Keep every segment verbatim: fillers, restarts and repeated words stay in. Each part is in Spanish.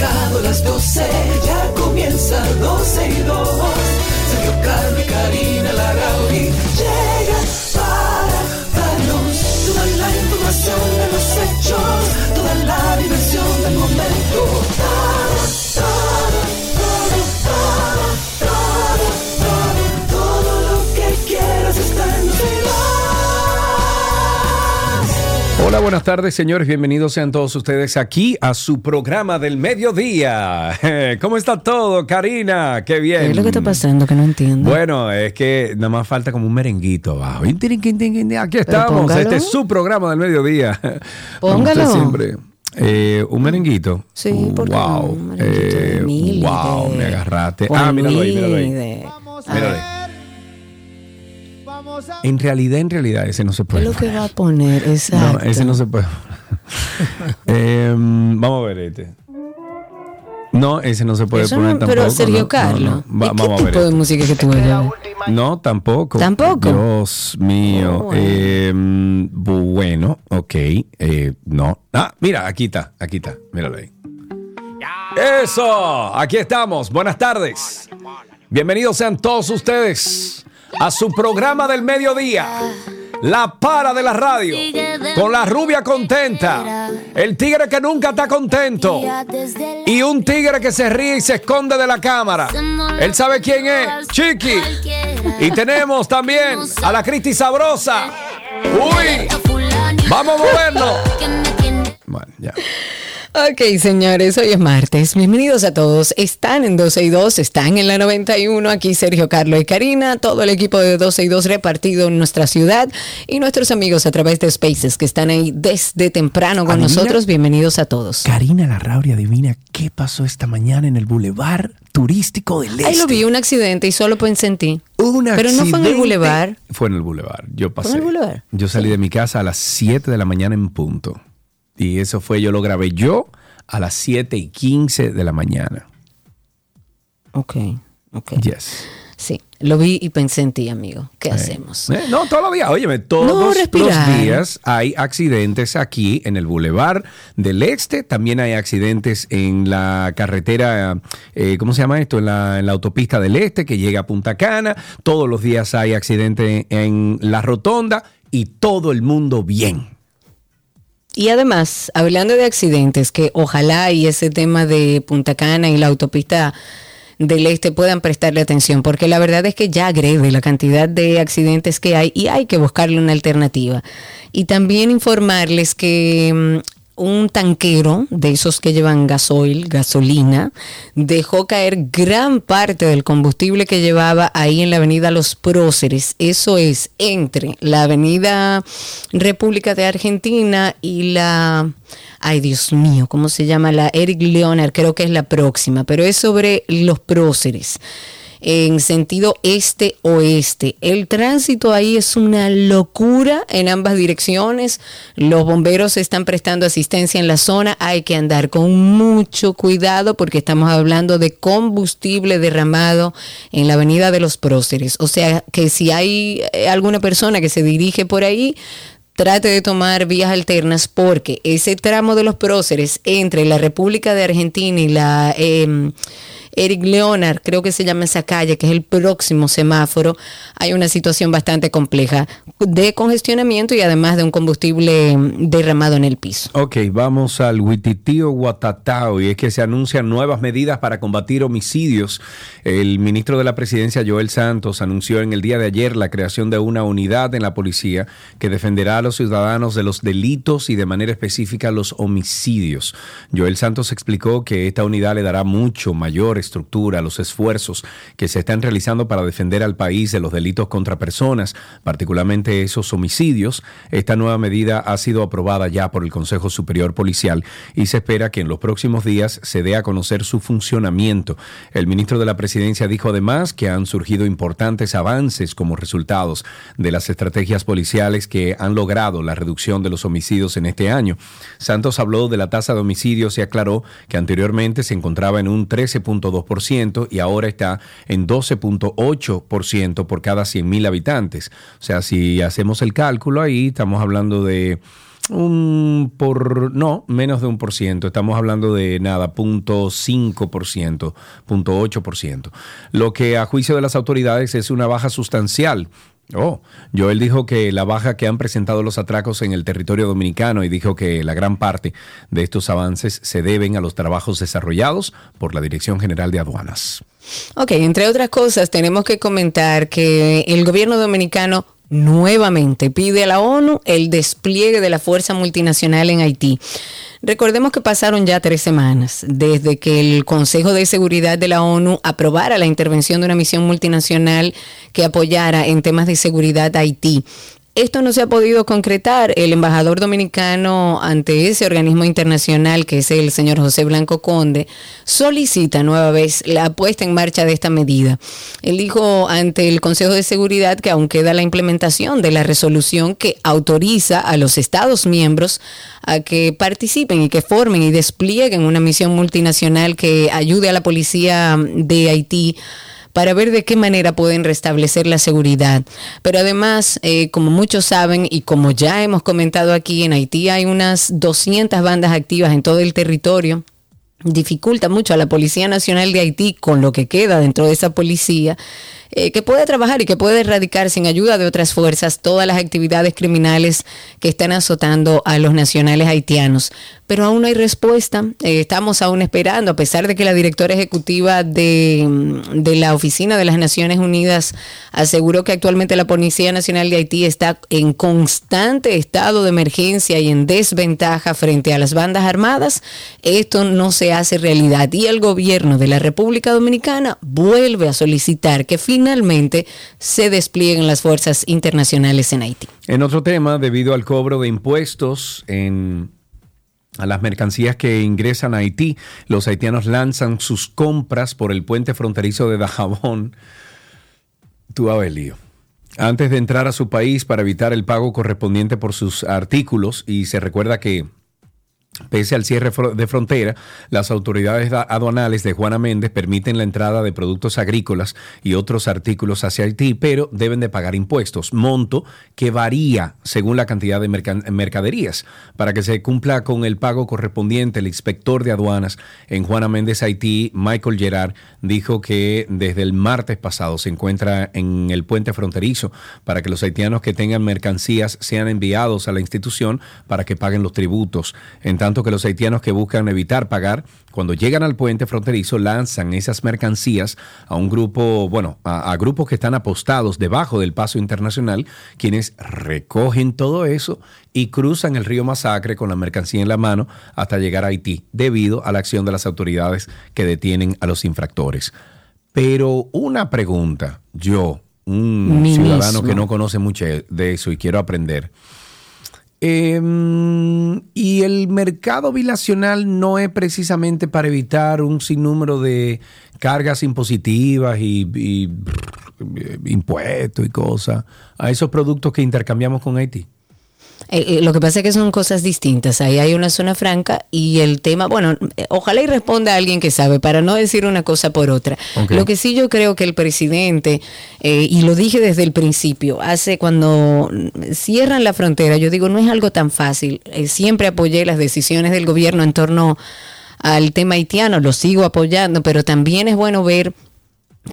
marcado las doce, ya comienza doce y dos. Sergio, Carmen, Karina, Larrauri llega para darnos toda la información de los hechos, toda la diversión del momento. Todo, todo, todo, todo, todo, todo, todo lo que quieras está en doce y dos. Hola, buenas tardes, señores. Bienvenidos sean todos ustedes aquí a su programa del mediodía. ¿Cómo está todo, Karina? Qué bien. ¿Qué es lo que está pasando? Que no entiendo. Bueno, es que nada más falta como un merenguito abajo. Aquí estamos. Este es su programa del mediodía. Póngalo. Siempre. Eh, ¿Un merenguito? Sí, uh, porque wow. Un merenguito eh, de mil wow, de... me agarraste. Por ah, míralo ahí, míralo ahí. De... Míralo ahí. En realidad, en realidad, ese no se puede. ¿Qué es lo que va a poner? Exacto. No, ese no se puede. eh, vamos a ver este. No, ese no se puede eso poner no, tampoco. Pero Sergio no, Carlos, no, no. Va, ¿qué vamos tipo a ver de este. Música que tú oyes? No, tampoco. Tampoco. Dios mío. Oh. Eh, bueno, ok. Eh, no. Ah, mira, aquí está, aquí está. Míralo ahí. Eso. Aquí estamos. Buenas tardes. Bienvenidos sean todos ustedes a su programa del mediodía, la para de la radio, con la rubia contenta, el tigre que nunca está contento y un tigre que se ríe y se esconde de la cámara. Él sabe quién es, Chiqui. Y tenemos también a la Cristi Sabrosa. Uy, vamos a movernos. Bueno, ya. Ok, señores, hoy es martes. Bienvenidos a todos. Están en doce y dos, están en la noventa y uno. Aquí Sergio, Carlos y Karina, todo el equipo de doce y dos repartido en nuestra ciudad y nuestros amigos a través de Spaces que están ahí desde temprano con adivina, nosotros. Bienvenidos a todos. Karina Larrauri, adivina qué pasó esta mañana en el Boulevard Turístico del Este. Ahí lo vi, un accidente y solo pensé en ti. Un accidente. Pero no fue en el Boulevard. Fue en el Boulevard. Yo pasé. ¿Fue en el Boulevard? Yo salí sí. de mi casa a las siete de la mañana en punto. Y eso fue, yo lo grabé yo a las siete y quince de la mañana. Ok, ok. Yes. Sí, lo vi y pensé en ti, amigo. ¿Qué eh. hacemos? Eh, no, todavía, óyeme, todos no los días hay accidentes aquí en el Boulevard del Este. También hay accidentes en la carretera, eh, ¿cómo se llama esto? En la, en la autopista del Este que llega a Punta Cana. Todos los días hay accidentes en la rotonda y todo el mundo bien. Y además, hablando de accidentes, que ojalá y ese tema de Punta Cana y la autopista del Este puedan prestarle atención, porque la verdad es que ya agrede la cantidad de accidentes que hay y hay que buscarle una alternativa. Y también informarles que un tanquero de esos que llevan gasoil, gasolina, dejó caer gran parte del combustible que llevaba ahí en la avenida Los Próceres. Eso es, entre la avenida República de Argentina y la... Ay, Dios mío, ¿cómo se llama? La Eric Leonard, creo que es la próxima, pero es sobre Los Próceres, en sentido este-oeste. El tránsito ahí es una locura en ambas direcciones. Los bomberos están prestando asistencia en la zona. Hay que andar con mucho cuidado porque estamos hablando de combustible derramado en la avenida de Los Próceres. O sea, que si hay alguna persona que se dirige por ahí, trate de tomar vías alternas porque ese tramo de Los Próceres entre la República de Argentina y la eh, Eric Leonard, creo que se llama esa calle, que es el próximo semáforo, hay una situación bastante compleja de congestionamiento y además de un combustible derramado en el piso. Ok, vamos al Huititío Guatatao y es que se anuncian nuevas medidas para combatir homicidios. El ministro de la Presidencia, Joel Santos, anunció en el día de ayer la creación de una unidad en la policía que defenderá a los ciudadanos de los delitos y de manera específica los homicidios. Joel Santos explicó que esta unidad le dará mucho mayor estructura a los esfuerzos que se están realizando para defender al país de los delitos contra personas, particularmente esos homicidios. Esta nueva medida ha sido aprobada ya por el Consejo Superior Policial y se espera que en los próximos días se dé a conocer su funcionamiento. El ministro de la Presidencia dijo además que han surgido importantes avances como resultados de las estrategias policiales que han logrado la reducción de los homicidios en este año. Santos habló de la tasa de homicidios y aclaró que anteriormente se encontraba en un trece punto dos por ciento y ahora está en doce punto ocho por ciento por cada cien mil habitantes. O sea, si hacemos el cálculo ahí, estamos hablando de Un por no, menos de un por ciento. Estamos hablando de nada, punto cinco por ciento, punto ocho por ciento. Lo que a juicio de las autoridades es una baja sustancial. Oh, Joel dijo que la baja que han presentado los atracos en el territorio dominicano y dijo que la gran parte de estos avances se deben a los trabajos desarrollados por la Dirección General de Aduanas. Ok, entre otras cosas, tenemos que comentar que el gobierno dominicano nuevamente pide a la ONU el despliegue de la fuerza multinacional en Haití. Recordemos que pasaron ya tres semanas desde que el Consejo de Seguridad de la ONU aprobara la intervención de una misión multinacional que apoyara en temas de seguridad a Haití. Esto no se ha podido concretar. El embajador dominicano ante ese organismo internacional, que es el señor José Blanco Conde, solicita nueva vez la puesta en marcha de esta medida. Él dijo ante el Consejo de Seguridad que aún queda la implementación de la resolución que autoriza a los Estados miembros a que participen y que formen y desplieguen una misión multinacional que ayude a la policía de Haití para ver de qué manera pueden restablecer la seguridad. Pero además, eh, como muchos saben y como ya hemos comentado aquí, en Haití hay unas doscientas bandas activas en todo el territorio. Dificulta mucho a la Policía Nacional de Haití, con lo que queda dentro de esa policía, eh, que puede trabajar y que puede erradicar sin ayuda de otras fuerzas todas las actividades criminales que están azotando a los nacionales haitianos. Pero aún no hay respuesta, eh, estamos aún esperando, a pesar de que la directora ejecutiva de, de la Oficina de las Naciones Unidas aseguró que actualmente la Policía Nacional de Haití está en constante estado de emergencia y en desventaja frente a las bandas armadas. Esto no se hace realidad y el gobierno de la República Dominicana vuelve a solicitar que finalmente se desplieguen las fuerzas internacionales en Haití. En otro tema, debido al cobro de impuestos en a las mercancías que ingresan a Haití, los haitianos lanzan sus compras por el puente fronterizo de Dajabón. Tú a lío. Antes de entrar a su país para evitar el pago correspondiente por sus artículos, y se recuerda que pese al cierre de frontera, las autoridades aduanales de Juana Méndez permiten la entrada de productos agrícolas y otros artículos hacia Haití, pero deben de pagar impuestos, monto que varía según la cantidad de mercaderías. Para que se cumpla con el pago correspondiente, el inspector de aduanas en Juana Méndez, Haití, Michael Gerard, dijo que desde el martes pasado se encuentra en el puente fronterizo para que los haitianos que tengan mercancías sean enviados a la institución para que paguen los tributos. En tanto que los haitianos que buscan evitar pagar, cuando llegan al puente fronterizo, lanzan esas mercancías a un grupo, bueno, a, a grupos que están apostados debajo del paso internacional, quienes recogen todo eso y cruzan el río Masacre con la mercancía en la mano hasta llegar a Haití, debido a la acción de las autoridades que detienen a los infractores. Pero una pregunta, yo, un Mi ciudadano mismo. que no conoce mucho de eso y quiero aprender. Eh, y el mercado bilacional no es precisamente para evitar un sinnúmero de cargas impositivas y, y, y impuestos y cosas a esos productos que intercambiamos con Haití. Eh, eh, lo que pasa es que son cosas distintas. Ahí hay una zona franca y el tema, bueno, eh, ojalá y responda a alguien que sabe, para no decir una cosa por otra. Okay. Lo que sí yo creo que el presidente, eh, y lo dije desde el principio, hace cuando cierran la frontera, yo digo, no es algo tan fácil. Eh, siempre apoyé las decisiones del gobierno en torno al tema haitiano, lo sigo apoyando, pero también es bueno ver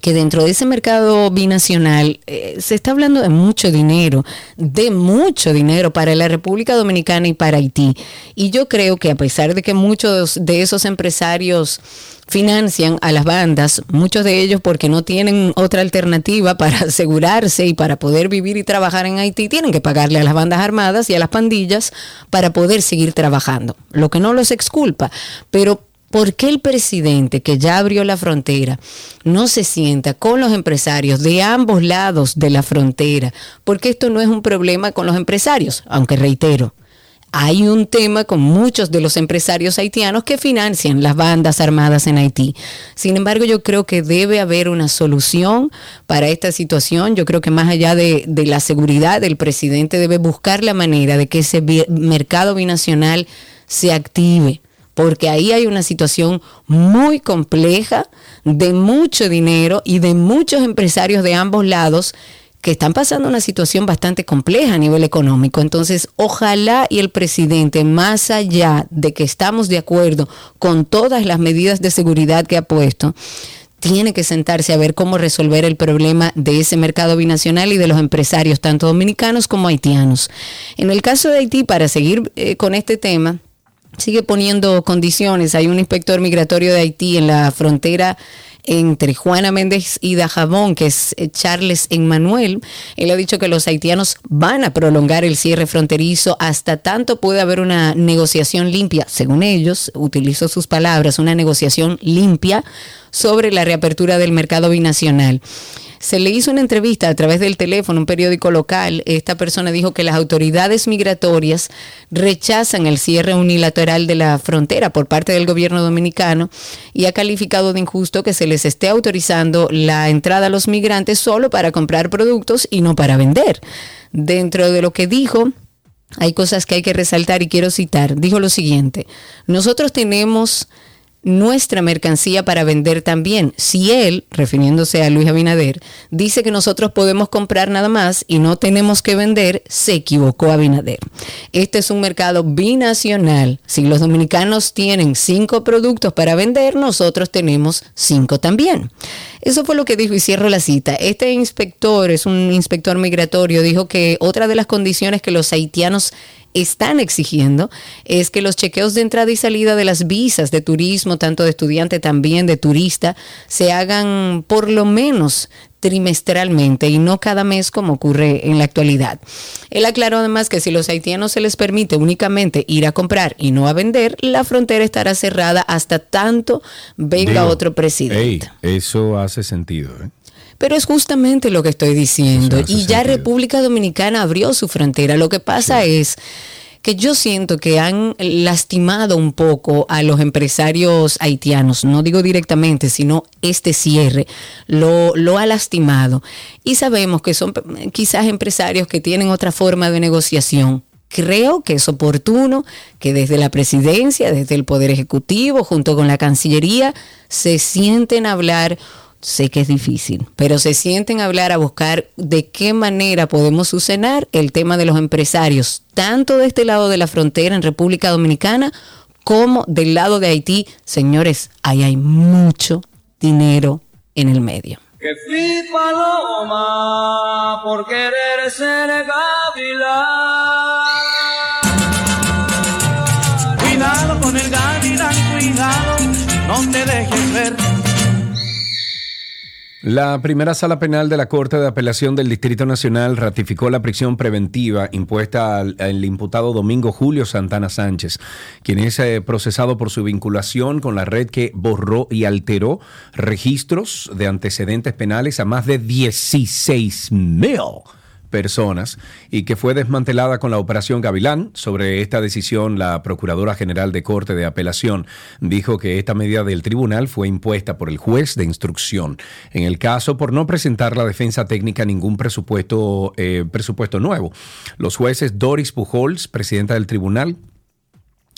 que dentro de ese mercado binacional eh, se está hablando de mucho dinero, de mucho dinero para la República Dominicana y para Haití. Y yo creo que a pesar de que muchos de esos empresarios financian a las bandas, muchos de ellos porque no tienen otra alternativa para asegurarse y para poder vivir y trabajar en Haití, tienen que pagarle a las bandas armadas y a las pandillas para poder seguir trabajando, lo que no los exculpa, pero ¿por qué el presidente, que ya abrió la frontera, no se sienta con los empresarios de ambos lados de la frontera? Porque esto no es un problema con los empresarios, aunque reitero, hay un tema con muchos de los empresarios haitianos que financian las bandas armadas en Haití. Sin embargo, yo creo que debe haber una solución para esta situación. Yo creo que más allá de, de la seguridad, el presidente debe buscar la manera de que ese mercado binacional se active, porque ahí hay una situación muy compleja, de mucho dinero y de muchos empresarios de ambos lados que están pasando una situación bastante compleja a nivel económico. Entonces, ojalá y el presidente, más allá de que estamos de acuerdo con todas las medidas de seguridad que ha puesto, tiene que sentarse a ver cómo resolver el problema de ese mercado binacional y de los empresarios, tanto dominicanos como haitianos. En el caso de Haití, para seguir eh, con este tema, sigue poniendo condiciones. Hay un inspector migratorio de Haití en la frontera entre Juana Méndez y Dajabón, que es Charles Emanuel. Él ha dicho que los haitianos van a prolongar el cierre fronterizo hasta tanto pueda haber una negociación limpia, según ellos, utilizó sus palabras, una negociación limpia sobre la reapertura del mercado binacional. Se le hizo una entrevista a través del teléfono, un periódico local. Esta persona dijo que las autoridades migratorias rechazan el cierre unilateral de la frontera por parte del gobierno dominicano y ha calificado de injusto que se les esté autorizando la entrada a los migrantes solo para comprar productos y no para vender. Dentro de lo que dijo, hay cosas que hay que resaltar y quiero citar. Dijo lo siguiente: nosotros tenemos nuestra mercancía para vender también. Si él, refiriéndose a Luis Abinader, dice que nosotros podemos comprar nada más y no tenemos que vender, se equivocó Abinader. Este es un mercado binacional. Si los dominicanos tienen cinco productos para vender, nosotros tenemos cinco también. Eso fue lo que dijo, y cierro la cita. Este inspector, es un inspector migratorio, dijo que otra de las condiciones que los haitianos están exigiendo es que los chequeos de entrada y salida de las visas de turismo, tanto de estudiante también de turista, se hagan por lo menos trimestralmente y no cada mes como ocurre en la actualidad. Él aclaró además que si los haitianos se les permite únicamente ir a comprar y no a vender, la frontera estará cerrada hasta tanto venga Digo, otro presidente. Hey, eso hace sentido, ¿eh? Pero es justamente lo que estoy diciendo. Y ya República Dominicana abrió su frontera. Lo que pasa es que yo siento que han lastimado un poco a los empresarios haitianos. No digo directamente, sino este cierre lo, lo ha lastimado. Y sabemos que son quizás empresarios que tienen otra forma de negociación. Creo que es oportuno que desde la presidencia, desde el Poder Ejecutivo, junto con la Cancillería, se sienten a hablar. Sé que es difícil, pero se sienten a hablar, a buscar de qué manera podemos subsanar el tema de los empresarios, tanto de este lado de la frontera en República Dominicana como del lado de Haití. Señores, ahí hay mucho dinero en el medio. Que fui paloma por querer ser gavilán. Cuidado con el gavilán, cuidado, no te dejes ver. La primera sala penal de la Corte de Apelación del Distrito Nacional ratificó la prisión preventiva impuesta al, al imputado Domingo Julio Santana Sánchez, quien es eh, procesado por su vinculación con la red que borró y alteró registros de antecedentes penales a más de dieciséis mil personas y que fue desmantelada con la Operación Gavilán. Sobre esta decisión, la Procuradora General de Corte de Apelación dijo que esta medida del tribunal fue impuesta por el juez de instrucción en el caso por no presentar la defensa técnica ningún presupuesto, eh, presupuesto nuevo. Los jueces Doris Pujols, presidenta del tribunal,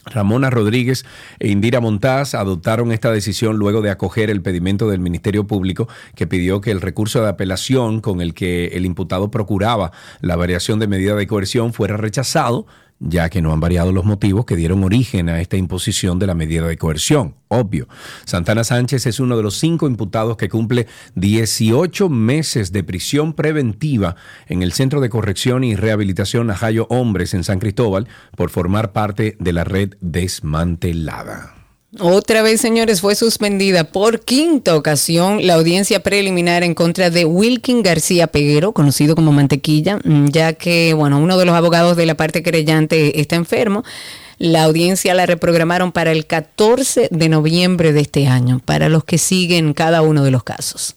Ramona Rodríguez e Indira Montás adoptaron esta decisión luego de acoger el pedimento del Ministerio Público, que pidió que el recurso de apelación con el que el imputado procuraba la variación de medida de coerción fuera rechazado, ya que no han variado los motivos que dieron origen a esta imposición de la medida de coerción. Obvio. Santana Sánchez es uno de los cinco imputados que cumple dieciocho meses de prisión preventiva en el Centro de Corrección y Rehabilitación Ajayo Hombres en San Cristóbal por formar parte de la red desmantelada. Otra vez, señores, fue suspendida por quinta ocasión la audiencia preliminar en contra de Wilkin García Peguero, conocido como Mantequilla, ya que, bueno, uno de los abogados de la parte querellante está enfermo. La audiencia la reprogramaron para el catorce de noviembre de este año, para los que siguen cada uno de los casos.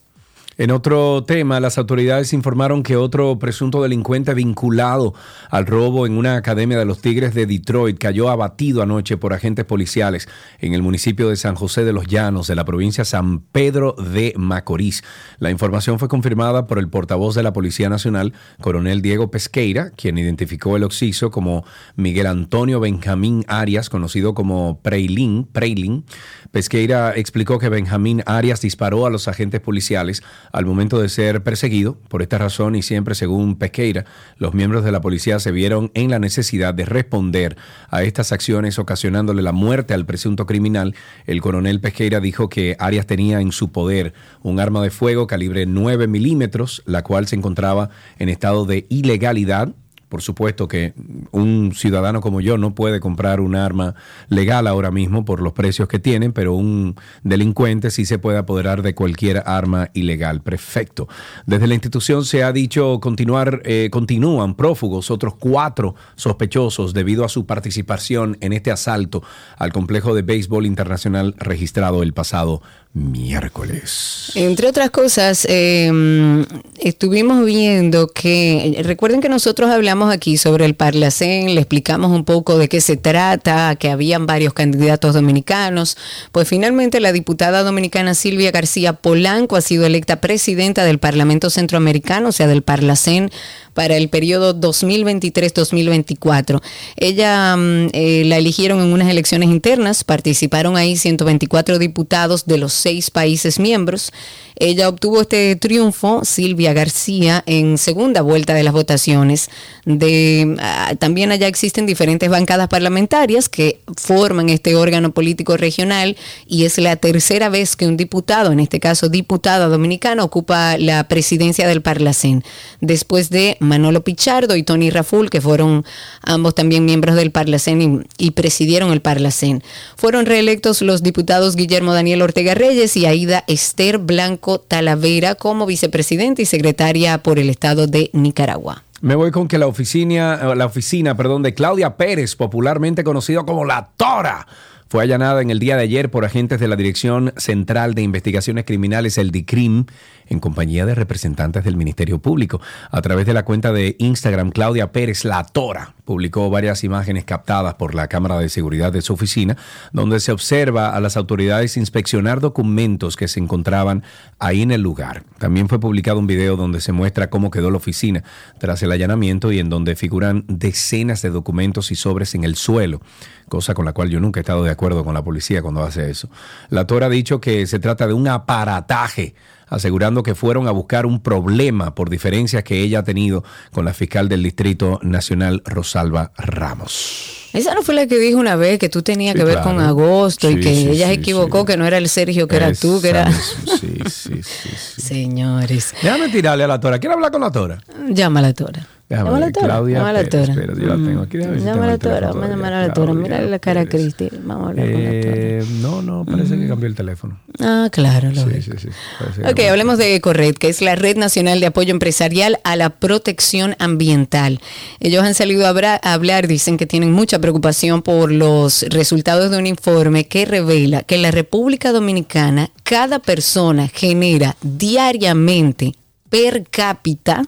En otro tema, las autoridades informaron que otro presunto delincuente vinculado al robo en una academia de los Tigres de Detroit cayó abatido anoche por agentes policiales en el municipio de San José de los Llanos, de la provincia San Pedro de Macorís. La información fue confirmada por el portavoz de la Policía Nacional, coronel Diego Pesqueira, quien identificó el occiso como Miguel Antonio Benjamín Arias, conocido como Preilín. Preilín. Pesqueira explicó que Benjamín Arias disparó a los agentes policiales al momento de ser perseguido. Por esta razón y siempre, según Pesqueira, los miembros de la policía se vieron en la necesidad de responder a estas acciones, ocasionándole la muerte al presunto criminal. El coronel Pesqueira dijo que Arias tenía en su poder un arma de fuego calibre nueve milímetros, la cual se encontraba en estado de ilegalidad. Por supuesto que un ciudadano como yo no puede comprar un arma legal ahora mismo por los precios que tienen, pero un delincuente sí se puede apoderar de cualquier arma ilegal. Perfecto. Desde la institución se ha dicho continuar, eh, continúan prófugos otros cuatro sospechosos debido a su participación en este asalto al complejo de béisbol internacional registrado el pasado miércoles. Entre otras cosas, eh, estuvimos viendo que, recuerden que nosotros hablamos aquí sobre el Parlacén, le explicamos un poco de qué se trata, que habían varios candidatos dominicanos. Pues finalmente la diputada dominicana Silvia García Polanco ha sido electa presidenta del Parlamento Centroamericano, o sea, del Parlacén, para el periodo dos mil veintitrés dos mil veinticuatro. Ella eh, la eligieron en unas elecciones internas, participaron ahí ciento veinticuatro diputados de los seis países miembros. Ella obtuvo este triunfo, Silvia García, en segunda vuelta de las votaciones. De, uh, también allá existen diferentes bancadas parlamentarias que forman este órgano político regional, y es la tercera vez que un diputado, en este caso diputada dominicana, ocupa la presidencia del Parlacén, después de Manolo Pichardo y Tony Raful, que fueron ambos también miembros del Parlacén y, y presidieron el Parlacén. Fueron reelectos los diputados Guillermo Daniel Ortega Reyes y Aida Esther Blanco Talavera como vicepresidenta y secretaria por el Estado de Nicaragua. Me voy con que la oficina, la oficina, perdón, de Claudia Pérez, popularmente conocida como La Tora, fue allanada en el día de ayer por agentes de la Dirección Central de Investigaciones Criminales, el DICRIM, en compañía de representantes del Ministerio Público. A través de la cuenta de Instagram, Claudia Pérez, La Tora, publicó varias imágenes captadas por la cámara de seguridad de su oficina, donde se observa a las autoridades inspeccionar documentos que se encontraban ahí en el lugar. También fue publicado un video donde se muestra cómo quedó la oficina tras el allanamiento y en donde figuran decenas de documentos y sobres en el suelo, cosa con la cual yo nunca he estado de acuerdo con la policía cuando hace eso. La Tora ha dicho que se trata de un aparataje, asegurando que fueron a buscar un problema por diferencias que ella ha tenido con la fiscal del Distrito Nacional, Rosalba Ramos. Esa no fue la que dijo una vez que tú tenías sí, que ver claro. con agosto sí, y que sí, ella sí, se equivocó, sí. que no era el Sergio, que esa era tú, que era... Sí, sí, sí, sí. Señores. Déjame tirarle a La Tora. ¿Quiere hablar con La Tora? Llama a La Tora. Llama a la Tora. Llama a la Tora. Llama a la Tora. Vamos a llamar a La Tora. Mírale la cara a Cristi. Vamos a hablar eh, con La Tora. No, no, parece mm. que cambió el teléfono. Ah, claro. Lo sí, sí, sí, sí. Ok, hablemos de EcoRed, que es la Red Nacional de Apoyo Empresarial a la Protección Ambiental. Ellos han salido a hablar, dicen que tienen mucha preocupación por los resultados de un informe que revela que en la República Dominicana cada persona genera diariamente per cápita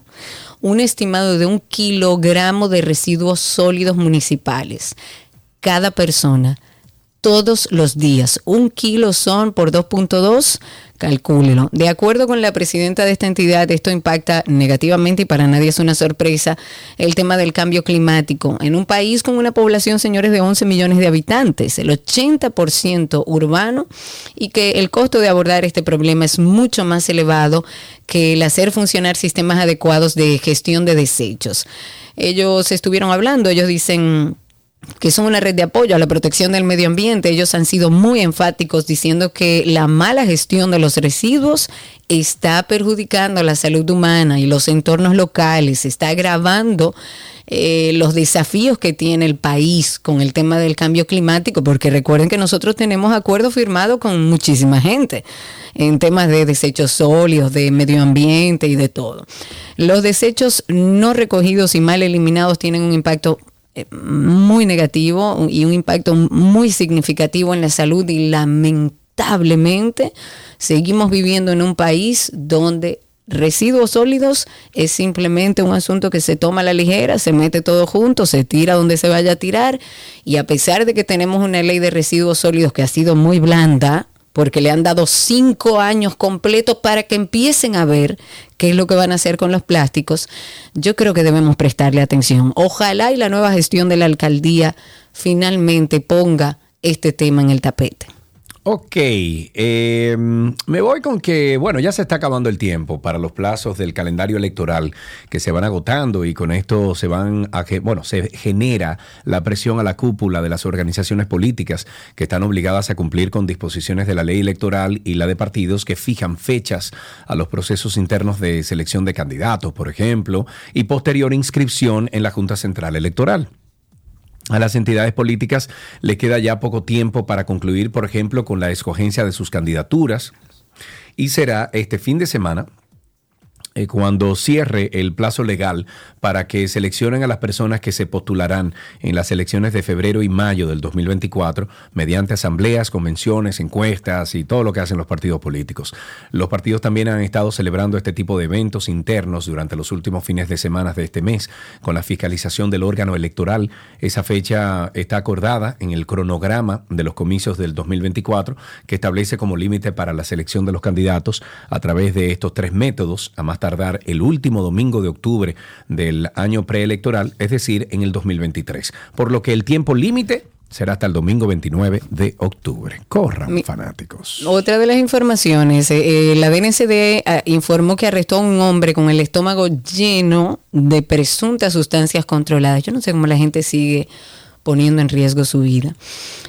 un estimado de un kilogramo de residuos sólidos municipales. Cada persona, todos los días. Un kilo son por dos punto dos, calcúlelo. De acuerdo con la presidenta de esta entidad, esto impacta negativamente, y para nadie es una sorpresa, el tema del cambio climático. En un país con una población, señores, de once millones de habitantes, el ochenta por ciento urbano, y que el costo de abordar este problema es mucho más elevado que el hacer funcionar sistemas adecuados de gestión de desechos. Ellos estuvieron hablando, ellos dicen que son una red de apoyo a la protección del medio ambiente. Ellos han sido muy enfáticos diciendo que la mala gestión de los residuos está perjudicando la salud humana y los entornos locales, está agravando eh, los desafíos que tiene el país con el tema del cambio climático, porque recuerden que nosotros tenemos acuerdos firmados con muchísima gente en temas de desechos sólidos, de medio ambiente y de todo. Los desechos no recogidos y mal eliminados tienen un impacto muy negativo y un impacto muy significativo en la salud, y lamentablemente seguimos viviendo en un país donde residuos sólidos es simplemente un asunto que se toma a la ligera, se mete todo junto, se tira donde se vaya a tirar, y a pesar de que tenemos una ley de residuos sólidos que ha sido muy blanda, porque le han dado cinco años completos para que empiecen a ver qué es lo que van a hacer con los plásticos, yo creo que debemos prestarle atención. Ojalá y la nueva gestión de la alcaldía finalmente ponga este tema en el tapete. Ok, eh, me voy con que, bueno, ya se está acabando el tiempo para los plazos del calendario electoral que se van agotando, y con esto se van a, bueno, se genera la presión a la cúpula de las organizaciones políticas que están obligadas a cumplir con disposiciones de la ley electoral y la de partidos que fijan fechas a los procesos internos de selección de candidatos, por ejemplo, y posterior inscripción en la Junta Central Electoral. A las entidades políticas les queda ya poco tiempo para concluir, por ejemplo, con la escogencia de sus candidaturas, y será este fin de semana eh, cuando cierre el plazo legal para que seleccionen a las personas que se postularán en las elecciones de febrero y mayo del dos mil veinticuatro mediante asambleas, convenciones, encuestas y todo lo que hacen los partidos políticos. Los partidos también han estado celebrando este tipo de eventos internos durante los últimos fines de semana de este mes, con la fiscalización del órgano electoral. Esa fecha está acordada en el cronograma de los comicios del dos mil veinticuatro, que establece como límite para la selección de los candidatos a través de estos tres métodos, a más tardar el último domingo de octubre del año preelectoral, es decir, en el dos mil veintitrés, por lo que el tiempo límite será hasta el domingo veintinueve de octubre. Corran, fanáticos. Otra de las informaciones, eh, la D N C D informó que arrestó a un hombre con el estómago lleno de presuntas sustancias controladas. Yo no sé cómo la gente sigue poniendo en riesgo su vida.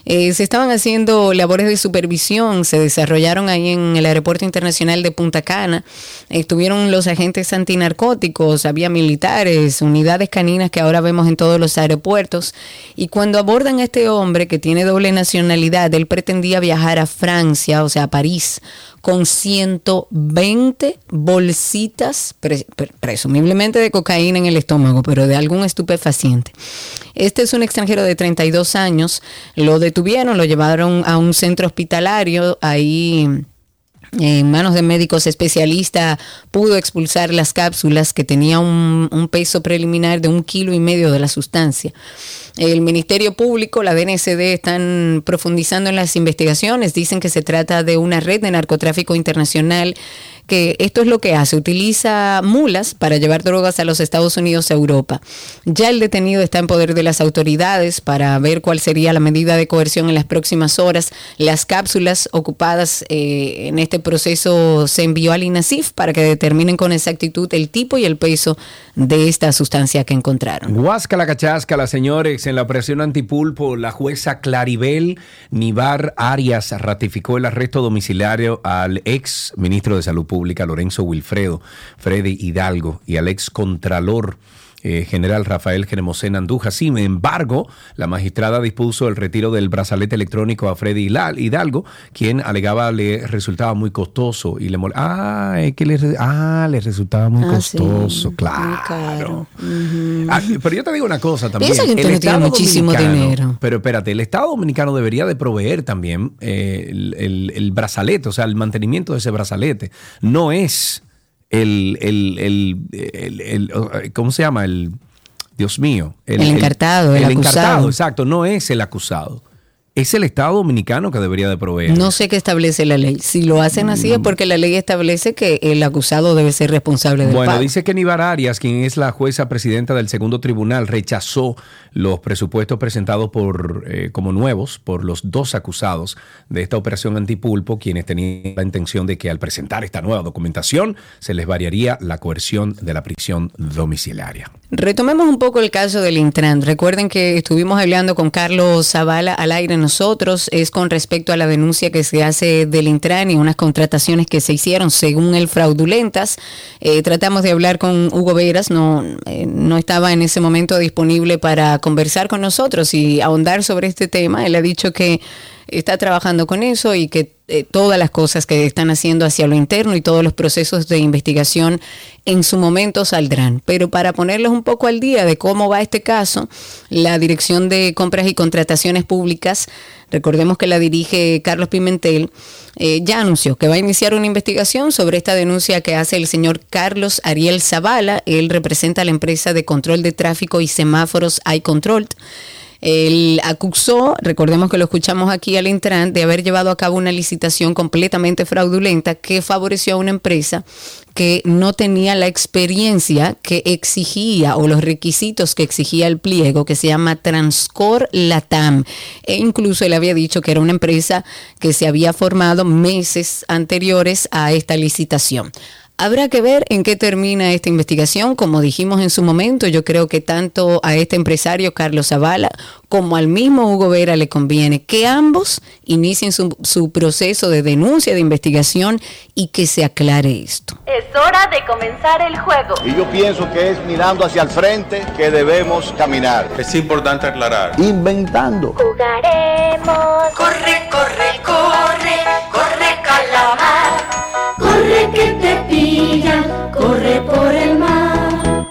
Eh, se estaban haciendo labores de supervisión, se desarrollaron ahí en el Aeropuerto Internacional de Punta Cana, estuvieron los agentes antinarcóticos, había militares, unidades caninas que ahora vemos en todos los aeropuertos, y cuando abordan a este hombre que tiene doble nacionalidad, él pretendía viajar a Francia, o sea, a París, con ciento veinte bolsitas, pre- pre- presumiblemente de cocaína en el estómago, pero de algún estupefaciente. Este es un extranjero de treinta y dos años, lo detuvieron, lo llevaron a un centro hospitalario, ahí en manos de médicos especialistas pudo expulsar las cápsulas que tenía un, un peso preliminar de un kilo y medio de la sustancia. El Ministerio Público, la D N C D, están profundizando en las investigaciones, dicen que se trata de una red de narcotráfico internacional, que esto es lo que hace, utiliza mulas para llevar drogas a los Estados Unidos, a Europa. Ya el detenido está en poder de las autoridades para ver cuál sería la medida de coerción en las próximas horas. Las cápsulas ocupadas eh, en este proceso se envió al INASIF para que determinen con exactitud el tipo y el peso de esta sustancia que encontraron. Huáscala cacháscala, señores, en la presión antipulpo, la jueza Claribel Nibar Arias ratificó el arresto domiciliario al ex ministro de Salud Pública Pública, Lorenzo Wilfredo Freddy Hidalgo, y al ex contralor eh, general Rafael Jeremosena Andújar. Sin embargo, la magistrada dispuso el retiro del brazalete electrónico a Freddy Hidalgo, quien alegaba le resultaba muy costoso y le mol- ah, es que le, re- ah, le resultaba muy ah, costoso, sí, claro. Muy uh-huh. ah, pero yo te digo una cosa también. Piensa que el Estado muchísimo dinero. Pero espérate, el Estado dominicano debería de proveer también eh, el, el, el brazalete, o sea, el mantenimiento de ese brazalete. No es el, el, el, el, el, el, ¿cómo se llama? El, Dios mío. El, el encartado, el, el, el acusado. Encartado, exacto, no es el acusado. Es el Estado dominicano que debería de proveer. No sé qué establece la ley. Si lo hacen así es porque la ley establece que el acusado debe ser responsable del bueno, pago. Bueno, dice que Nibar Arias, quien es la jueza presidenta del segundo tribunal, rechazó los presupuestos presentados por eh, como nuevos por los dos acusados de esta operación antipulpo, quienes tenían la intención de que al presentar esta nueva documentación se les variaría la coerción de la prisión domiciliaria. Retomemos un poco el caso del Intran. Recuerden que estuvimos hablando con Carlos Zavala al aire en nosotros, es con respecto a la denuncia que se hace del Intran y unas contrataciones que se hicieron, según él, fraudulentas. Eh, tratamos de hablar con Hugo Veras, no, eh, no estaba en ese momento disponible para conversar con nosotros y ahondar sobre este tema. Él ha dicho que está trabajando con eso y que eh, todas las cosas que están haciendo hacia lo interno y todos los procesos de investigación en su momento saldrán. Pero para ponerlos un poco al día de cómo va este caso, la Dirección de Compras y Contrataciones Públicas, recordemos que la dirige Carlos Pimentel, eh, ya anunció que va a iniciar una investigación sobre esta denuncia que hace el señor Carlos Ariel Zavala. Él representa a la empresa de control de tráfico y semáforos iControl. Él acusó, recordemos que lo escuchamos aquí al Intran, de haber llevado a cabo una licitación completamente fraudulenta que favoreció a una empresa que no tenía la experiencia que exigía o los requisitos que exigía el pliego, que se llama Transcor Latam, e incluso él había dicho que era una empresa que se había formado meses anteriores a esta licitación. Habrá que ver en qué termina esta investigación. Como dijimos en su momento, yo creo que tanto a este empresario Carlos Zavala como al mismo Hugo Vera le conviene que ambos inicien su, su proceso de denuncia, de investigación, y que se aclare esto. Es hora de comenzar el juego. Y yo pienso que es mirando hacia el frente que debemos caminar. Es importante aclarar. Inventando. Jugaremos. Corre, corre, corre, corre, calamar. Corre que te pillan, corre por el mar.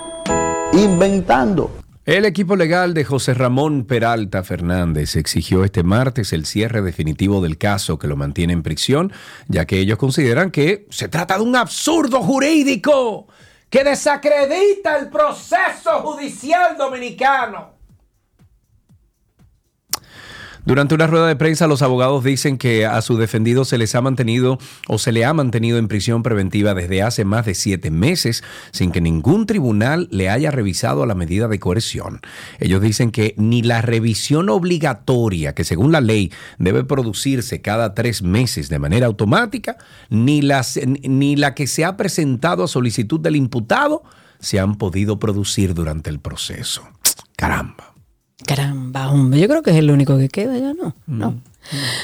Inventando. El equipo legal de José Ramón Peralta Fernández exigió este martes el cierre definitivo del caso que lo mantiene en prisión, ya que ellos consideran que se trata de un absurdo jurídico que desacredita el proceso judicial dominicano. Durante una rueda de prensa, los abogados dicen que a sus defendidos se les ha mantenido o se le ha mantenido en prisión preventiva desde hace más de siete meses sin que ningún tribunal le haya revisado la medida de coerción. Ellos dicen que ni la revisión obligatoria, que según la ley debe producirse cada tres meses de manera automática, ni, las, ni la que se ha presentado a solicitud del imputado se han podido producir durante el proceso. Caramba. Caramba, hombre, yo creo que es el único que queda ya, ¿no? No. Mm.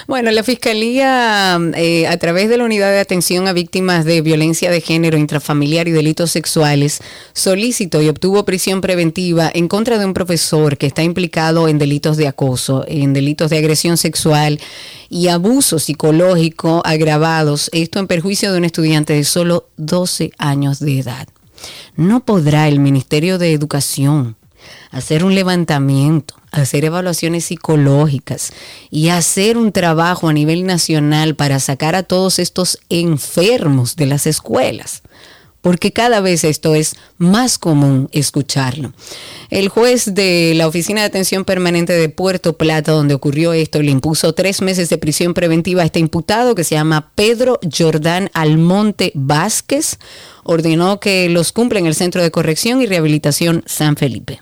Bueno, la Fiscalía, eh, a través de la Unidad de Atención a Víctimas de Violencia de Género, Intrafamiliar y Delitos Sexuales, solicitó y obtuvo prisión preventiva en contra de un profesor que está implicado en delitos de acoso, en delitos de agresión sexual y abuso psicológico agravados, esto en perjuicio de un estudiante de solo doce años de edad. No podrá el Ministerio de Educación hacer un levantamiento, hacer evaluaciones psicológicas y hacer un trabajo a nivel nacional para sacar a todos estos enfermos de las escuelas, porque cada vez esto es más común escucharlo. El juez de la Oficina de Atención Permanente de Puerto Plata, donde ocurrió esto, le impuso tres meses de prisión preventiva a este imputado, que se llama Pedro Jordán Almonte Vázquez. Ordenó que los cumpla en el Centro de Corrección y Rehabilitación San Felipe.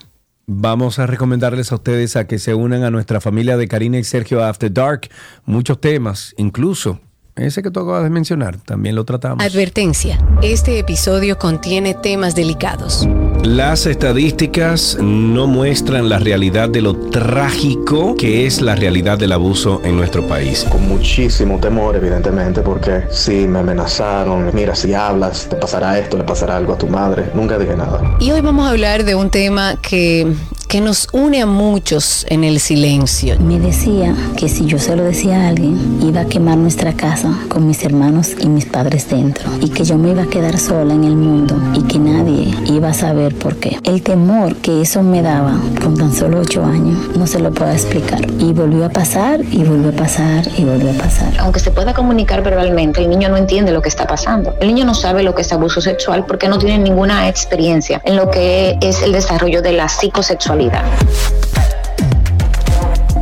Vamos a recomendarles a ustedes a que se unan a nuestra familia de Karina y Sergio After Dark. Muchos temas, incluso ese que tú acabas de mencionar, también lo tratamos. Advertencia, este episodio contiene temas delicados. Las estadísticas no muestran la realidad de lo trágico que es la realidad del abuso en nuestro país. Con muchísimo temor, evidentemente, porque sí, me amenazaron. Mira, si hablas, te pasará esto, le pasará algo a tu madre. Nunca dije nada. Y hoy vamos a hablar de un tema que... que nos une a muchos en el silencio. Me decía que si yo se lo decía a alguien, iba a quemar nuestra casa con mis hermanos y mis padres dentro, y que yo me iba a quedar sola en el mundo y que nadie iba a saber por qué. El temor que eso me daba con tan solo ocho años no se lo puedo explicar. Y volvió a pasar, y volvió a pasar, y volvió a pasar. Aunque se pueda comunicar verbalmente, el niño no entiende lo que está pasando. El niño no sabe lo que es abuso sexual porque no tiene ninguna experiencia en lo que es el desarrollo de la psicosexualidad.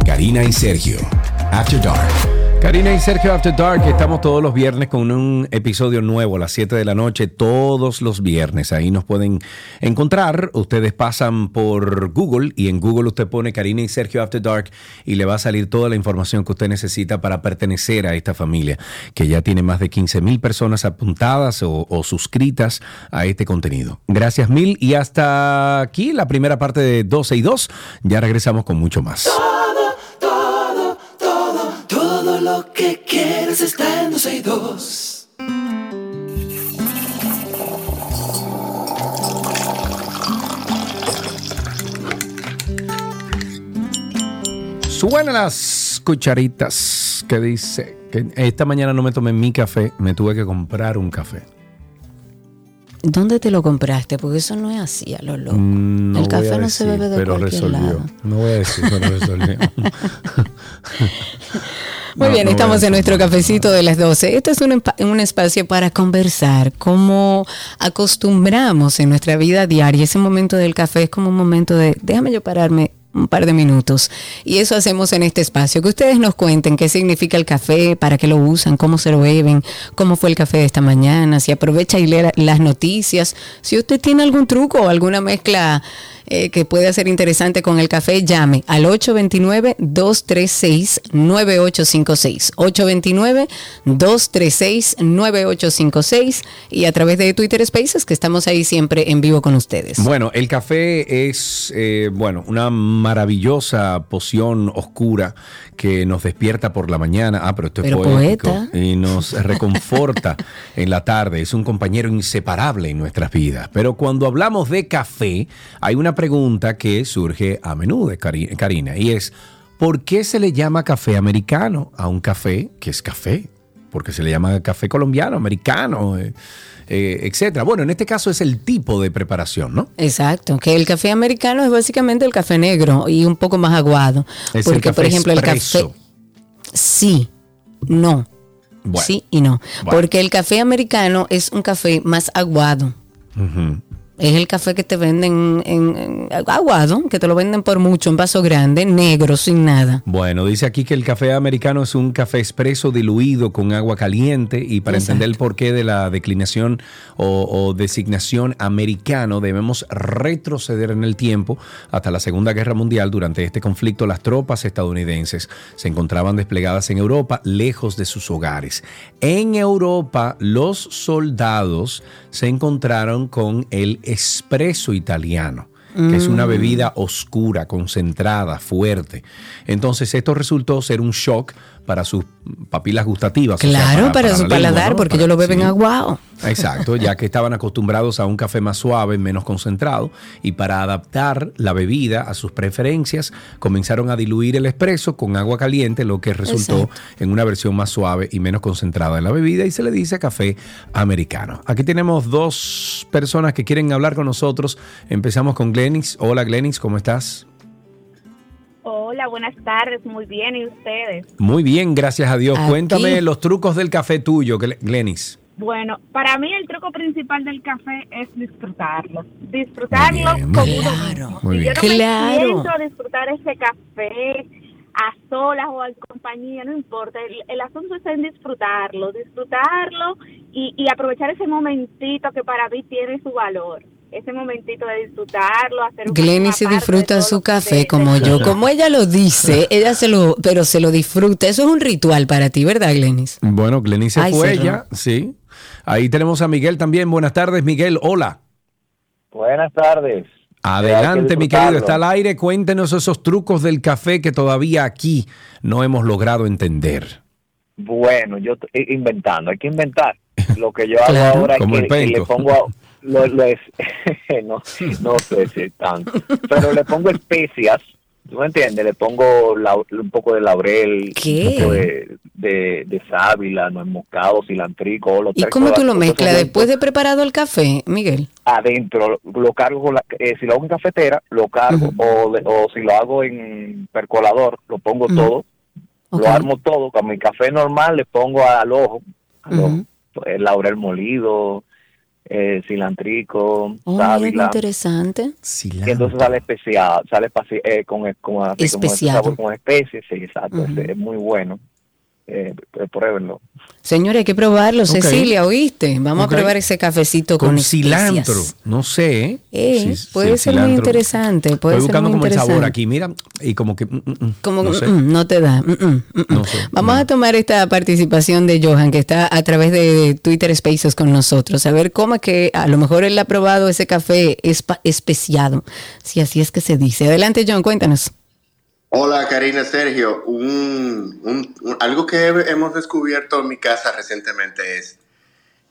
Karina y Sergio After Dark. Karina y Sergio After Dark, estamos todos los viernes con un episodio nuevo a las siete de la noche, todos los viernes. Ahí nos pueden encontrar. Ustedes pasan por Google y en Google usted pone Karina y Sergio After Dark y le va a salir toda la información que usted necesita para pertenecer a esta familia, que ya tiene más de quince mil personas apuntadas o, o suscritas a este contenido. Gracias mil y hasta aquí la primera parte de doce y dos. Ya regresamos con mucho más. Todo lo que quieres está en doce y dos. Suenan las cucharitas que dice que esta mañana no me tomé mi café, me tuve que comprar un café. ¿Dónde te lo compraste? Porque eso no es así, a lo loco. No, el café decir, no se bebe de pero cualquier resolvió. Lado. No voy a decir, pero resolvió. Muy no, bien, no estamos en nuestro cafecito de las doce. Este es un, un espacio para conversar, como acostumbramos en nuestra vida diaria. Ese momento del café es como un momento de, déjame yo pararme un par de minutos. Y eso hacemos en este espacio. Que ustedes nos cuenten qué significa el café, para qué lo usan, cómo se lo beben, cómo fue el café de esta mañana, si aprovecha y lee las noticias. Si usted tiene algún truco o alguna mezcla eh, que pueda ser interesante con el café, llame al ocho dos nueve, dos tres seis, nueve ocho cinco seis. ocho dos nueve, dos tres seis, nueve ocho cinco seis. Y a través de Twitter Spaces, que estamos ahí siempre en vivo con ustedes. Bueno, el café es, eh, bueno, una maravillosa poción oscura que nos despierta por la mañana, ah, pero esto es pero poético, poeta. Y nos reconforta en la tarde, es un compañero inseparable en nuestras vidas. Pero cuando hablamos de café, hay una pregunta que surge a menudo, Karina, y es, ¿por qué se le llama café americano a un café que es café? Porque se le llama café colombiano, americano, eh, eh, etcétera. Bueno, en este caso es el tipo de preparación, ¿no? Exacto, que el café americano es básicamente el café negro y un poco más aguado. Es porque, el café por ejemplo, expreso. El café. Sí, no. Bueno, sí y no. Bueno. Porque el café americano es un café más aguado. Uh-huh. Es el café que te venden en, en aguado, que te lo venden por mucho, en vaso grande, negro, sin nada. Bueno, dice aquí que el café americano es un café expreso diluido con agua caliente, y para Exacto. entender el porqué de la declinación o, o designación americano, debemos retroceder en el tiempo hasta la Segunda Guerra Mundial. Durante este conflicto, las tropas estadounidenses se encontraban desplegadas en Europa, lejos de sus hogares. En Europa, los soldados se encontraron con el espresso italiano, que es una bebida oscura, concentrada, fuerte. Entonces esto resultó ser un shock para sus papilas gustativas. Claro, o sea, para, para, para su paladar, lengua, ¿no? Porque para, ellos lo beben sí. aguado. Exacto, ya que estaban acostumbrados a un café más suave, menos concentrado, y para adaptar la bebida a sus preferencias, comenzaron a diluir el espresso con agua caliente, lo que resultó Exacto. en una versión más suave y menos concentrada de la bebida, y se le dice café americano. Aquí tenemos dos personas que quieren hablar con nosotros. Empezamos con Glennis. Hola, Glennis, ¿cómo estás? Hola, buenas tardes, muy bien, ¿y ustedes? Muy bien, gracias a Dios. Aquí. Cuéntame los trucos del café tuyo, Glenis. Bueno, para mí el truco principal del café es disfrutarlo. Disfrutarlo bien, con uno claro, mismo. Si yo no claro. me siento a disfrutar ese café a solas o en compañía, no importa. El, el asunto es en disfrutarlo, disfrutarlo y, y aprovechar ese momentito que para mí tiene su valor. Ese momentito de disfrutarlo, hacer un Glenny se disfruta su café ustedes. Como yo, como ella lo dice, ella se lo, pero se lo disfruta. Eso es un ritual para ti, ¿verdad, Glenny? Bueno, Glenny se Ay, fue cerró. Ella, sí. Ahí tenemos a Miguel también. Buenas tardes, Miguel. Hola. Buenas tardes. Adelante, que mi querido. Está al aire. Cuéntenos esos trucos del café que todavía aquí no hemos logrado entender. Bueno, yo estoy inventando. Hay que inventar. Lo que yo hago claro. ahora como es que le pongo a... Lo, lo es, no, no sé decir tanto, pero le pongo especias, ¿tú me entiendes? Le pongo la, un poco de laurel, ¿Qué? Un poco de, de, de sábila, nuez moscada, cilantrico. Los ¿Y cómo tú lo mezclas después de preparado el café, Miguel? Adentro, lo cargo, con la, eh, si lo hago en cafetera, lo cargo, uh-huh. o, o si lo hago en percolador, lo pongo uh-huh. todo, okay. lo armo todo, con mi café normal le pongo al ojo, al ojo uh-huh. el laurel molido, Eh, cilantrico, oh, sábila. Interesante. Cilantro. Entonces sale especial, sale eh, con, con, así, como ese sabor, con especies, sí, exacto, uh-huh. es muy bueno. Eh, pruébenlo. Señores, hay que probarlo, okay. Cecilia, ¿oíste? Vamos okay. a probar ese cafecito con, con cilantro, especias. No sé. Eh, sí, puede sí, ser cilantro. Muy interesante. Puede Estoy buscando ser muy como el sabor aquí, mira, y como que... Mm, mm, como no, sé. Mm, no te da. Mm, mm, mm. No sé, Vamos no. a tomar esta participación de Johan, que está a través de Twitter Spaces con nosotros, a ver cómo es que a lo mejor él ha probado ese café espa- especiado, si así es que se dice. Adelante, John, cuéntanos. Hola, Karina, Sergio. Un, un, un, algo que hemos descubierto en mi casa recientemente es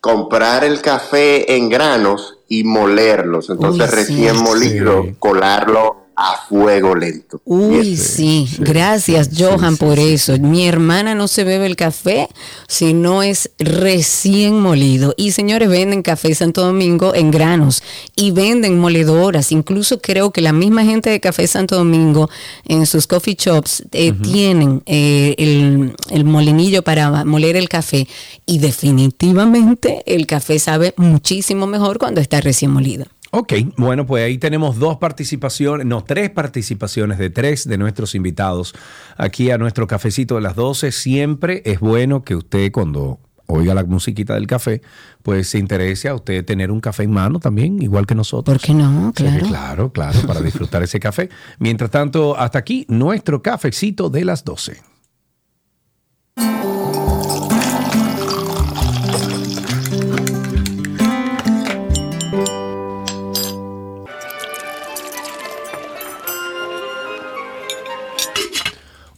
comprar el café en granos y molerlos. Entonces, Uy, recién sí, molido, sí. colarlo a fuego lento. Uy, este, sí. sí. Gracias, sí, Johan, sí, por sí, eso. Sí. Mi hermana no se bebe el café si no es recién molido. Y, señores, venden café Santo Domingo en granos y venden moledoras. Incluso creo que la misma gente de Café Santo Domingo en sus coffee shops eh, uh-huh. tienen eh, el, el molinillo para moler el café. Y definitivamente el café sabe muchísimo mejor cuando está recién molido. Ok, bueno, pues ahí tenemos dos participaciones, no, tres participaciones de tres de nuestros invitados aquí a nuestro cafecito de las doce. Siempre es bueno que usted, cuando oiga la musiquita del café, pues se interese a usted tener un café en mano también, igual que nosotros. ¿Por qué no? Claro. Sí, claro, claro, para disfrutar ese café. Mientras tanto, hasta aquí nuestro cafecito de las doce.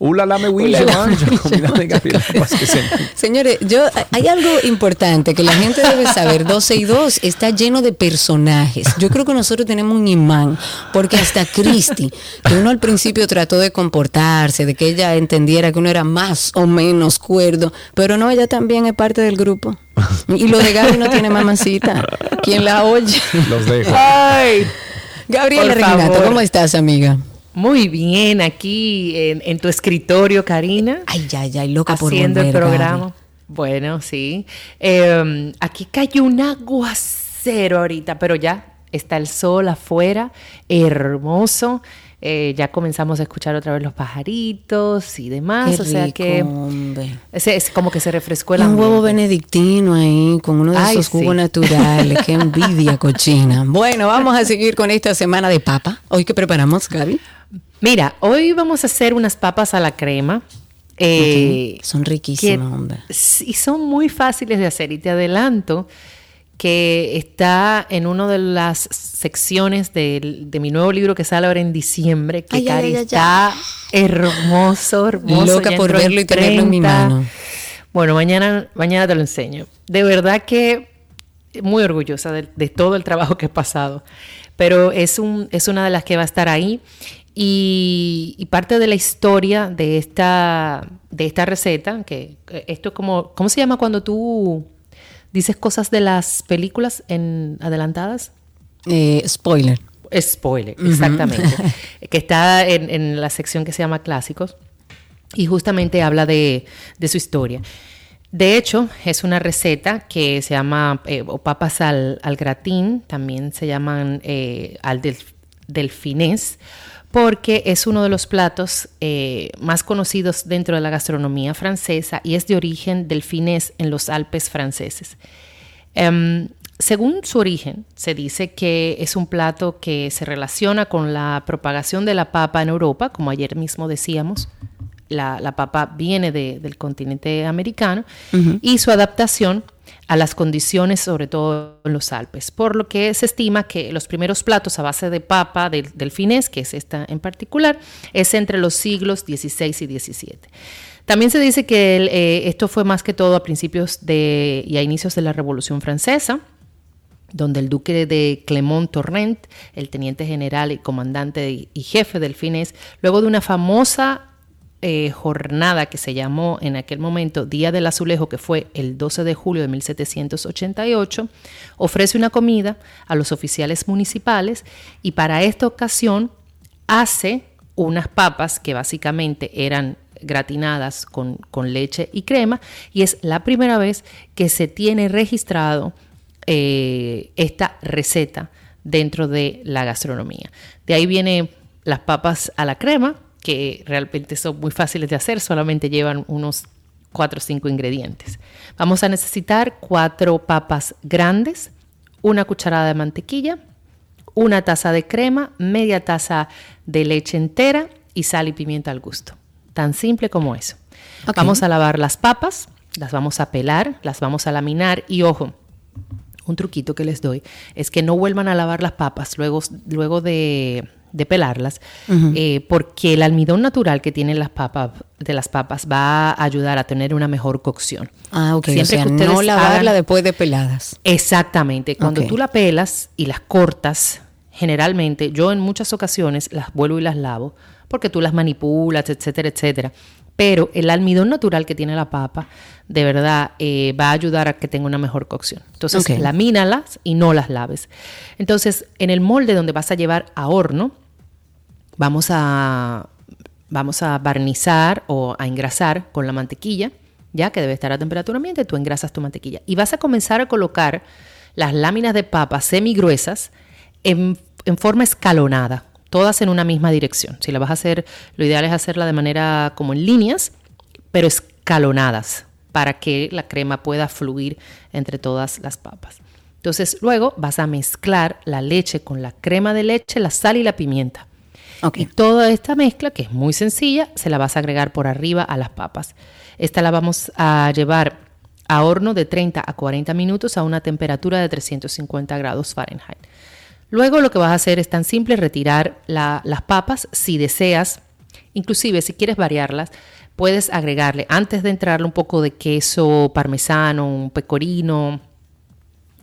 Ula lame Willa, señores, yo hay algo importante que la gente debe saber. doce y dos está lleno de personajes. Yo creo que nosotros tenemos un imán, porque hasta Christie, que uno al principio trató de comportarse, de que ella entendiera que uno era más o menos cuerdo, pero no, ella también es parte del grupo. Y lo de Gaby no tiene mamacita. ¿Quién la oye? Los dejo. Ay, Gabriela Reginato, ¿cómo estás, amiga? Muy bien, aquí en, en tu escritorio, Karina. Ay, ya, ya, y loca por haciendo volver, el programa. Gaby. Bueno, sí. Eh, aquí cayó un aguacero ahorita, pero ya está el sol afuera, hermoso. Eh, ya comenzamos a escuchar otra vez los pajaritos y demás. Qué o sea rico, que hombre. Es, es como que se refrescó el ambiente. Un huevo benedictino ahí con uno de Ay, esos jugos sí. naturales. Qué envidia cochina. Bueno, vamos a seguir con esta semana de papa. ¿Hoy qué preparamos, Gaby? Mira, hoy vamos a hacer unas papas a la crema. Eh, okay. Son riquísimas, que, hombre. Y son muy fáciles de hacer. Y te adelanto que está en una de las secciones de, de mi nuevo libro que sale ahora en diciembre, que ay, Cari, ay, ay, está ay. hermoso, hermoso. Loca ya por verlo y tenerlo en mi mano. Bueno, mañana, mañana te lo enseño. De verdad que muy orgullosa de, de todo el trabajo que he pasado. Pero es, un, es una de las que va a estar ahí. Y, y parte de la historia de esta, de esta receta, que esto es como, ¿cómo se llama cuando tú dices cosas de las películas en adelantadas? Eh, spoiler. Spoiler, uh-huh. Exactamente. Que está en, en la sección que se llama Clásicos y justamente habla de, de su historia. De hecho, es una receta que se llama eh, o papas al, al gratín, también se llaman eh, al del, delfinés, porque es uno de los platos eh, más conocidos dentro de la gastronomía francesa y es de origen delfinés en los Alpes franceses. Um, según su origen, se dice que es un plato que se relaciona con la propagación de la papa en Europa, como ayer mismo decíamos, la, la papa viene de, del continente americano, uh-huh. y su adaptación a las condiciones, sobre todo en los Alpes, por lo que se estima que los primeros platos a base de papa del delfinés, que es esta en particular, es entre los siglos dieciséis y diecisiete. También se dice que el, eh, esto fue más que todo a principios de, y a inicios de la Revolución Francesa, donde el duque de Clermont-Tonnerre, el teniente general y comandante y jefe delfinés, luego de una famosa Eh, jornada que se llamó en aquel momento Día del Azulejo, que fue el doce de julio de mil setecientos ochenta y ocho, ofrece una comida a los oficiales municipales y para esta ocasión hace unas papas que básicamente eran gratinadas con, con leche y crema, y es la primera vez que se tiene registrado eh, esta receta dentro de la gastronomía. De ahí vienen las papas a la crema, que realmente son muy fáciles de hacer, solamente llevan unos cuatro o cinco ingredientes. Vamos a necesitar cuatro papas grandes, una cucharada de mantequilla, una taza de crema, media taza de leche entera y sal y pimienta al gusto. Tan simple como eso. Okay. Vamos a lavar las papas, las vamos a pelar, las vamos a laminar y ojo, un truquito que les doy es que no vuelvan a lavar las papas luego, luego de... de pelarlas, uh-huh. eh, porque el almidón natural que tienen las papas de las papas va a ayudar a tener una mejor cocción. Ah, ok. Siempre o sea, que ustedes no lavarla hagan después de peladas. Exactamente. Cuando okay. tú la pelas y las cortas, generalmente, yo en muchas ocasiones las vuelvo y las lavo, porque tú las manipulas, etcétera, etcétera. Pero el almidón natural que tiene la papa, de verdad, eh, va a ayudar a que tenga una mejor cocción. Entonces, okay. lamínalas y no las laves. Entonces, en el molde donde vas a llevar a horno, vamos a, vamos a barnizar o a engrasar con la mantequilla, ya que debe estar a temperatura ambiente, tú engrasas tu mantequilla. Y vas a comenzar a colocar las láminas de papa semigruesas en, en forma escalonada, todas en una misma dirección. Si la vas a hacer, lo ideal es hacerla de manera como en líneas, pero escalonadas, para que la crema pueda fluir entre todas las papas. Entonces luego vas a mezclar la leche con la crema de leche, la sal y la pimienta. Okay. Y toda esta mezcla, que es muy sencilla, se la vas a agregar por arriba a las papas. Esta la vamos a llevar a horno de treinta a cuarenta minutos a una temperatura de trescientos cincuenta grados Fahrenheit. Luego lo que vas a hacer es tan simple, retirar la, las papas si deseas. Inclusive si quieres variarlas, puedes agregarle antes de entrarle un poco de queso parmesano, un pecorino.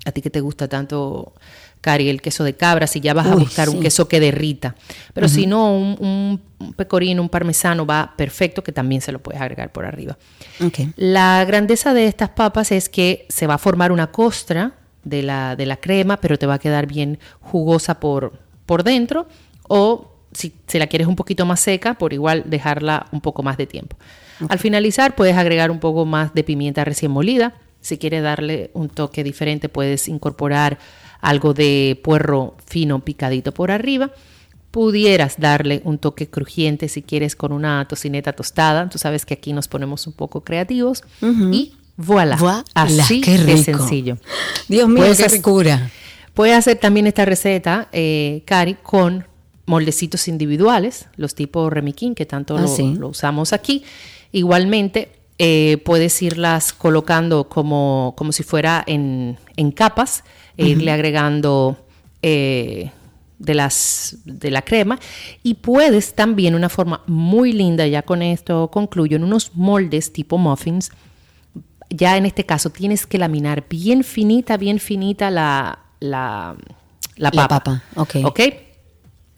A ti que te gusta tanto, Cari, el queso de cabra, si ya vas Uy, a buscar sí. un queso que derrita. Pero uh-huh. si no, un, un pecorino, un parmesano va perfecto, que también se lo puedes agregar por arriba. Okay. La grandeza de estas papas es que se va a formar una costra de la, de la crema, pero te va a quedar bien jugosa por, por dentro. O si, si la quieres un poquito más seca, por igual dejarla un poco más de tiempo. Okay. Al finalizar puedes agregar un poco más de pimienta recién molida. Si quieres darle un toque diferente, puedes incorporar algo de puerro fino picadito por arriba. Pudieras darle un toque crujiente si quieres con una tocineta tostada. Tú sabes que aquí nos ponemos un poco creativos. Uh-huh. Y voilà. voilà. Así de sencillo. Dios mío, puedes qué hacer, ricura. Puedes hacer también esta receta, eh, Cari, con moldecitos individuales, los tipo Remiquín, que tanto ah, lo, sí. lo usamos aquí. Igualmente, Eh, puedes irlas colocando como, como si fuera en, en capas, e uh-huh. irle agregando eh, de, las, de la crema. Y puedes también, una forma muy linda, ya con esto concluyo, en unos moldes tipo muffins, ya en este caso tienes que laminar bien finita, bien finita la, la, la papa. La papa, ok. ¿Okay?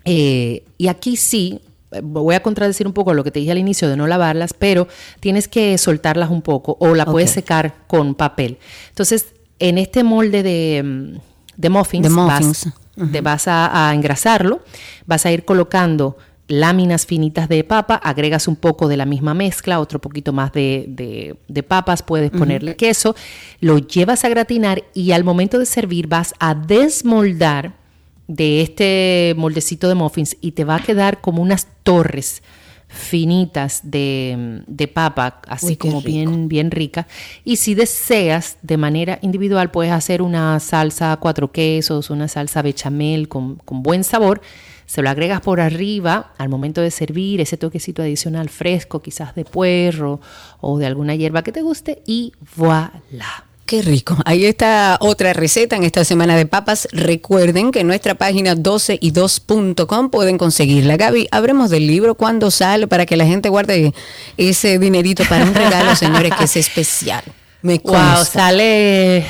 Eh, y aquí sí... Voy a contradecir un poco lo que te dije al inicio de no lavarlas, pero tienes que soltarlas un poco o la puedes okay. secar con papel. Entonces, en este molde de, de muffins, de muffins. Vas, uh-huh. te vas a, a engrasarlo, vas a ir colocando láminas finitas de papa, agregas un poco de la misma mezcla, otro poquito más de, de, de papas, puedes uh-huh. ponerle queso, lo llevas a gratinar y al momento de servir vas a desmoldar de este moldecito de muffins y te va a quedar como unas torres finitas de, de papa, así Uy, como rico. bien, bien rica. Y si deseas, de manera individual, puedes hacer una salsa cuatro quesos, una salsa bechamel con, con buen sabor. Se lo agregas por arriba al momento de servir, ese toquecito adicional fresco, quizás de puerro o de alguna hierba que te guste, y voilà. ¡Qué rico! Ahí está otra receta en esta semana de papas. Recuerden que en nuestra página doce y dos punto com pueden conseguirla. Gaby, hablemos del libro cuando sale para que la gente guarde ese dinerito para un regalo, señores, que es especial. Me consta. Wow, sale,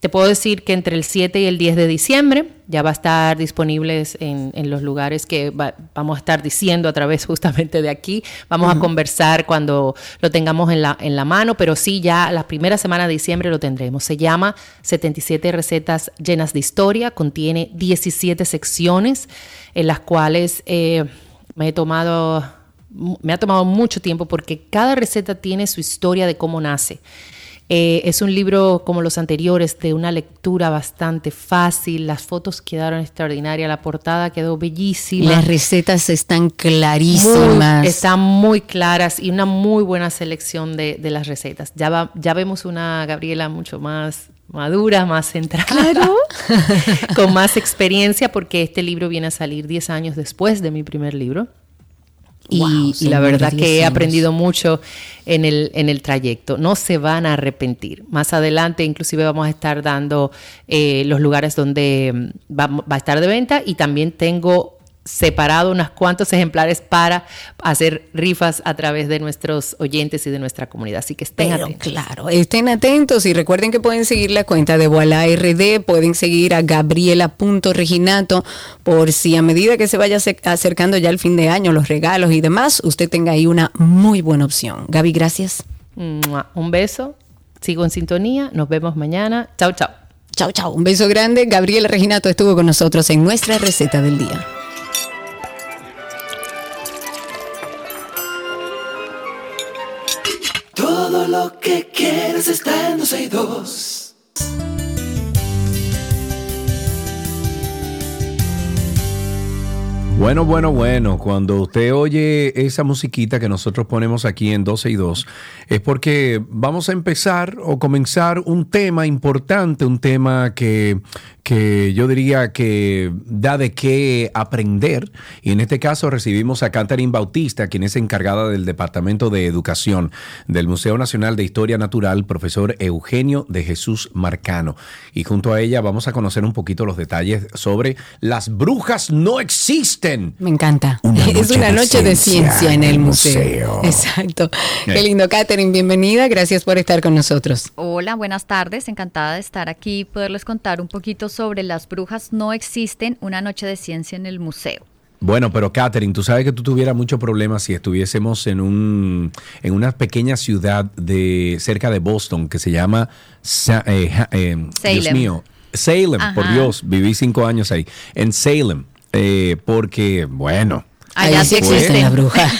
te puedo decir que entre el siete y el diez de diciembre. Ya va a estar disponible en, en los lugares que va, vamos a estar diciendo a través justamente de aquí. Vamos uh-huh. a conversar cuando lo tengamos en la, en la mano, pero sí, ya la primera semana de diciembre lo tendremos. Se llama setenta y siete recetas llenas de historia. Contiene diecisiete secciones en las cuales eh, me he tomado, me ha tomado mucho tiempo porque cada receta tiene su historia de cómo nace. Eh, es un libro, como los anteriores, de una lectura bastante fácil. Las fotos quedaron extraordinarias. La portada quedó bellísima. Las recetas están clarísimas. Muy, están muy claras y una muy buena selección de, de las recetas. Ya, va, ya vemos una Gabriela mucho más madura, más centrada, claro. con más experiencia, porque este libro viene a salir diez años después de mi primer libro. Y, wow, y la verdad que he aprendido mucho en el, en el trayecto. No se van a arrepentir. Más adelante inclusive vamos a estar dando eh, los lugares donde va, va a estar de venta, y también tengo separado unos cuantos ejemplares para hacer rifas a través de nuestros oyentes y de nuestra comunidad. Así que estén Pero, atentos. Claro, estén atentos y recuerden que pueden seguir la cuenta de Voilà R D, pueden seguir a Gabriela punto Reginato por si a medida que se vaya acercando ya el fin de año, los regalos y demás, usted tenga ahí una muy buena opción. Gaby, gracias. Un beso, sigo en sintonía, nos vemos mañana. Chao, chao. Chao, chao. Un beso grande. Gabriela Reginato estuvo con nosotros en nuestra receta del día. Todo lo que quieras está en doce y dos. Bueno, bueno, bueno, cuando usted oye esa musiquita que nosotros ponemos aquí en doce y dos, es porque vamos a empezar o comenzar un tema importante, un tema que, que yo diría que da de qué aprender. Y en este caso recibimos a Catherine Bautista, quien es encargada del Departamento de Educación del Museo Nacional de Historia Natural, profesor Eugenio de Jesús Marcano. Y junto a ella vamos a conocer un poquito los detalles sobre Las brujas no existen. Me encanta. Una es una de noche ciencia de ciencia en el museo. museo. Exacto. Qué lindo, Catherine. Bienvenida. Gracias por estar con nosotros. Hola, buenas tardes. Encantada de estar aquí y poderles contar un poquito sobre Las brujas no existen, una noche de ciencia en el museo. Bueno, pero Catherine, tú sabes que tú tuvieras muchos problemas si estuviésemos en un en una pequeña ciudad de cerca de Boston que se llama Sa- eh, eh, Salem. Dios mío, Salem. Ajá. Por Dios, viví cinco años ahí. En Salem. Eh, porque, bueno... Allá sí existe la bruja.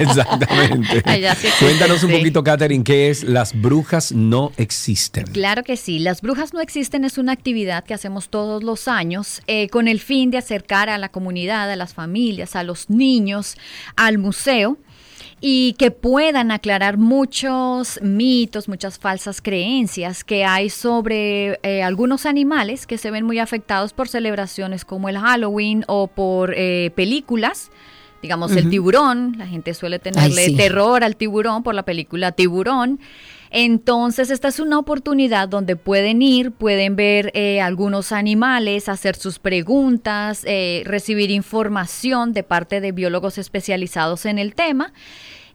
Exactamente. Allá sí existe. Cuéntanos un poquito, Catherine, ¿qué es Las brujas no existen? Claro que sí. Las brujas no existen es una actividad que hacemos todos los años eh, con el fin de acercar a la comunidad, a las familias, a los niños, al museo, y que puedan aclarar muchos mitos, muchas falsas creencias que hay sobre eh, algunos animales que se ven muy afectados por celebraciones como el Halloween o por eh, películas. Digamos, uh-huh. El tiburón, la gente suele tenerle Ay, sí. terror al tiburón por la película Tiburón. Entonces, esta es una oportunidad donde pueden ir, pueden ver eh, algunos animales, hacer sus preguntas, eh, recibir información de parte de biólogos especializados en el tema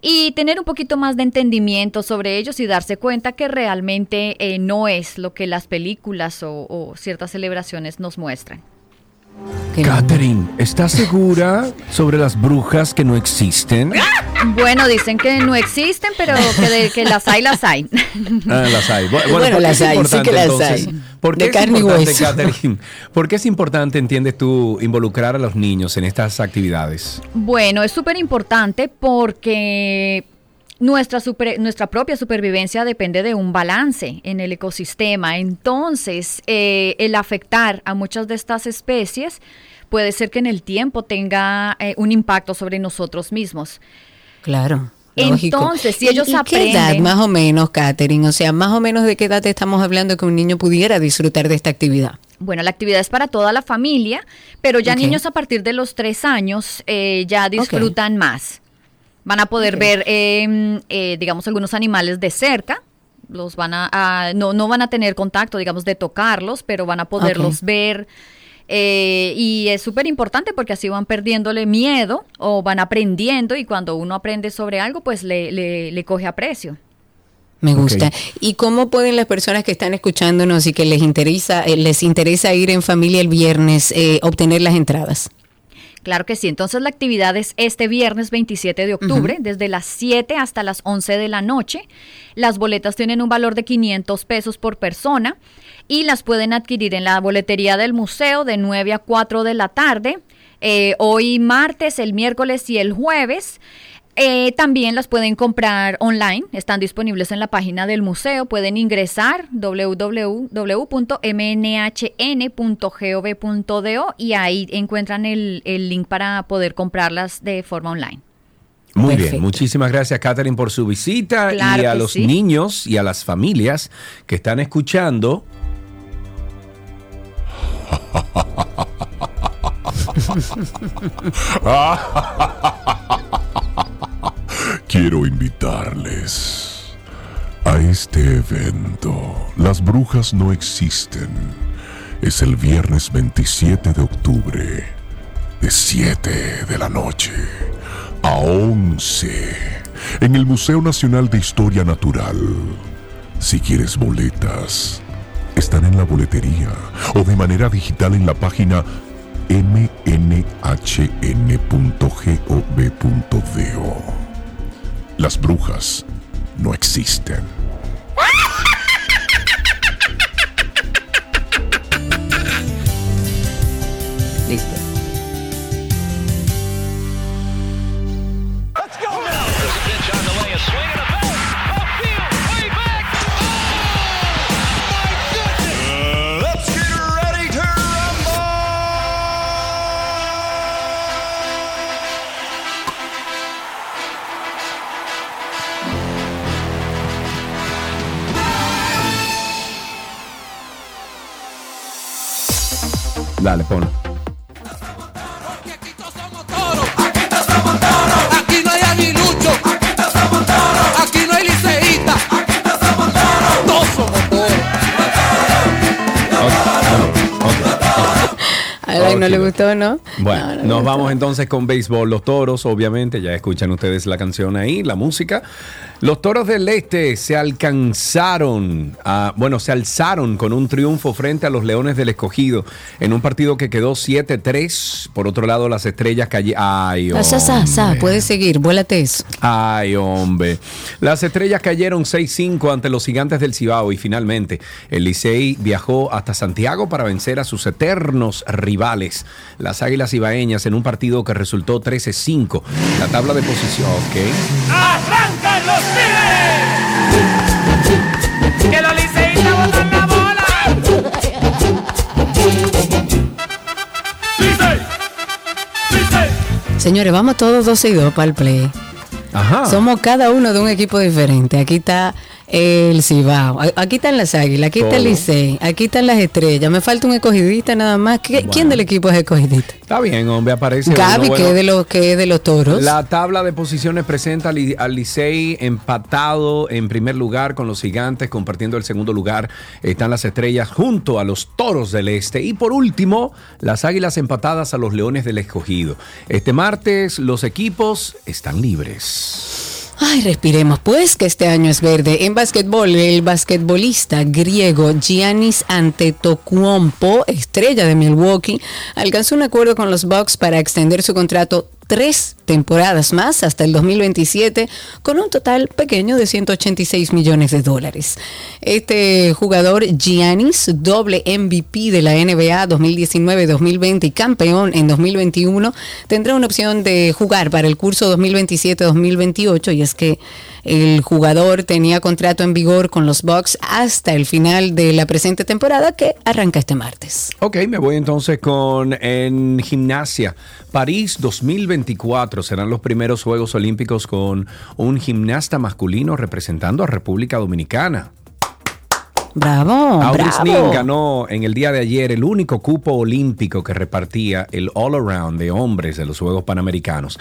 y tener un poquito más de entendimiento sobre ellos y darse cuenta que realmente eh, no es lo que las películas o, o ciertas celebraciones nos muestran. Catherine, ¿estás segura sobre las brujas que no existen? Bueno, dicen que no existen, pero que, de, que las hay, las hay. Ah, las hay. Bueno, bueno las hay, sí que las entonces, hay. ¿Por qué de es carne importante, y hueso. Catherine? ¿Por qué es importante, entiendes tú, involucrar a los niños en estas actividades? Bueno, es súper importante porque... Nuestra, super, nuestra propia supervivencia depende de un balance en el ecosistema. Entonces, eh, el afectar a muchas de estas especies puede ser que en el tiempo tenga eh, un impacto sobre nosotros mismos. Claro. Lógico. Entonces, si ellos ¿Y, y aprenden... ¿Qué edad más o menos, Catherine? O sea, más o menos de qué edad estamos hablando que un niño pudiera disfrutar de esta actividad. Bueno, la actividad es para toda la familia, pero ya okay. niños a partir de los tres años eh, ya disfrutan okay. más. Van a poder okay. ver, eh, eh, digamos, algunos animales de cerca. Los van a, a no, no van a tener contacto, digamos, de tocarlos, pero van a poderlos okay. ver. Eh, y es súper importante porque así van perdiéndole miedo o van aprendiendo. Y cuando uno aprende sobre algo, pues le, le, le coge aprecio. Me gusta. Okay. ¿Y cómo pueden las personas que están escuchándonos y que les interesa, les interesa ir en familia el viernes, eh, obtener las entradas? Claro que sí. Entonces, la actividad es este viernes veintisiete de octubre, uh-huh. desde las siete hasta las once de la noche. Las boletas tienen un valor de quinientos pesos por persona y las pueden adquirir en la boletería del museo de nueve a cuatro de la tarde. Eh, hoy martes, el miércoles y el jueves. Eh, también las pueden comprar online, están disponibles en la página del museo, pueden ingresar doble u doble u doble u punto m n h n punto gov punto do y ahí encuentran el, el link para poder comprarlas de forma online. Muy Perfecto. Bien, muchísimas gracias, Catherine, por su visita claro y a los sí. niños y a las familias que están escuchando. Quiero invitarles a este evento. Las brujas no existen. Es el viernes veintisiete de octubre, de siete de la noche a once, en el Museo Nacional de Historia Natural. Si quieres boletas, están en la boletería o de manera digital en la página m n h n punto gov punto do. Las brujas no existen. Listo. Let's go now. There's a pitch on the way, a swing and a bounce. Upfield, way back. Oh, my goodness. Let's get ready to rumble. Dale, ponlo. No le gustó, ¿no? Bueno, no, no nos vamos entonces con béisbol. Los Toros, obviamente, ya escuchan ustedes la canción ahí, la música. Los Toros del Este se alcanzaron, a, bueno, se alzaron con un triunfo frente a los Leones del Escogido en un partido que quedó siete tres. Por otro lado, las Estrellas cayeron. Ay, hombre. Sa, sa, sa. Puedes seguir, vuélate eso. Ay, hombre. Las Estrellas cayeron seis cinco ante los Gigantes del Cibao y finalmente el Licey viajó hasta Santiago para vencer a sus eternos rivales. Las Águilas Ibaeñas en un partido que resultó trece cinco. La tabla de posición, ok. ¡Arrancan los Tigres! ¡Que los liceístas botan la bola! ¡Licey! ¡Licey! Señores, vamos todos doce y dos para el play. Ajá. Somos cada uno de un equipo diferente. Aquí está el Cibao, aquí están las Águilas, aquí todo. Está el Licey, aquí están las Estrellas. Me falta un escogidista nada más. Bueno. ¿Quién del equipo es escogidista? Está bien, hombre, aparece Gaby, bueno, que, es de los, que es de los Toros. La tabla de posiciones presenta al, al Licey empatado en primer lugar con los Gigantes, compartiendo el segundo lugar. Están las Estrellas junto a los Toros del Este. Y por último, las Águilas empatadas a los Leones del Escogido. Este martes los equipos están libres. Ay, respiremos pues, que este año es verde. En básquetbol, el basquetbolista griego Giannis Antetokounmpo, estrella de Milwaukee, alcanzó un acuerdo con los Bucks para extender su contrato tres temporadas más hasta el dos mil veintisiete con un total pequeño de ciento ochenta y seis millones de dólares. Este jugador Giannis, doble M V P de la N B A dos mil diecinueve dos mil veinte y campeón en dos mil veintiuno, tendrá una opción de jugar para el curso dos mil veintisiete dos mil veintiocho, y es que el jugador tenía contrato en vigor con los Bucks hasta el final de la presente temporada, que arranca este martes. Ok, me voy entonces con en gimnasia. París dos mil veinticuatro serán los primeros Juegos Olímpicos con un gimnasta masculino representando a República Dominicana. Bravo, Audis Ning ganó en el día de ayer el único cupo olímpico que repartía el all-around de hombres de los Juegos Panamericanos.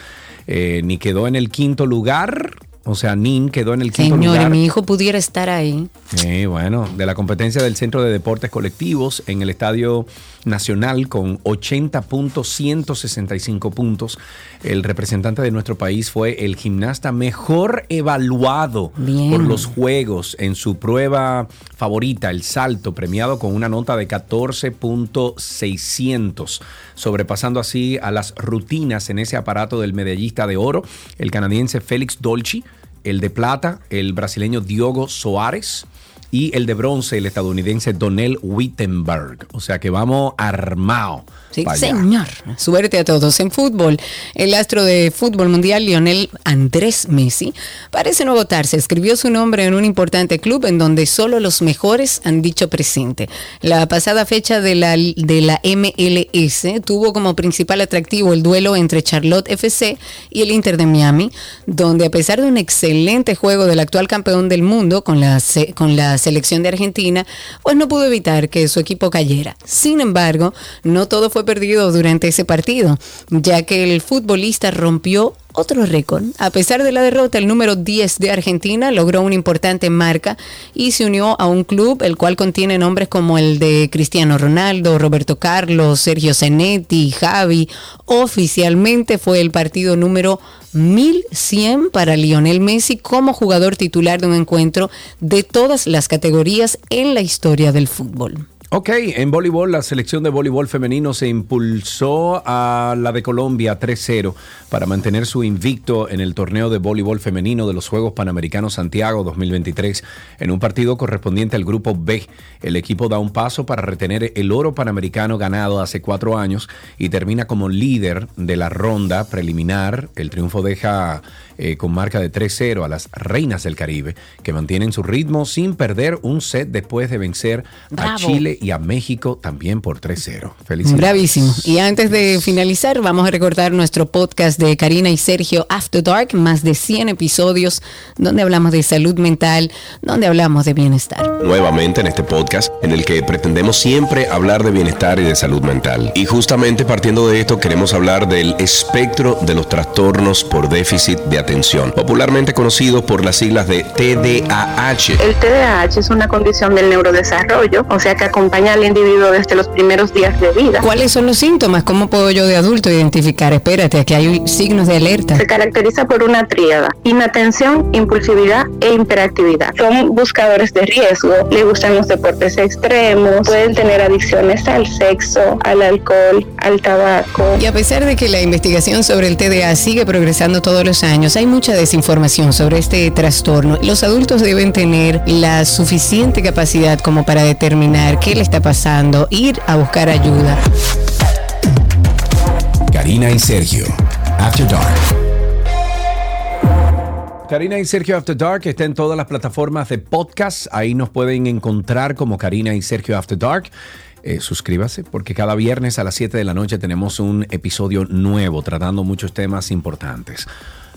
Eh, ni quedó en el quinto lugar... O sea, Nin quedó en el quinto Señores, lugar. Señores, mi hijo pudiera estar ahí. Sí, bueno, de la competencia del Centro de Deportes Colectivos en el Estadio Nacional con ochenta punto ciento sesenta y cinco puntos. El representante de nuestro país fue el gimnasta mejor evaluado Bien. por los Juegos en su prueba favorita, el salto, premiado con una nota de catorce punto seiscientos, sobrepasando así a las rutinas en ese aparato del medallista de oro, el canadiense Félix Dolci, el de plata, el brasileño Diogo Soares, y el de bronce, el estadounidense Donnell Wittenberg. O sea que vamos armados. Sí, señor. Suerte a todos. En fútbol, el astro de fútbol mundial, Lionel Andrés Messi, parece no agotarse. Escribió su nombre en un importante club en donde solo los mejores han dicho presente. La pasada fecha de la, de la M L S tuvo como principal atractivo el duelo entre Charlotte F C y el Inter de Miami, donde a pesar de un excelente juego del actual campeón del mundo con la, con la selección de Argentina, pues no pudo evitar que su equipo cayera. Sin embargo, no todo fue perdido durante ese partido, ya que el futbolista rompió otro récord. A pesar de la derrota, el número diez de Argentina logró una importante marca y se unió a un club el cual contiene nombres como el de Cristiano Ronaldo, Roberto Carlos, Sergio Zanetti, Javi. Oficialmente fue el partido número mil cien para Lionel Messi como jugador titular de un encuentro de todas las categorías en la historia del fútbol. Ok, en voleibol, la selección de voleibol femenino se impulsó a la de Colombia tres cero para mantener su invicto en el torneo de voleibol femenino de los Juegos Panamericanos Santiago dos mil veintitrés. En un partido correspondiente al grupo B, el equipo da un paso para retener el oro panamericano ganado hace cuatro años y termina como líder de la ronda preliminar. El triunfo deja eh, con marca de tres cero a las Reinas del Caribe, que mantienen su ritmo sin perder un set después de vencer Bravo. a Chile y a México también por tres cero. Felicidades. Bravísimo. Y antes de finalizar, vamos a recordar nuestro podcast de Karina y Sergio After Dark, más de cien episodios donde hablamos de salud mental, donde hablamos de bienestar. Nuevamente en este podcast en el que pretendemos siempre hablar de bienestar y de salud mental. Y justamente partiendo de esto queremos hablar del espectro de los trastornos por déficit de atención, popularmente conocido por las siglas de T D A H. El T D A H es una condición del neurodesarrollo, o sea que acompaña al individuo desde los primeros días de vida. ¿Cuáles son los síntomas? ¿Cómo puedo yo de adulto identificar? Espérate, aquí hay signos de alerta. Se caracteriza por una tríada: inatención, impulsividad e hiperactividad. Son buscadores de riesgo, les gustan los deportes extremos, pueden tener adicciones al sexo, al alcohol, al tabaco. Y a pesar de que la investigación sobre el T D A sigue progresando todos los años, hay mucha desinformación sobre este trastorno. Los adultos deben tener la suficiente capacidad como para determinar qué le está pasando, ir a buscar ayuda. Karina y Sergio, After Dark. Karina y Sergio After Dark está en todas las plataformas de podcast. Ahí nos pueden encontrar como Karina y Sergio After Dark. Eh, suscríbase, porque cada viernes a las siete de la noche tenemos un episodio nuevo tratando muchos temas importantes.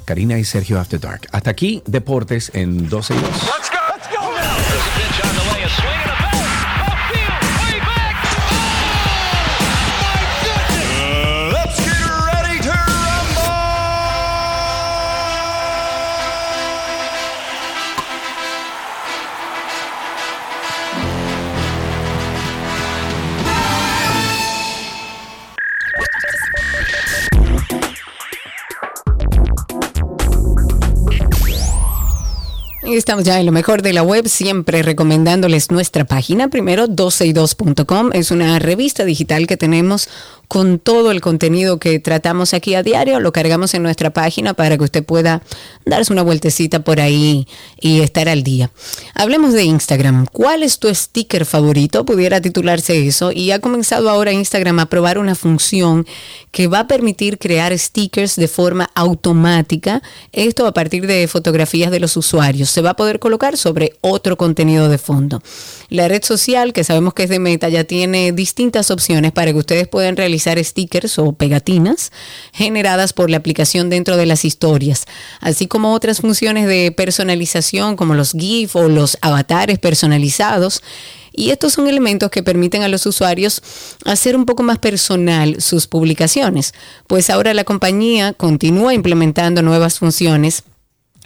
Karina y Sergio After Dark. Hasta aquí, deportes en doce y dos. Let's go. Estamos ya en lo mejor de la web, siempre recomendándoles nuestra página. Primero, doce y dos punto com. Es una revista digital que tenemos con todo el contenido que tratamos aquí a diario. Lo cargamos en nuestra página para que usted pueda darse una vueltecita por ahí y estar al día. Hablemos de Instagram. ¿Cuál es tu sticker favorito? Pudiera titularse eso. Y ha comenzado ahora Instagram a probar una función que va a permitir crear stickers de forma automática. Esto a partir de fotografías de los usuarios. Se va a poder colocar sobre otro contenido de fondo. La red social, que sabemos que es de Meta, ya tiene distintas opciones para que ustedes puedan realizar stickers o pegatinas generadas por la aplicación dentro de las historias, así como otras funciones de personalización como los GIF o los avatares personalizados. Y estos son elementos que permiten a los usuarios hacer un poco más personal sus publicaciones, pues ahora la compañía continúa implementando nuevas funciones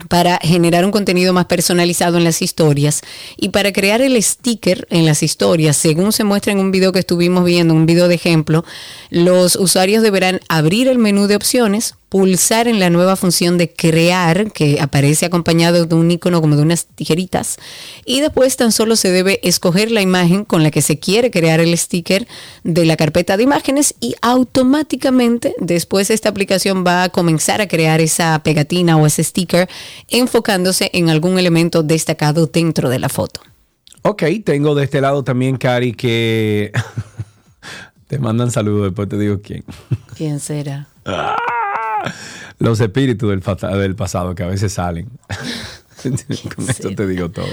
para generar un contenido más personalizado en las historias y para crear el sticker en las historias. Según se muestra en un video que estuvimos viendo, un video de ejemplo, los usuarios deberán abrir el menú de opciones, pulsar en la nueva función de crear, que aparece acompañado de un icono como de unas tijeritas, y después tan solo se debe escoger la imagen con la que se quiere crear el sticker de la carpeta de imágenes, y automáticamente después esta aplicación va a comenzar a crear esa pegatina o ese sticker enfocándose en algún elemento destacado dentro de la foto. Ok, tengo de este lado también, Cari, que te mandan saludos, después te digo quién. ¿Quién será? ¡Ah! Los espíritus del, fata- del pasado que a veces salen. Con esto te digo todo.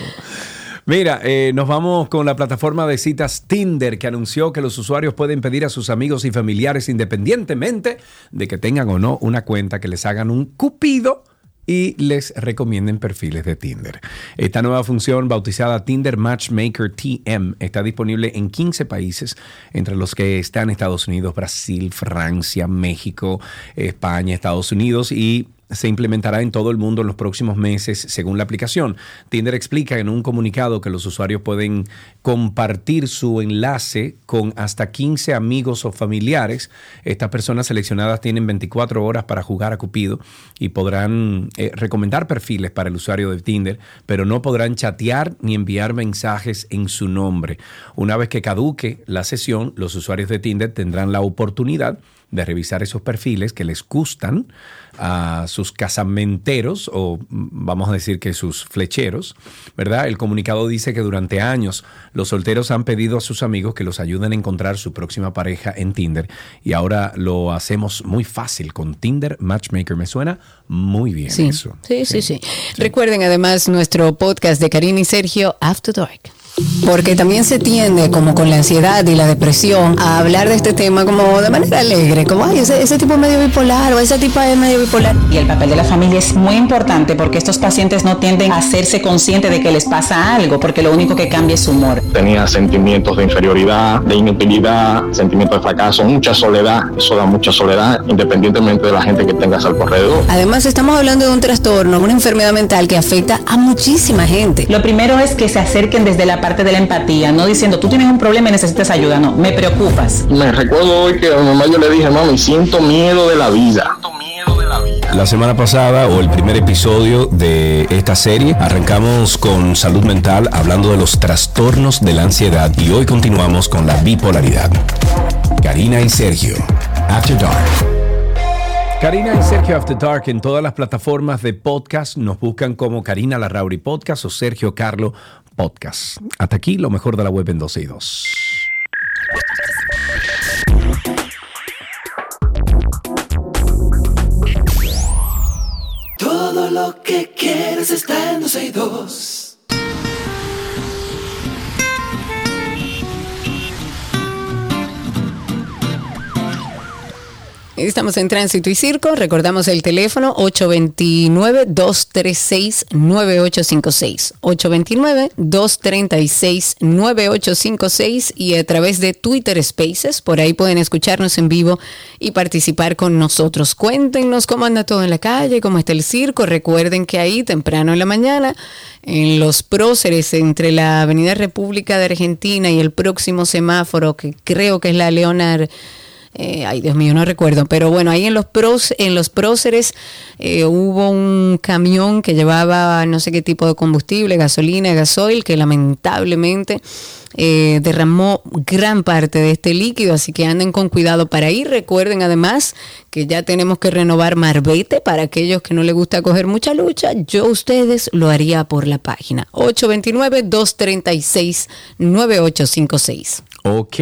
Mira, eh, nos vamos con la plataforma de citas Tinder, que anunció que los usuarios pueden pedir a sus amigos y familiares, independientemente de que tengan o no una cuenta, que les hagan un cupido y les recomienden perfiles de Tinder. Esta nueva función, bautizada Tinder Matchmaker T M, está disponible en quince países, entre los que están Estados Unidos, Brasil, Francia, México, España, Estados Unidos, y se implementará en todo el mundo en los próximos meses, según la aplicación. Tinder explica en un comunicado que los usuarios pueden compartir su enlace con hasta quince amigos o familiares. Estas personas seleccionadas tienen veinticuatro horas para jugar a Cupido y podrán eh, recomendar perfiles para el usuario de Tinder, pero no podrán chatear ni enviar mensajes en su nombre. Una vez que caduque la sesión, los usuarios de Tinder tendrán la oportunidad de revisar esos perfiles que les gustan a sus casamenteros, o vamos a decir que sus flecheros, ¿verdad? El comunicado dice que durante años los solteros han pedido a sus amigos que los ayuden a encontrar su próxima pareja en Tinder, y ahora lo hacemos muy fácil con Tinder Matchmaker. Me suena muy bien, sí, eso. Sí, sí, sí, sí. Recuerden además nuestro podcast de Karina y Sergio After Dark. Porque también se tiende, como con la ansiedad y la depresión, a hablar de este tema como de manera alegre, como ay, ese, ese tipo es medio bipolar o esa tipa es medio bipolar. Y el papel de la familia es muy importante porque estos pacientes no tienden a hacerse conscientes de que les pasa algo, porque lo único que cambia es su humor. Tenía sentimientos de inferioridad, de inutilidad, sentimientos de fracaso, mucha soledad. Eso da mucha soledad, independientemente de la gente que tengas al alrededor. Además, estamos hablando de un trastorno, una enfermedad mental que afecta a muchísima gente. Lo primero es que se acerquen desde la parte de la empatía, no diciendo tú tienes un problema y necesitas ayuda, no, me preocupas. Me recuerdo hoy que a mi mamá yo le dije, mami, siento miedo de la vida. La semana pasada, o el primer episodio de esta serie, arrancamos con salud mental hablando de los trastornos de la ansiedad y hoy continuamos con la bipolaridad. Karina y Sergio, After Dark. Karina y Sergio After Dark en todas las plataformas de podcast. Nos buscan como Karina Larrauri Podcast o Sergio Carlo Podcast. Hasta aquí lo mejor de la web en doce y dos. Todo lo que quieres está en doce y dos. Estamos en Tránsito y Circo. Recordamos el teléfono ocho dos nueve, dos tres seis, nueve ocho cinco seis. ocho dos nueve, dos tres seis, nueve ocho cinco seis. Y a través de Twitter Spaces, por ahí pueden escucharnos en vivo y participar con nosotros. Cuéntenos cómo anda todo en la calle, cómo está el circo. Recuerden que ahí, temprano en la mañana, en los próceres entre la Avenida República de Argentina y el próximo semáforo, que creo que es la Leonard... Eh, ay, Dios mío, no recuerdo, pero bueno, ahí en los pros, en los próceres eh, hubo un camión que llevaba no sé qué tipo de combustible, gasolina, gasoil, que lamentablemente eh, derramó gran parte de este líquido, así que anden con cuidado para ir. Recuerden además que ya tenemos que renovar marbete para aquellos que no les gusta coger mucha lucha. Yo ustedes lo haría por la página ocho dos nueve, dos tres seis, nueve ocho cinco seis. Ok,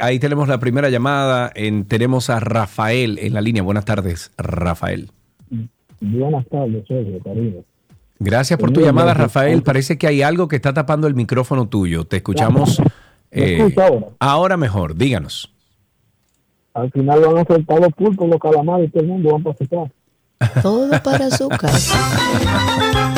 ahí tenemos la primera llamada. En, tenemos a Rafael en la línea. Buenas tardes, Rafael. Buenas tardes, Sergio, cariño. Gracias por tu llamada, Rafael. Parece que hay algo que está tapando el micrófono tuyo. Te escuchamos. Eh, ahora? ahora mejor, díganos. Al final van a soltar los pulpos, los calamares y todo el mundo van para su casa. Todo para su casa.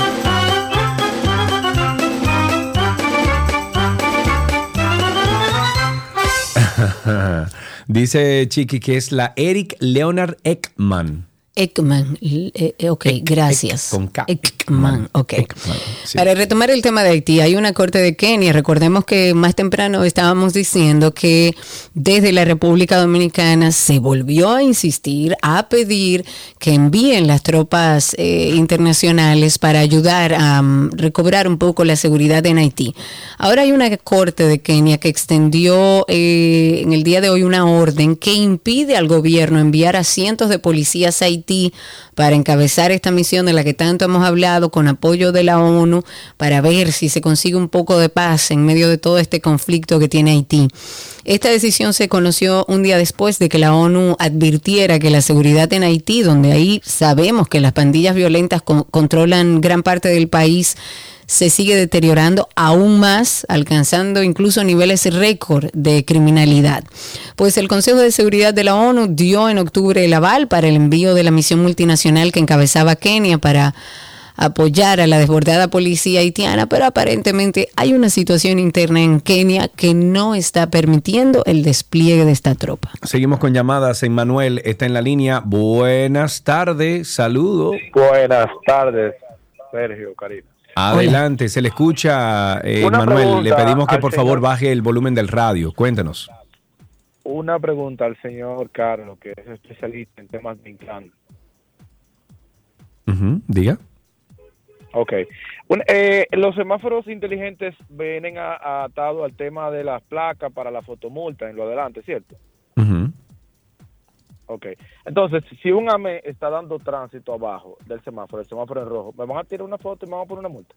Dice Chiqui que es la Eric Leonard Ekman. Ekman, eh, ok, Ek, gracias. Ek, con K. Ekman, ok. Ekman, sí. Para retomar el tema de Haití, hay una corte de Kenia. Recordemos que más temprano estábamos diciendo que desde la República Dominicana se volvió a insistir, a pedir que envíen las tropas eh, internacionales para ayudar a um, recobrar un poco la seguridad en Haití. Ahora hay una corte de Kenia que extendió eh, en el día de hoy una orden que impide al gobierno enviar a cientos de policías a Haití para encabezar esta misión de la que tanto hemos hablado con apoyo de la ONU para ver si se consigue un poco de paz en medio de todo este conflicto que tiene Haití. Esta decisión se conoció un día después de que la ONU advirtiera que la seguridad en Haití, donde ahí sabemos que las pandillas violentas co- controlan gran parte del país, se sigue deteriorando aún más, alcanzando incluso niveles récord de criminalidad. Pues el Consejo de Seguridad de la ONU dio en octubre el aval para el envío de la misión multinacional que encabezaba Kenia para apoyar a la desbordada policía haitiana, pero aparentemente hay una situación interna en Kenia que no está permitiendo el despliegue de esta tropa. Seguimos con llamadas. Emmanuel está en la línea. Buenas tardes, saludos. Buenas tardes, Sergio, Karina. Adelante, hola. Se le escucha, eh, Manuel. Le pedimos que por señor, favor baje el volumen del radio. Cuéntanos. Una pregunta al señor Carlos, que es especialista en temas de inclán. Uh-huh. Diga. Ok. Bueno, eh, los semáforos inteligentes vienen atados al tema de las placas para la fotomulta en lo adelante, ¿cierto? Uh-huh. Ok. Entonces, si un A M E está dando tránsito abajo del semáforo, el semáforo en rojo, me van a tirar una foto y me van a poner una multa.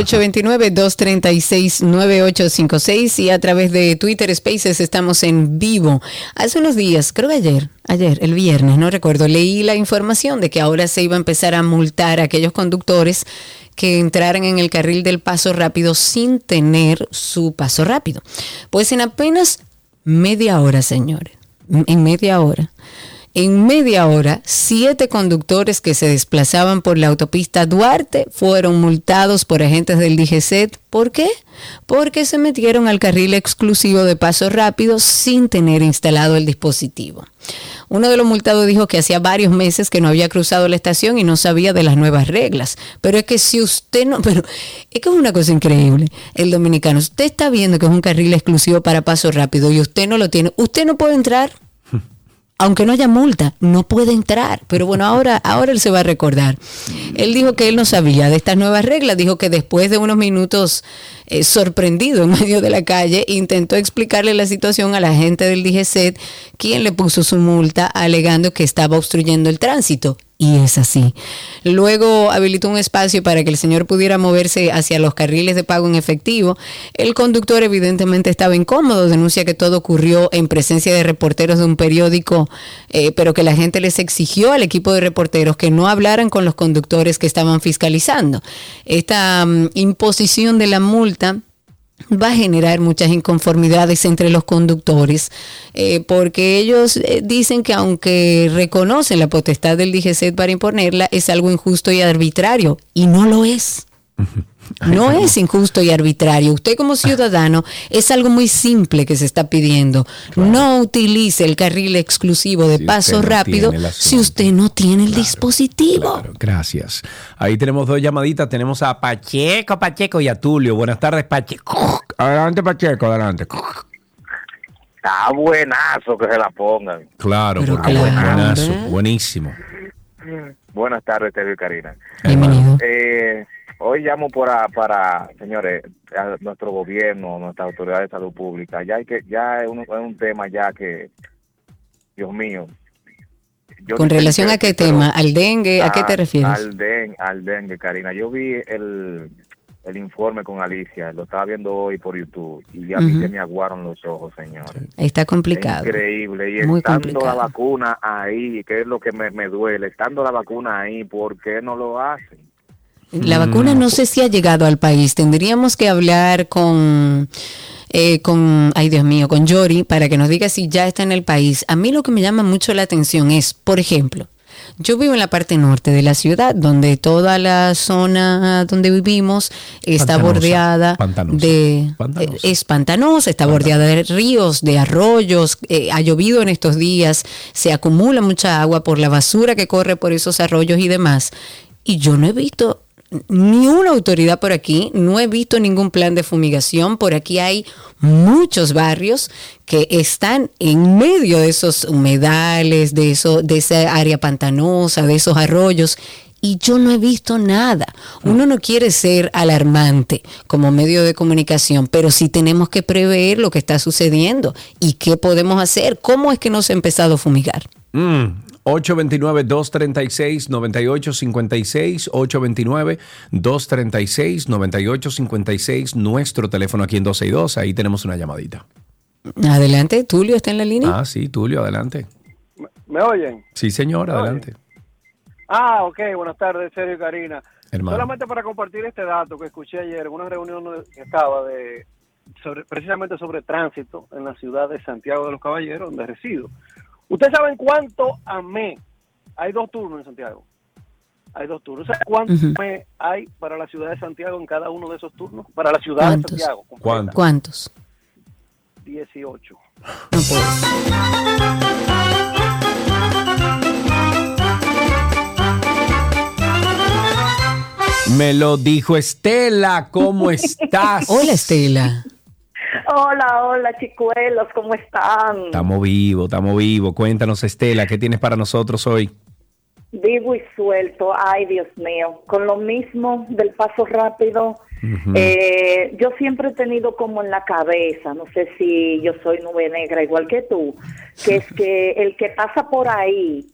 ocho dos nueve, dos tres seis, nueve ocho cinco seis y a través de Twitter Spaces estamos en vivo. Hace unos días, creo que ayer, ayer, el viernes, no recuerdo, leí la información de que ahora se iba a empezar a multar a aquellos conductores que entraran en el carril del paso rápido sin tener su paso rápido. Pues en apenas media hora, señores, en media hora, en media hora, siete conductores que se desplazaban por la autopista Duarte fueron multados por agentes del D G C E T. ¿Por qué? Porque se metieron al carril exclusivo de paso rápido sin tener instalado el dispositivo. Uno de los multados dijo que hacía varios meses que no había cruzado la estación y no sabía de las nuevas reglas. Pero es que si usted no... Pero es que es una cosa increíble. El dominicano, usted está viendo que es un carril exclusivo para paso rápido y usted no lo tiene. Usted no puede entrar. Aunque no haya multa, no puede entrar. Pero bueno, ahora, ahora él se va a recordar. Él dijo que él no sabía de estas nuevas reglas. Dijo que después de unos minutos eh, sorprendido en medio de la calle, intentó explicarle la situación a la gente del D G C E T, quien le puso su multa alegando que estaba obstruyendo el tránsito. Y es así. Luego habilitó un espacio para que el señor pudiera moverse hacia los carriles de pago en efectivo. El conductor evidentemente estaba incómodo. Denuncia que todo ocurrió en presencia de reporteros de un periódico, eh, pero que la gente les exigió al equipo de reporteros que no hablaran con los conductores que estaban fiscalizando. Esta um, imposición de la multa va a generar muchas inconformidades entre los conductores, eh, porque ellos eh, dicen que aunque reconocen la potestad del D G C E T para imponerla, es algo injusto y arbitrario, y no lo es. No es injusto y arbitrario. Usted como ciudadano, es algo muy simple que se está pidiendo. Claro. No utilice el carril exclusivo de si paso rápido no si usted no tiene el claro, dispositivo. Claro. Gracias. Ahí tenemos dos llamaditas. Tenemos a Pacheco, Pacheco y a Tulio. Buenas tardes, Pacheco. Adelante, Pacheco, adelante. Está buenazo que se la pongan. Claro, pero porque claro, buenazo, buenísimo. Buenas tardes, Teo y Karina. Bienvenido. Eh... Hoy llamo para, para señores, a nuestro gobierno, nuestra autoridad de salud pública. Ya hay que, ya es un, es un tema ya que, Dios mío. Yo ¿Con relación que, a qué pero, tema? ¿Al dengue? ¿A, ¿A qué te refieres? Al dengue, al dengue, Karina. Yo vi el, el informe con Alicia, lo estaba viendo hoy por YouTube, y a uh-huh. mí se me aguaron los ojos, señores. Está complicado. Es increíble. Y Muy estando complicado. la vacuna ahí, que es lo que me, me duele, estando la vacuna ahí, ¿por qué no lo hacen? La vacuna no sé si ha llegado al país. Tendríamos que hablar con, eh, con, ay Dios mío, con Yori para que nos diga si ya está en el país. A mí lo que me llama mucho la atención es, por ejemplo, yo vivo en la parte norte de la ciudad, donde toda la zona donde vivimos está pantanosa, bordeada pantanosa, de... Pantanosa. Es pantanosa, está pantanosa. bordeada de ríos, de arroyos, eh, ha llovido en estos días, se acumula mucha agua por la basura que corre por esos arroyos y demás. Y yo no he visto... ni una autoridad por aquí, no he visto ningún plan de fumigación. Por aquí hay muchos barrios que están en medio de esos humedales, de, eso, de esa área pantanosa, de esos arroyos, y yo no he visto nada. Uno no quiere ser alarmante como medio de comunicación, pero sí tenemos que prever lo que está sucediendo y qué podemos hacer. ¿Cómo es que no se ha empezado a fumigar? Mm. ocho dos nueve, dos tres seis, nueve ocho cinco seis, ocho dos nueve, dos tres seis, nueve ocho cinco seis, nuestro teléfono aquí en dos seis dos, ahí tenemos una llamadita. Adelante, Tulio, ¿está en la línea? Ah, sí, Tulio, adelante. ¿Me, me oyen? Sí, señor, adelante. Oyen? Ah, ok, buenas tardes, Sergio y Karina. Hermano. Solamente para compartir este dato que escuché ayer en una reunión que estaba de, sobre, precisamente sobre tránsito en la ciudad de Santiago de los Caballeros, donde resido. ¿Ustedes saben cuánto amé? Hay dos turnos en Santiago. Hay dos turnos. ¿Saben cuánto uh-huh. amé hay para la ciudad de Santiago en cada uno de esos turnos? Para la ciudad ¿Cuántos? de Santiago. ¿Cuántos? ¿Cuántos? dieciocho. Me lo dijo Estela. ¿Cómo estás? Hola, Estela. Hola, hola, chicuelos, ¿cómo están? Estamos vivos, estamos vivos. Cuéntanos, Estela, ¿qué tienes para nosotros hoy? Vivo y suelto, ay, Dios mío. Con lo mismo del paso rápido, uh-huh. eh, yo siempre he tenido como en la cabeza, no sé si yo soy nube negra igual que tú, que es que el que pasa por ahí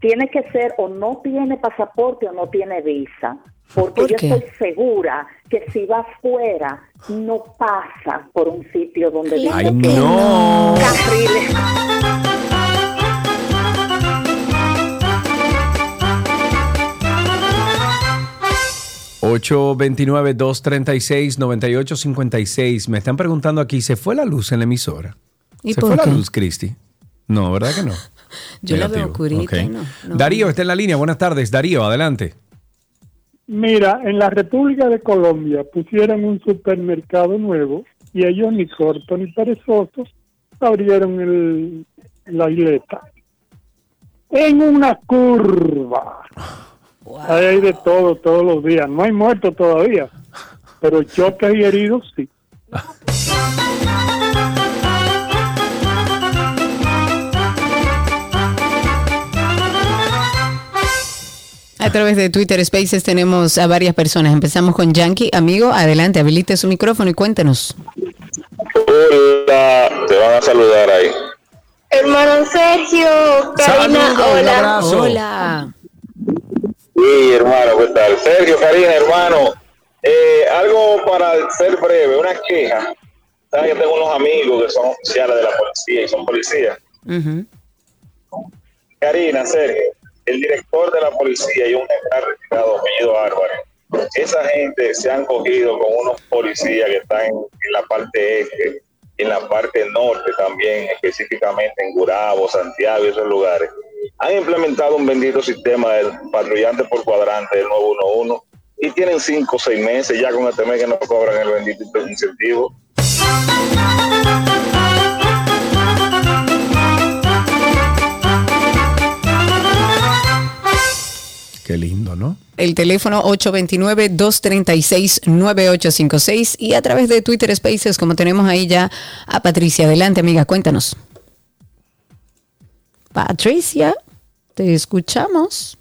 tiene que ser o no tiene pasaporte o no tiene visa. Porque ¿Por yo qué? Estoy segura que si va afuera, no pasa por un sitio donde... ¡Ay, no! Carriles. ocho dos nueve, dos tres seis, nueve ocho cinco seis. Me están preguntando aquí, ¿se fue la luz en la emisora? ¿Y ¿Se por fue qué? la luz, Cristi? No, ¿verdad que no? Yo Negativo. la veo curita, okay. no, no. Darío, está en la línea. Buenas tardes, Darío, adelante. Mira, en la República de Colombia pusieron un supermercado nuevo y ellos ni corto ni perezoso abrieron el, la isleta. En una curva. Wow. Hay de todo, todos los días. No hay muertos todavía, pero choques y heridos sí. A través de Twitter Spaces tenemos a varias personas. Empezamos con Yankee. Amigo, adelante, habilite su micrófono y cuéntenos. Hola, te van a saludar ahí. Hermano Sergio, Karina, Saludos, hola. Hola. Sí, hermano, ¿qué tal? Sergio, Karina, hermano. Eh, algo para ser breve, una queja. ¿Sabes? Yo tengo unos amigos que son oficiales de la policía y son policías. Uh-huh. Karina, Sergio. El director de la policía y un general retirado, apellido Álvarez. Esa gente se han cogido con unos policías que están en, en la parte este, en la parte norte también, específicamente en Gurabo, Santiago y esos lugares. Han implementado un bendito sistema de patrullante por cuadrante del nueve uno uno y tienen cinco o seis meses ya con este mes que no cobran el bendito incentivo. Qué lindo, ¿no? El teléfono ocho dos nueve, dos tres seis, nueve ocho cinco seis y a través de Twitter Spaces, como tenemos ahí ya a Patricia. Adelante, amiga, cuéntanos. Patricia, te escuchamos.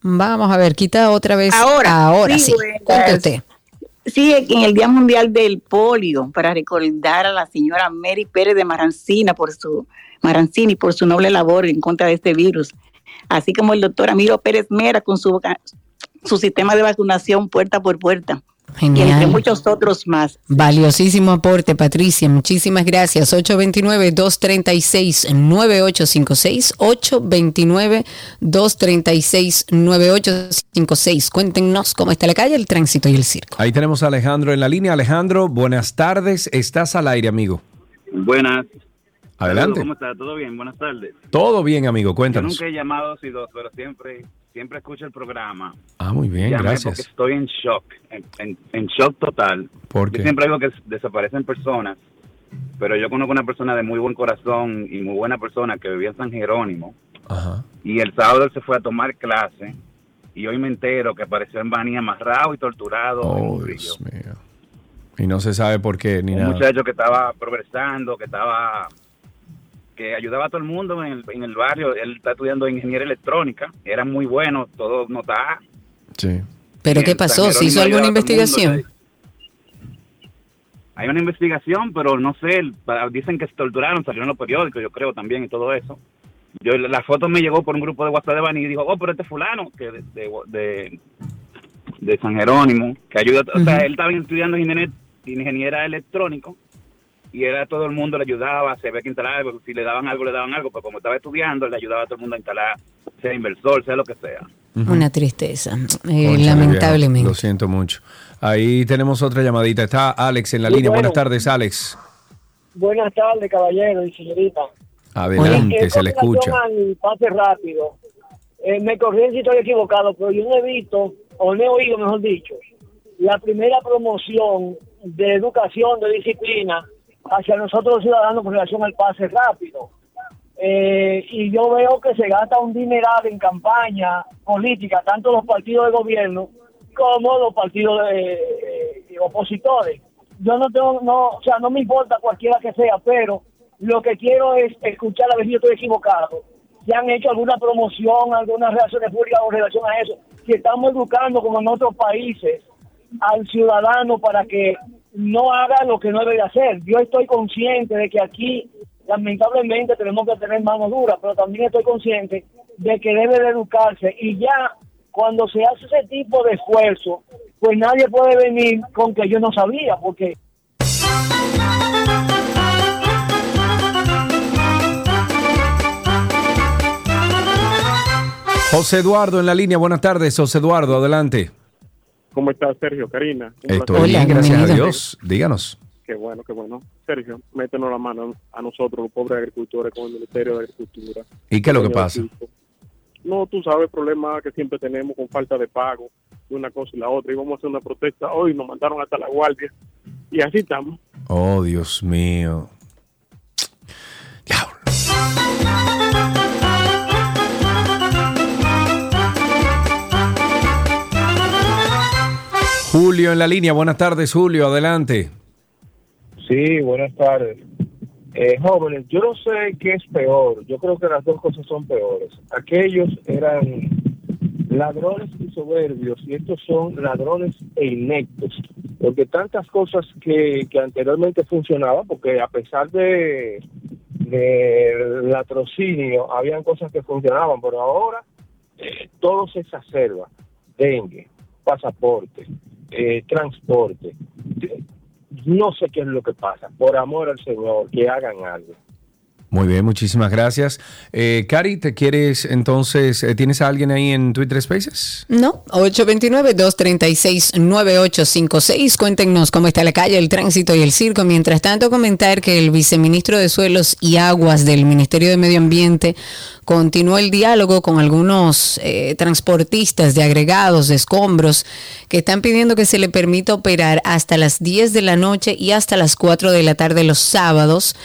Vamos a ver, quita otra vez. Ahora, ahora sí. sí. Cuéntate. Sí, en el Día Mundial del Polio, para recordar a la señora Mary Pérez de Marancina por su, Marancini por su noble labor en contra de este virus. Así como el doctor Amiro Pérez Mera con su, su sistema de vacunación puerta por puerta. Genial. Y entre muchos otros más. Valiosísimo aporte, Patricia. Muchísimas gracias. ocho dos nueve, dos tres seis, nueve ocho cinco seis. ocho dos nueve, dos tres seis, nueve ocho cinco seis. Cuéntenos cómo está la calle, el tránsito y el circo. Ahí tenemos a Alejandro en la línea. Alejandro, buenas tardes. Estás al aire, amigo. Buenas. Adelante. ¿Cómo estás? ¿Todo bien? Buenas tardes. Todo bien, amigo. Cuéntanos. Yo nunca he llamado así dos, pero siempre siempre escucho el programa. Ah, muy bien, Llamé gracias. Porque estoy en shock, en, en, en shock total. ¿Por qué? Yo siempre digo que desaparecen personas, pero yo conozco una persona de muy buen corazón y muy buena persona que vivía en San Jerónimo. Ajá. Y el sábado él se fue a tomar clase y hoy me entero que apareció en Bani amarrado y torturado. Oh, Dios mío. Y no se sabe por qué ni un nada. Un muchacho que estaba progresando, que estaba... que ayudaba a todo el mundo en el, en el barrio. Él está estudiando ingeniería electrónica. Era muy bueno, todo notaba. Sí. ¿Pero qué pasó? ¿Se hizo alguna investigación? Hay una investigación, pero no sé. Dicen que se torturaron, salieron los periódicos, yo creo también, y todo eso. Yo La foto me llegó por un grupo de WhatsApp de Bani y dijo, oh, pero este fulano que de, de, de, de San Jerónimo, que ayuda. Uh-huh. O sea, él estaba estudiando ingeniería, ingeniería electrónica. Y era todo el mundo, le ayudaba, se ve que instalar algo, si le daban algo, le daban algo, pero como estaba estudiando, le ayudaba a todo el mundo a instalar, sea inversor, sea lo que sea. Uh-huh. Una tristeza, eh, Concha, lamentablemente. Lo siento mucho. Ahí tenemos otra llamadita, está Alex en la sí, línea. Bueno. Buenas tardes, Alex. Buenas tardes, caballero y señorita. Adelante, eh, se le escucha. Pase rápido. Eh, me corrigen si estoy equivocado, pero yo no he visto, o no he oído, mejor dicho, la primera promoción de educación, de disciplina, hacia nosotros los ciudadanos con relación al pase rápido. Eh, y yo veo que se gasta un dineral en campaña política, tanto los partidos de gobierno como los partidos de, eh, opositores. Yo no tengo, no, o sea, no me importa cualquiera que sea, pero lo que quiero es escuchar a ver si yo estoy equivocado. Si han hecho alguna promoción, algunas reacciones públicas con relación a eso, si estamos educando como en otros países al ciudadano para que no haga lo que no debe hacer. Yo estoy consciente de que aquí, lamentablemente, tenemos que tener mano dura, pero también estoy consciente de que debe de educarse. Y ya cuando se hace ese tipo de esfuerzo, pues nadie puede venir con que yo no sabía, porque... José Eduardo en la línea, buenas tardes. José Eduardo, adelante. ¿Cómo estás, Sergio? Karina. Estoy bien, gracias bienvenido. A Dios. Díganos. Qué bueno, qué bueno. Sergio, métenos la mano a nosotros, los pobres agricultores, con el Ministerio de Agricultura. ¿Y qué es lo que pasa? No, tú sabes, el problema que siempre tenemos con falta de pago, una cosa y la otra. Y vamos a hacer una protesta hoy, nos mandaron hasta la guardia. Y así estamos. Oh, Dios mío. Diablo. Julio en la línea, buenas tardes, Julio, adelante. Sí, buenas tardes. Eh, jóvenes, yo no sé qué es peor, yo creo que las dos cosas son peores. Aquellos eran ladrones y soberbios, y estos son ladrones e ineptos, porque tantas cosas que, que anteriormente funcionaban, porque a pesar de, de latrocinio, habían cosas que funcionaban, pero ahora eh, todo se exacerba, dengue, pasaporte, eh, transporte. No sé qué es lo que pasa. Por amor al Señor, que hagan algo. Muy bien, muchísimas gracias. Eh, Cari, ¿te quieres entonces? Eh, ¿Tienes a alguien ahí en Twitter Spaces? No, ocho dos nueve, dos tres seis, nueve ocho cinco seis. Cuéntenos cómo está la calle, el tránsito y el circo. Mientras tanto, comentar que el viceministro de Suelos y Aguas del Ministerio de Medio Ambiente continuó el diálogo con algunos eh, transportistas de agregados, de escombros, que están pidiendo que se le permita operar hasta las diez de la noche y hasta las cuatro de la tarde los sábados,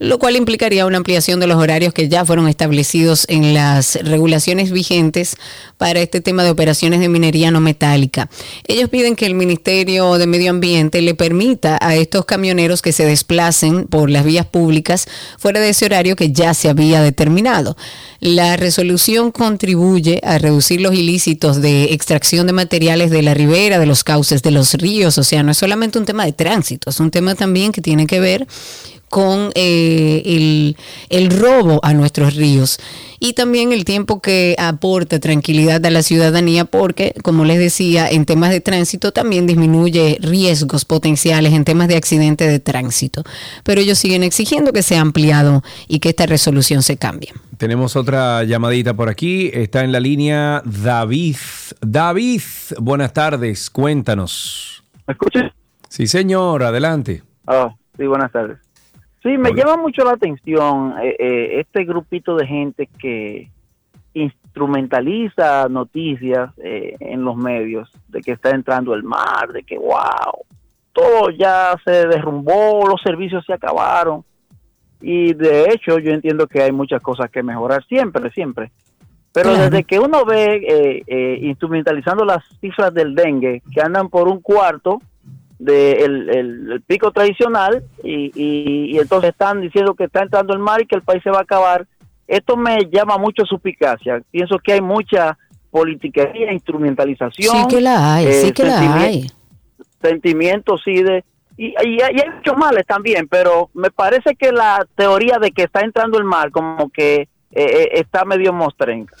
lo cual implicaría una ampliación de los horarios que ya fueron establecidos en las regulaciones vigentes para este tema de operaciones de minería no metálica. Ellos piden que el Ministerio de Medio Ambiente le permita a estos camioneros que se desplacen por las vías públicas fuera de ese horario que ya se había determinado. La resolución contribuye a reducir los ilícitos de extracción de materiales de la ribera, de los cauces, de los ríos. O sea, no es solamente un tema de tránsito, es un tema también que tiene que ver con eh, el, el robo a nuestros ríos y también el tiempo que aporta tranquilidad a la ciudadanía, porque, como les decía, en temas de tránsito también disminuye riesgos potenciales en temas de accidente de tránsito. Pero ellos siguen exigiendo que sea ampliado y que esta resolución se cambie. Tenemos otra llamadita por aquí. Está en la línea David. David, buenas tardes. Cuéntanos. ¿Me escuchas? Sí, señor. Adelante. Ah, oh, sí, buenas tardes. Sí, me llama mucho la atención eh, eh, este grupito de gente que instrumentaliza noticias eh, en los medios, de que está entrando el mar, de que wow, todo ya se derrumbó, los servicios se acabaron. Y de hecho yo entiendo que hay muchas cosas que mejorar siempre, siempre. Pero claro, desde que uno ve eh, eh, instrumentalizando las cifras del dengue, que andan por un cuarto del de el, el pico tradicional y, y, y entonces están diciendo que está entrando el mar y que el país se va a acabar. Esto me llama mucho suspicacia. Pienso que hay mucha politiquería, instrumentalización. Sí que la hay, eh, sí que la hay. Sentimientos, sí, de... Y, y, y hay muchos males también, pero me parece que la teoría de que está entrando el mar como que Eh, eh, está medio mostrenca.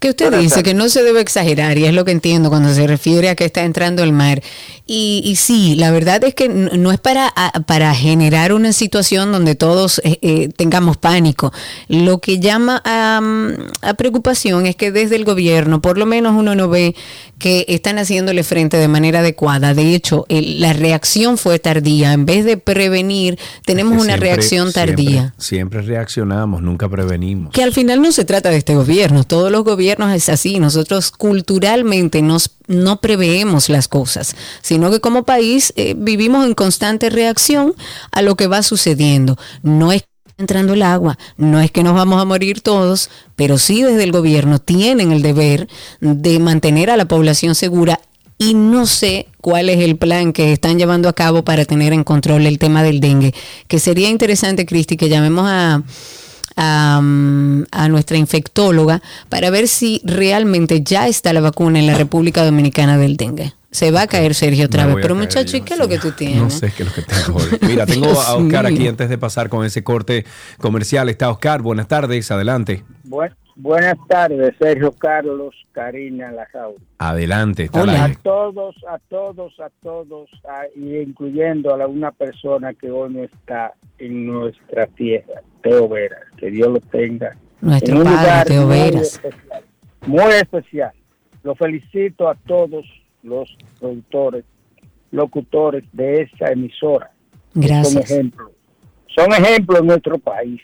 Que usted Pero dice está. que no se debe exagerar, y es lo que entiendo cuando se refiere a que está entrando el mar. Y, y sí, la verdad es que no es para, para generar una situación donde todos eh, eh, tengamos pánico. Lo que llama a, a preocupación es que desde el gobierno, por lo menos uno no ve que están haciéndole frente de manera adecuada. De hecho, el, la reacción fue tardía. En vez de prevenir, tenemos es que una siempre, reacción tardía. Siempre, siempre reaccionamos, nunca prevenimos. Que al final no se trata de este gobierno, todos los gobiernos es así, nosotros culturalmente nos, no preveemos las cosas, sino que como país eh, vivimos en constante reacción a lo que va sucediendo. No es que está entrando el agua, no es que nos vamos a morir todos, pero sí desde el gobierno tienen el deber de mantener a la población segura. Y no sé cuál es el plan que están llevando a cabo para tener en control el tema del dengue, que sería interesante, Cristi, que llamemos a... A, a nuestra infectóloga para ver si realmente ya está la vacuna en la República Dominicana del dengue. Se va a caer Sergio otra vez, pero muchacho, ¿y qué es lo que tú tienes? No sé qué es lo que tengo hoy. Mira, tengo a Oscar aquí antes de pasar con ese corte comercial. Está Oscar, buenas tardes, adelante. Bueno, Buenas tardes, Sergio, Carlos, Karina, la Raúl. Adelante, está hola. A todos, a todos, a todos, a, y incluyendo a la, una persona que hoy no está en nuestra tierra, Teo Veras, que Dios lo tenga. Nuestro padre, Teo Veras. Muy especial, muy especial. Lo felicito a todos los productores, locutores de esta emisora. Gracias. Son ejemplos. Son ejemplos en nuestro país.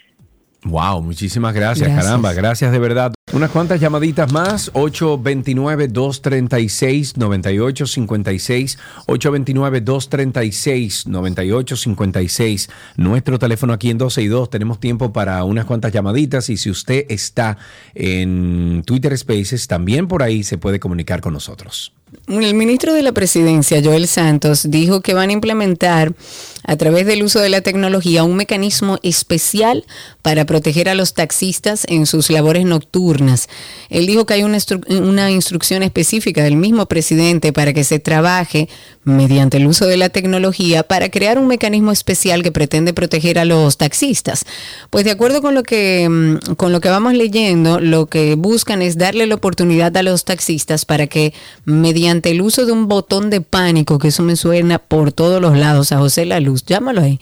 Wow, muchísimas gracias, gracias, caramba, gracias de verdad. Unas cuantas llamaditas más, ocho dos nueve, dos tres seis, nueve ocho cinco seis, ocho dos nueve, dos tres seis, nueve ocho cinco seis, nuestro teléfono aquí en doce y dos, tenemos tiempo para unas cuantas llamaditas y si usted está en Twitter Spaces, también por ahí se puede comunicar con nosotros. El ministro de la Presidencia, Joel Santos, dijo que van a implementar a través del uso de la tecnología un mecanismo especial para proteger a los taxistas en sus labores nocturnas. Él dijo que hay una, instru- una instrucción específica del mismo presidente para que se trabaje mediante el uso de la tecnología para crear un mecanismo especial que pretende proteger a los taxistas. Pues de acuerdo con lo que, con lo que vamos leyendo, lo que buscan es darle la oportunidad a los taxistas para que mediante ante el uso de un botón de pánico, que eso me suena por todos los lados, a José La Luz, llámalo ahí,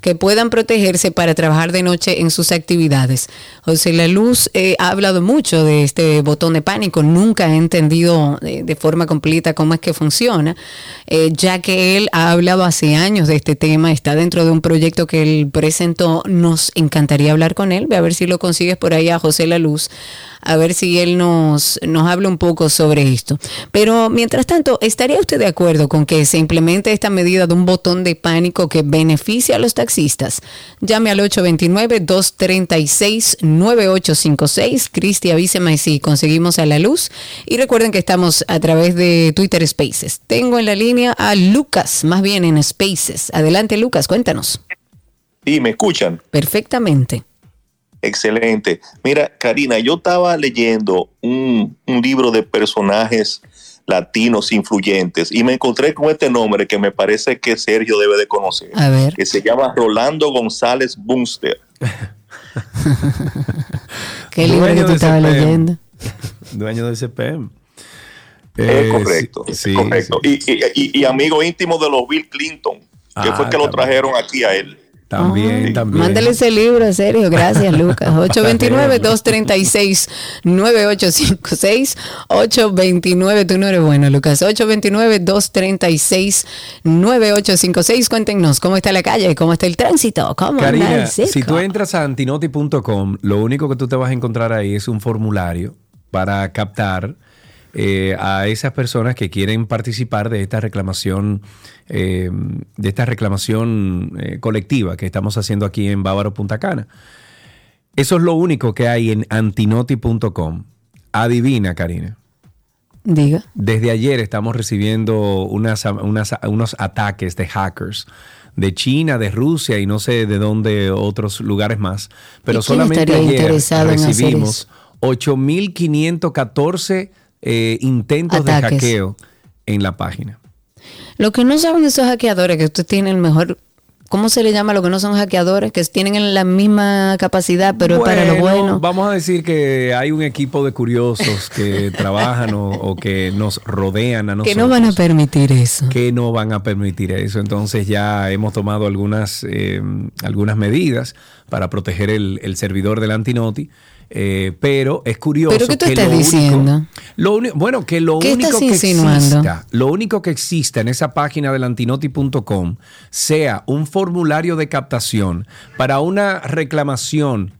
que puedan protegerse para trabajar de noche en sus actividades. José La Luz eh, ha hablado mucho de este botón de pánico, nunca he entendido de, de forma completa cómo es que funciona, eh, ya que él ha hablado hace años de este tema, está dentro de un proyecto que él presentó, nos encantaría hablar con él, ve a ver si lo consigues por ahí a José La Luz, a ver si él nos, nos habla un poco sobre esto. Pero mientras tanto, ¿estaría usted de acuerdo con que se implemente esta medida de un botón de pánico que beneficie a los taxistas? Llame al ocho dos nueve, dos tres seis, nueve ocho cinco seis. Cristi, avíseme si conseguimos a La Luz. Y recuerden que estamos a través de Twitter Spaces. Tengo en la línea a Lucas, más bien en Spaces. Adelante, Lucas, cuéntanos. Sí, ¿me escuchan? Perfectamente. Excelente. Mira, Karina, yo estaba leyendo un, un libro de personajes latinos influyentes y me encontré con este nombre que me parece que Sergio debe de conocer, a ver, que se llama Rolando González Bunster. ¿Qué libro dueño que tú estabas leyendo? Dueño del C P M. Eh, es correcto, sí, es correcto. Sí, sí. Y, y, y amigo íntimo de los Bill Clinton, que ah, fue que también lo trajeron aquí a él. También, oh, también. Mándale ese libro, Sergio. Gracias, Lucas. ocho dos nueve, dos tres seis, nueve ocho cinco seis. ocho dos nueve, tú no eres bueno, Lucas. ocho dos nueve, dos tres seis, nueve ocho cinco seis. Cuéntenos, ¿cómo está la calle? ¿Cómo está el tránsito? ¿Cómo Karina, si tú entras a antinoti punto com, lo único que tú te vas a encontrar ahí es un formulario para captar Eh, a esas personas que quieren participar de esta reclamación eh, de esta reclamación eh, colectiva que estamos haciendo aquí en Bávaro Punta Cana. Eso es lo único que hay en antinoti punto com. Adivina, Karina. Diga. Desde ayer estamos recibiendo unas, unas, unos ataques de hackers de China, de Rusia y no sé de dónde otros lugares más. Pero solamente ayer recibimos ocho mil quinientos catorce Eh, intentos ataques de hackeo en la página. Lo que no saben esos hackeadores, que usted tiene el mejor, ¿cómo se le llama lo que no son hackeadores? Que tienen la misma capacidad, pero bueno, para lo bueno. Vamos a decir que hay un equipo de curiosos que trabajan o, o que nos rodean a nosotros. Que no van a permitir eso. Que no van a permitir eso. Entonces ya hemos tomado algunas, eh, algunas medidas para proteger el, el servidor del Antinoti. Eh, pero es curioso. ¿Pero qué tú que estás lo diciendo? Único, lo uni- bueno, que lo único que insinuando? exista, lo único que exista en esa página del antinoti punto com sea un formulario de captación para una reclamación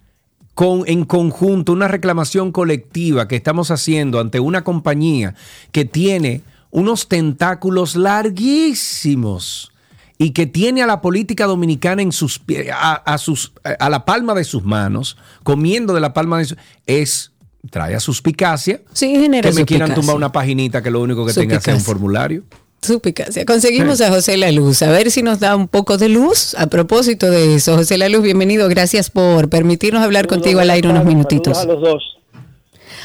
con, en conjunto, una reclamación colectiva que estamos haciendo ante una compañía que tiene unos tentáculos larguísimos y que tiene a la política dominicana en sus, a, a, sus, a la palma de sus manos, comiendo de la palma de sus es trae a suspicacia, sí, genera que me suspicacia. Quieran tumbar una paginita que lo único que suspicacia. Tenga sea un formulario. Suspicacia. Conseguimos a José La Luz, a ver si nos da un poco de luz a propósito de eso. José La Luz, bienvenido, gracias por permitirnos hablar saludos, contigo al aire unos minutitos. A los dos.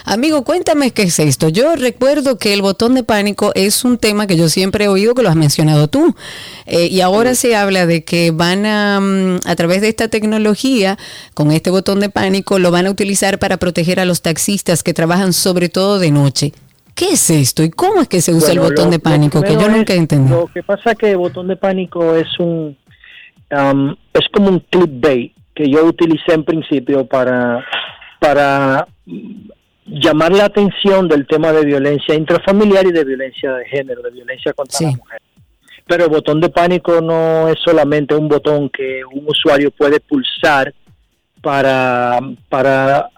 Amigo, cuéntame qué es esto. Yo recuerdo que el botón de pánico es un tema que yo siempre he oído que lo has mencionado tú. Eh, y ahora sí. se habla de que van a, a través de esta tecnología, con este botón de pánico, lo van a utilizar para proteger a los taxistas que trabajan sobre todo de noche. ¿Qué es esto y cómo es que se usa bueno, el botón lo, de pánico? Que yo nunca he entendido. Lo que pasa es que el botón de pánico es un um, es como un clickbait que yo utilicé en principio para, para llamar la atención del tema de violencia intrafamiliar y de violencia de género, de violencia contra sí. la mujer. Pero el botón de pánico no es solamente un botón que un usuario puede pulsar para, para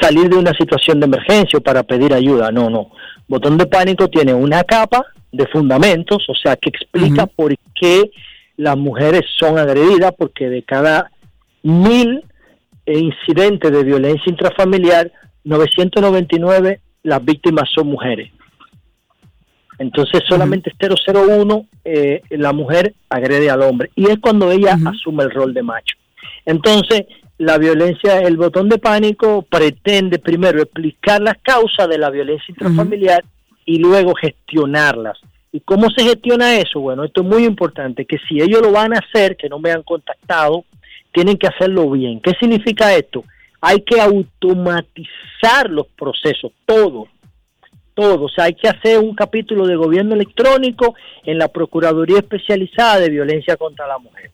salir de una situación de emergencia o para pedir ayuda. No, no. Botón de pánico tiene una capa de fundamentos, o sea, que explica uh-huh. por qué las mujeres son agredidas, porque de cada mil incidentes de violencia intrafamiliar, novecientos noventa y nueve las víctimas son mujeres. Entonces solamente uh-huh. cero coma cero uno eh, la mujer agrede al hombre y es cuando ella uh-huh. asume el rol de macho. Entonces la violencia, el botón de pánico pretende primero explicar las causas de la violencia intrafamiliar uh-huh. y luego gestionarlas. ¿Y cómo se gestiona eso? Bueno, esto es muy importante, que si ellos lo van a hacer, que no me han contactado, tienen que hacerlo bien. ¿Qué significa esto? Hay que automatizar los procesos, todo. Todo, o sea, hay que hacer un capítulo de gobierno electrónico en la Procuraduría Especializada de Violencia contra la Mujer.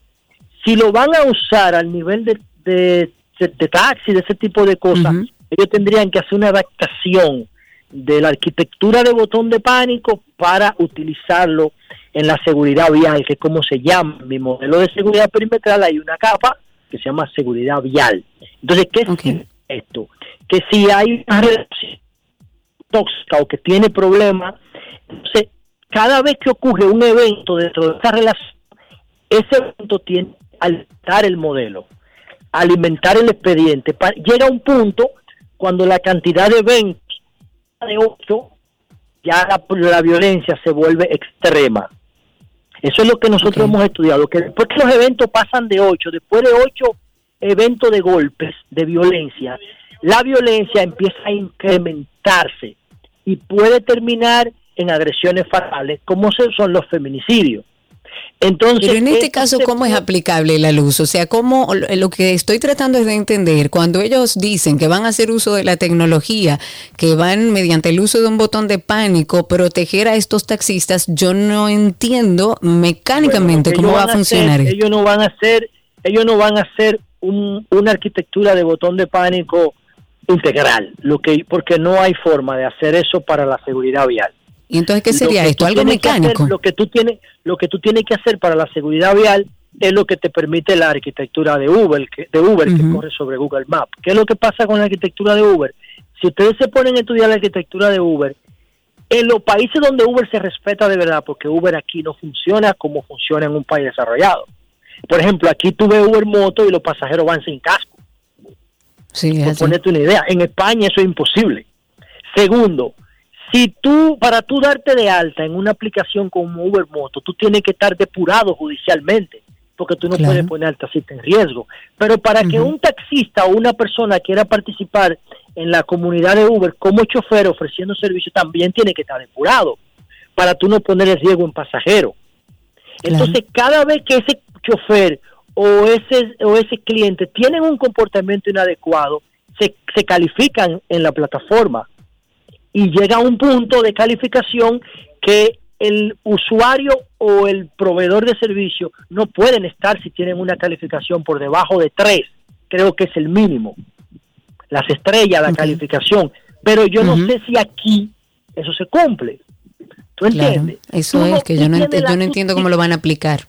Si lo van a usar al nivel de, de, de, de taxi, de ese tipo de cosas, uh-huh. ellos tendrían que hacer una adaptación de la arquitectura de botón de pánico para utilizarlo en la seguridad vial, que es como se llama. Mi modelo de seguridad perimetral, hay una capa que se llama seguridad vial. Entonces, ¿qué okay. es esto? Que si hay una relación tóxica o que tiene problemas, entonces cada vez que ocurre un evento dentro de esa relación, ese evento tiene que alimentar el modelo, alimentar el expediente. Pa- llega un punto cuando la cantidad de eventos de ocho, ya la, la violencia se vuelve extrema. Eso es lo que nosotros okay. hemos estudiado, que después que los eventos pasan de ocho, después de ocho eventos de golpes, de violencia, la violencia empieza a incrementarse y puede terminar en agresiones fatales, como son los feminicidios. Entonces, pero en este caso, ¿cómo es aplicable la luz? O sea, ¿cómo? Lo que estoy tratando es de entender, cuando ellos dicen que van a hacer uso de la tecnología, que van mediante el uso de un botón de pánico proteger a estos taxistas, yo no entiendo mecánicamente bueno, cómo va a funcionar. Hacer, ellos no van a hacer, ellos no van a hacer un, una arquitectura de botón de pánico integral, lo que porque no hay forma de hacer eso para la seguridad vial. ¿Y entonces qué sería esto? ¿Algo mecánico? Hacer, lo que tú tienes, lo que tú tienes que hacer para la seguridad vial es lo que te permite la arquitectura de Uber, que, de Uber uh-huh. que corre sobre Google Maps. ¿Qué es lo que pasa con la arquitectura de Uber? Si ustedes se ponen a estudiar la arquitectura de Uber, en los países donde Uber se respeta de verdad, porque Uber aquí no funciona como funciona en un país desarrollado. Por ejemplo, aquí tú ves Uber Moto y los pasajeros van sin casco. Sí, por ponerte una idea. En España eso es imposible. Segundo, si tú, para tú darte de alta en una aplicación como Uber Moto, tú tienes que estar depurado judicialmente, porque tú no claro. puedes poner al taxista en riesgo. Pero para uh-huh. que un taxista o una persona quiera participar en la comunidad de Uber como chofer ofreciendo servicio, también tiene que estar depurado, para tú no poner en riesgo a un pasajero. Claro. Entonces, cada vez que ese chofer o ese o ese cliente tienen un comportamiento inadecuado, se, se califican en la plataforma. Y llega a un punto de calificación que el usuario o el proveedor de servicio no pueden estar si tienen una calificación por debajo de tres. Creo que es el mínimo. Las estrellas, la uh-huh. calificación. Pero yo uh-huh. no sé si aquí eso se cumple. ¿Tú entiendes? Claro. Eso tú es no, que yo no, ent- la, yo no entiendo cómo lo van a aplicar.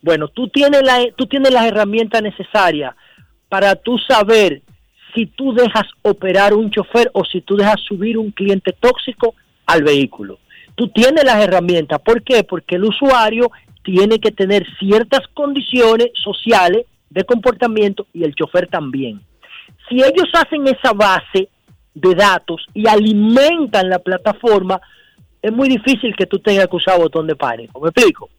Bueno, tú tienes, la, tú tienes las herramientas necesarias para tú saber si tú dejas operar un chofer o si tú dejas subir un cliente tóxico al vehículo. Tú tienes las herramientas. ¿Por qué? Porque el usuario tiene que tener ciertas condiciones sociales de comportamiento y el chofer también. Si ellos hacen esa base de datos y alimentan la plataforma, es muy difícil que tú tengas que usar botón de pánico. ¿Me explico?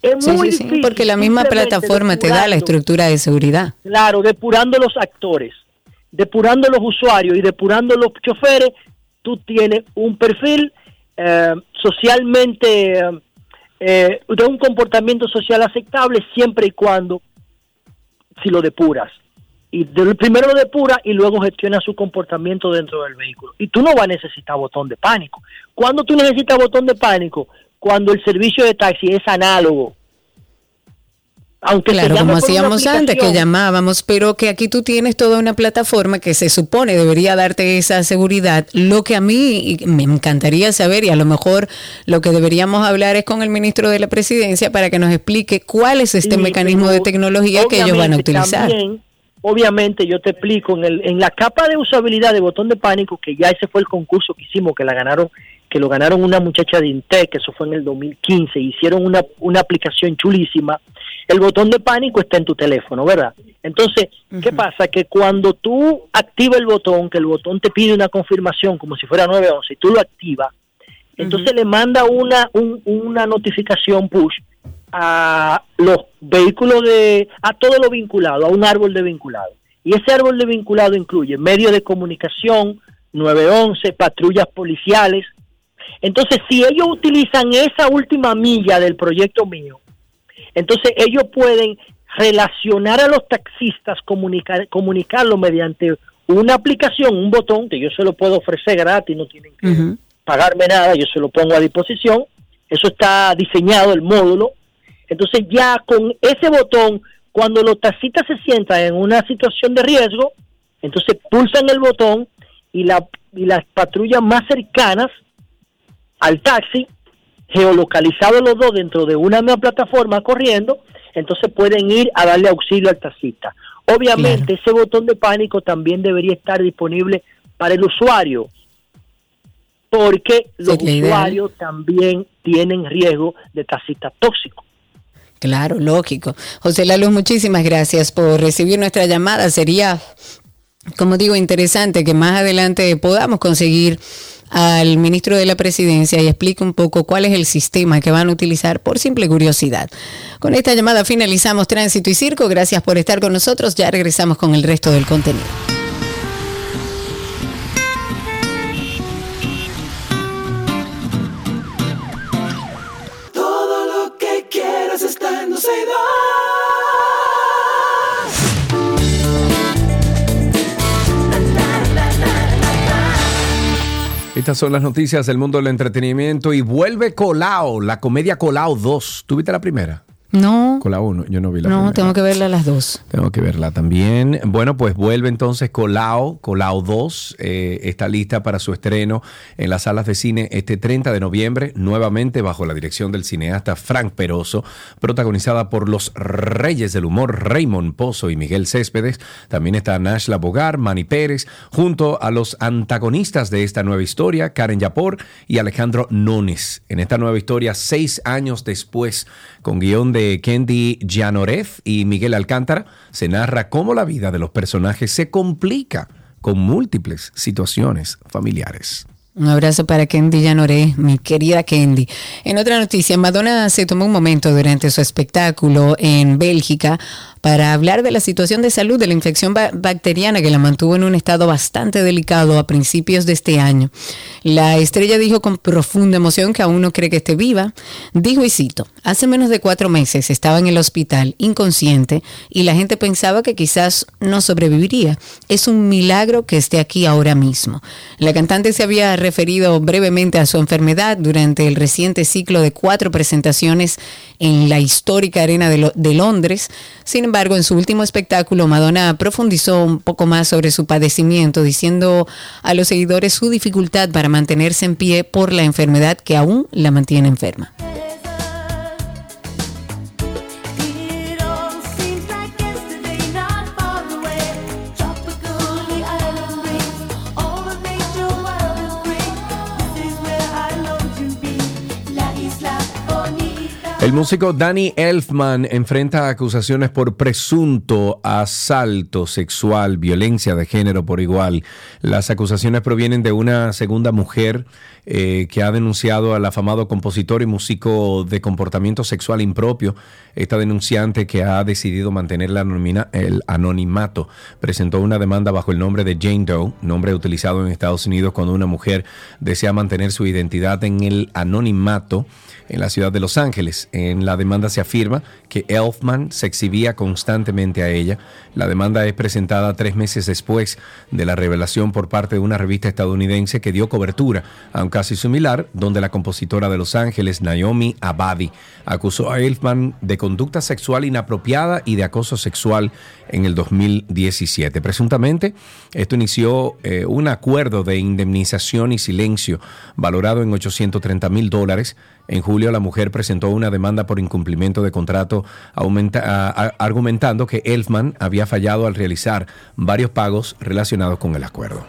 Es sí, muy sí, difícil. Sí, porque la misma plataforma te da la estructura de seguridad. Claro, depurando los actores. depurando los usuarios y depurando los choferes, tú tienes un perfil eh, socialmente, eh, de un comportamiento social aceptable, siempre y cuando, si lo depuras. Y de, primero lo depura y luego gestiona su comportamiento dentro del vehículo. Y tú no vas a necesitar botón de pánico. ¿Cuándo tú necesitas botón de pánico? Cuando el servicio de taxi es análogo. Aunque claro, como hacíamos antes, que llamábamos, pero que aquí tú tienes toda una plataforma que se supone debería darte esa seguridad. Lo que a mí me encantaría saber, y a lo mejor lo que deberíamos hablar es con el ministro de la Presidencia para que nos explique cuál es este y, mecanismo de tecnología que ellos van a utilizar. También, obviamente, yo te explico, en, el, en la capa de usabilidad de botón de pánico, que ya ese fue el concurso que hicimos, que la ganaron, que lo ganaron una muchacha de Intec, que eso fue en el dos mil quince, hicieron una, una aplicación chulísima. El botón de pánico está en tu teléfono, ¿verdad? Entonces, ¿qué uh-huh. pasa? Que cuando tú activas el botón, que el botón te pide una confirmación, como si fuera nueve once, y tú lo activas, uh-huh. entonces le manda una un, una notificación push a los vehículos, de a todo lo vinculado, a un árbol de vinculado. Y ese árbol de vinculado incluye medios de comunicación, nueve once, patrullas policiales. Entonces, si ellos utilizan esa última milla del proyecto mío, entonces ellos pueden relacionar a los taxistas, comunicar, comunicarlo mediante una aplicación, un botón que yo se lo puedo ofrecer gratis, no tienen que uh-huh. pagarme nada, yo se lo pongo a disposición, eso está diseñado el módulo. Entonces ya con ese botón, cuando los taxistas se sientan en una situación de riesgo, entonces pulsan el botón y, la, y las patrullas más cercanas al taxi, geolocalizados los dos dentro de una misma plataforma corriendo, entonces pueden ir a darle auxilio al taxista. Obviamente, claro. Ese botón de pánico también debería estar disponible para el usuario, porque los sí, usuarios también tienen riesgo de taxista tóxico. Claro, lógico. José Lalo, muchísimas gracias por recibir nuestra llamada. Sería, como digo, interesante que más adelante podamos conseguir al ministro de la Presidencia y explique un poco cuál es el sistema que van a utilizar por simple curiosidad. Con esta llamada finalizamos Tránsito y Circo. Gracias por estar con nosotros. Ya regresamos con el resto del contenido. Todo lo que quieras está en dos y dos. Estas son las noticias del mundo del entretenimiento y vuelve Colao, la comedia Colao dos. ¿Tú viste la primera? No. Colao uno, yo no vi la no, primera. No, tengo que verla a las dos. Tengo que verla también. Bueno, pues vuelve entonces Colao, Colao dos, eh, está lista para su estreno en las salas de cine este treinta de noviembre, nuevamente bajo la dirección del cineasta Frank Peroso, protagonizada por los Reyes del Humor, Raymond Pozo y Miguel Céspedes. También está Nashla Bogar, Manny Pérez, junto a los antagonistas de esta nueva historia, Karen Yapor y Alejandro Nunes. En esta nueva historia, seis años después, con guión de Kendi Yanorez y Miguel Alcántara, se narra cómo la vida de los personajes se complica con múltiples situaciones familiares. Un abrazo para Kendi Yanorez, mi querida Kendi. En otra noticia, Madonna se tomó un momento durante su espectáculo en Bélgica para hablar de la situación de salud de la infección ba- bacteriana que la mantuvo en un estado bastante delicado a principios de este año. La estrella dijo con profunda emoción que aún no cree que esté viva. Dijo, y cito, hace menos de cuatro meses estaba en el hospital inconsciente y la gente pensaba que quizás no sobreviviría. Es un milagro que esté aquí ahora mismo. La cantante se había referido brevemente a su enfermedad durante el reciente ciclo de cuatro presentaciones en la histórica Arena de, Lo- de Londres. Sin embargo, en su último espectáculo, Madonna profundizó un poco más sobre su padecimiento, diciendo a los seguidores su dificultad para mantenerse en pie por la enfermedad que aún la mantiene enferma. El músico Danny Elfman enfrenta acusaciones por presunto asalto sexual, violencia de género por igual. Las acusaciones provienen de una segunda mujer eh, que ha denunciado al afamado compositor y músico de comportamiento sexual impropio. Esta denunciante, que ha decidido mantener la nomina, el anonimato, presentó una demanda bajo el nombre de Jane Doe, nombre utilizado en Estados Unidos cuando una mujer desea mantener su identidad en el anonimato, en la ciudad de Los Ángeles. En la demanda se afirma que Elfman se exhibía constantemente a ella. La demanda es presentada tres meses después de la revelación por parte de una revista estadounidense que dio cobertura a un caso similar, donde la compositora de Los Ángeles, Naomi Abadi, acusó a Elfman de conducta sexual inapropiada y de acoso sexual en el dos mil diecisiete. Presuntamente, esto inició eh, un acuerdo de indemnización y silencio valorado en ochocientos treinta mil dólares. En julio, la mujer presentó una demanda por incumplimiento de contrato, aumenta, a, a, argumentando que Elfman había fallado al realizar varios pagos relacionados con el acuerdo.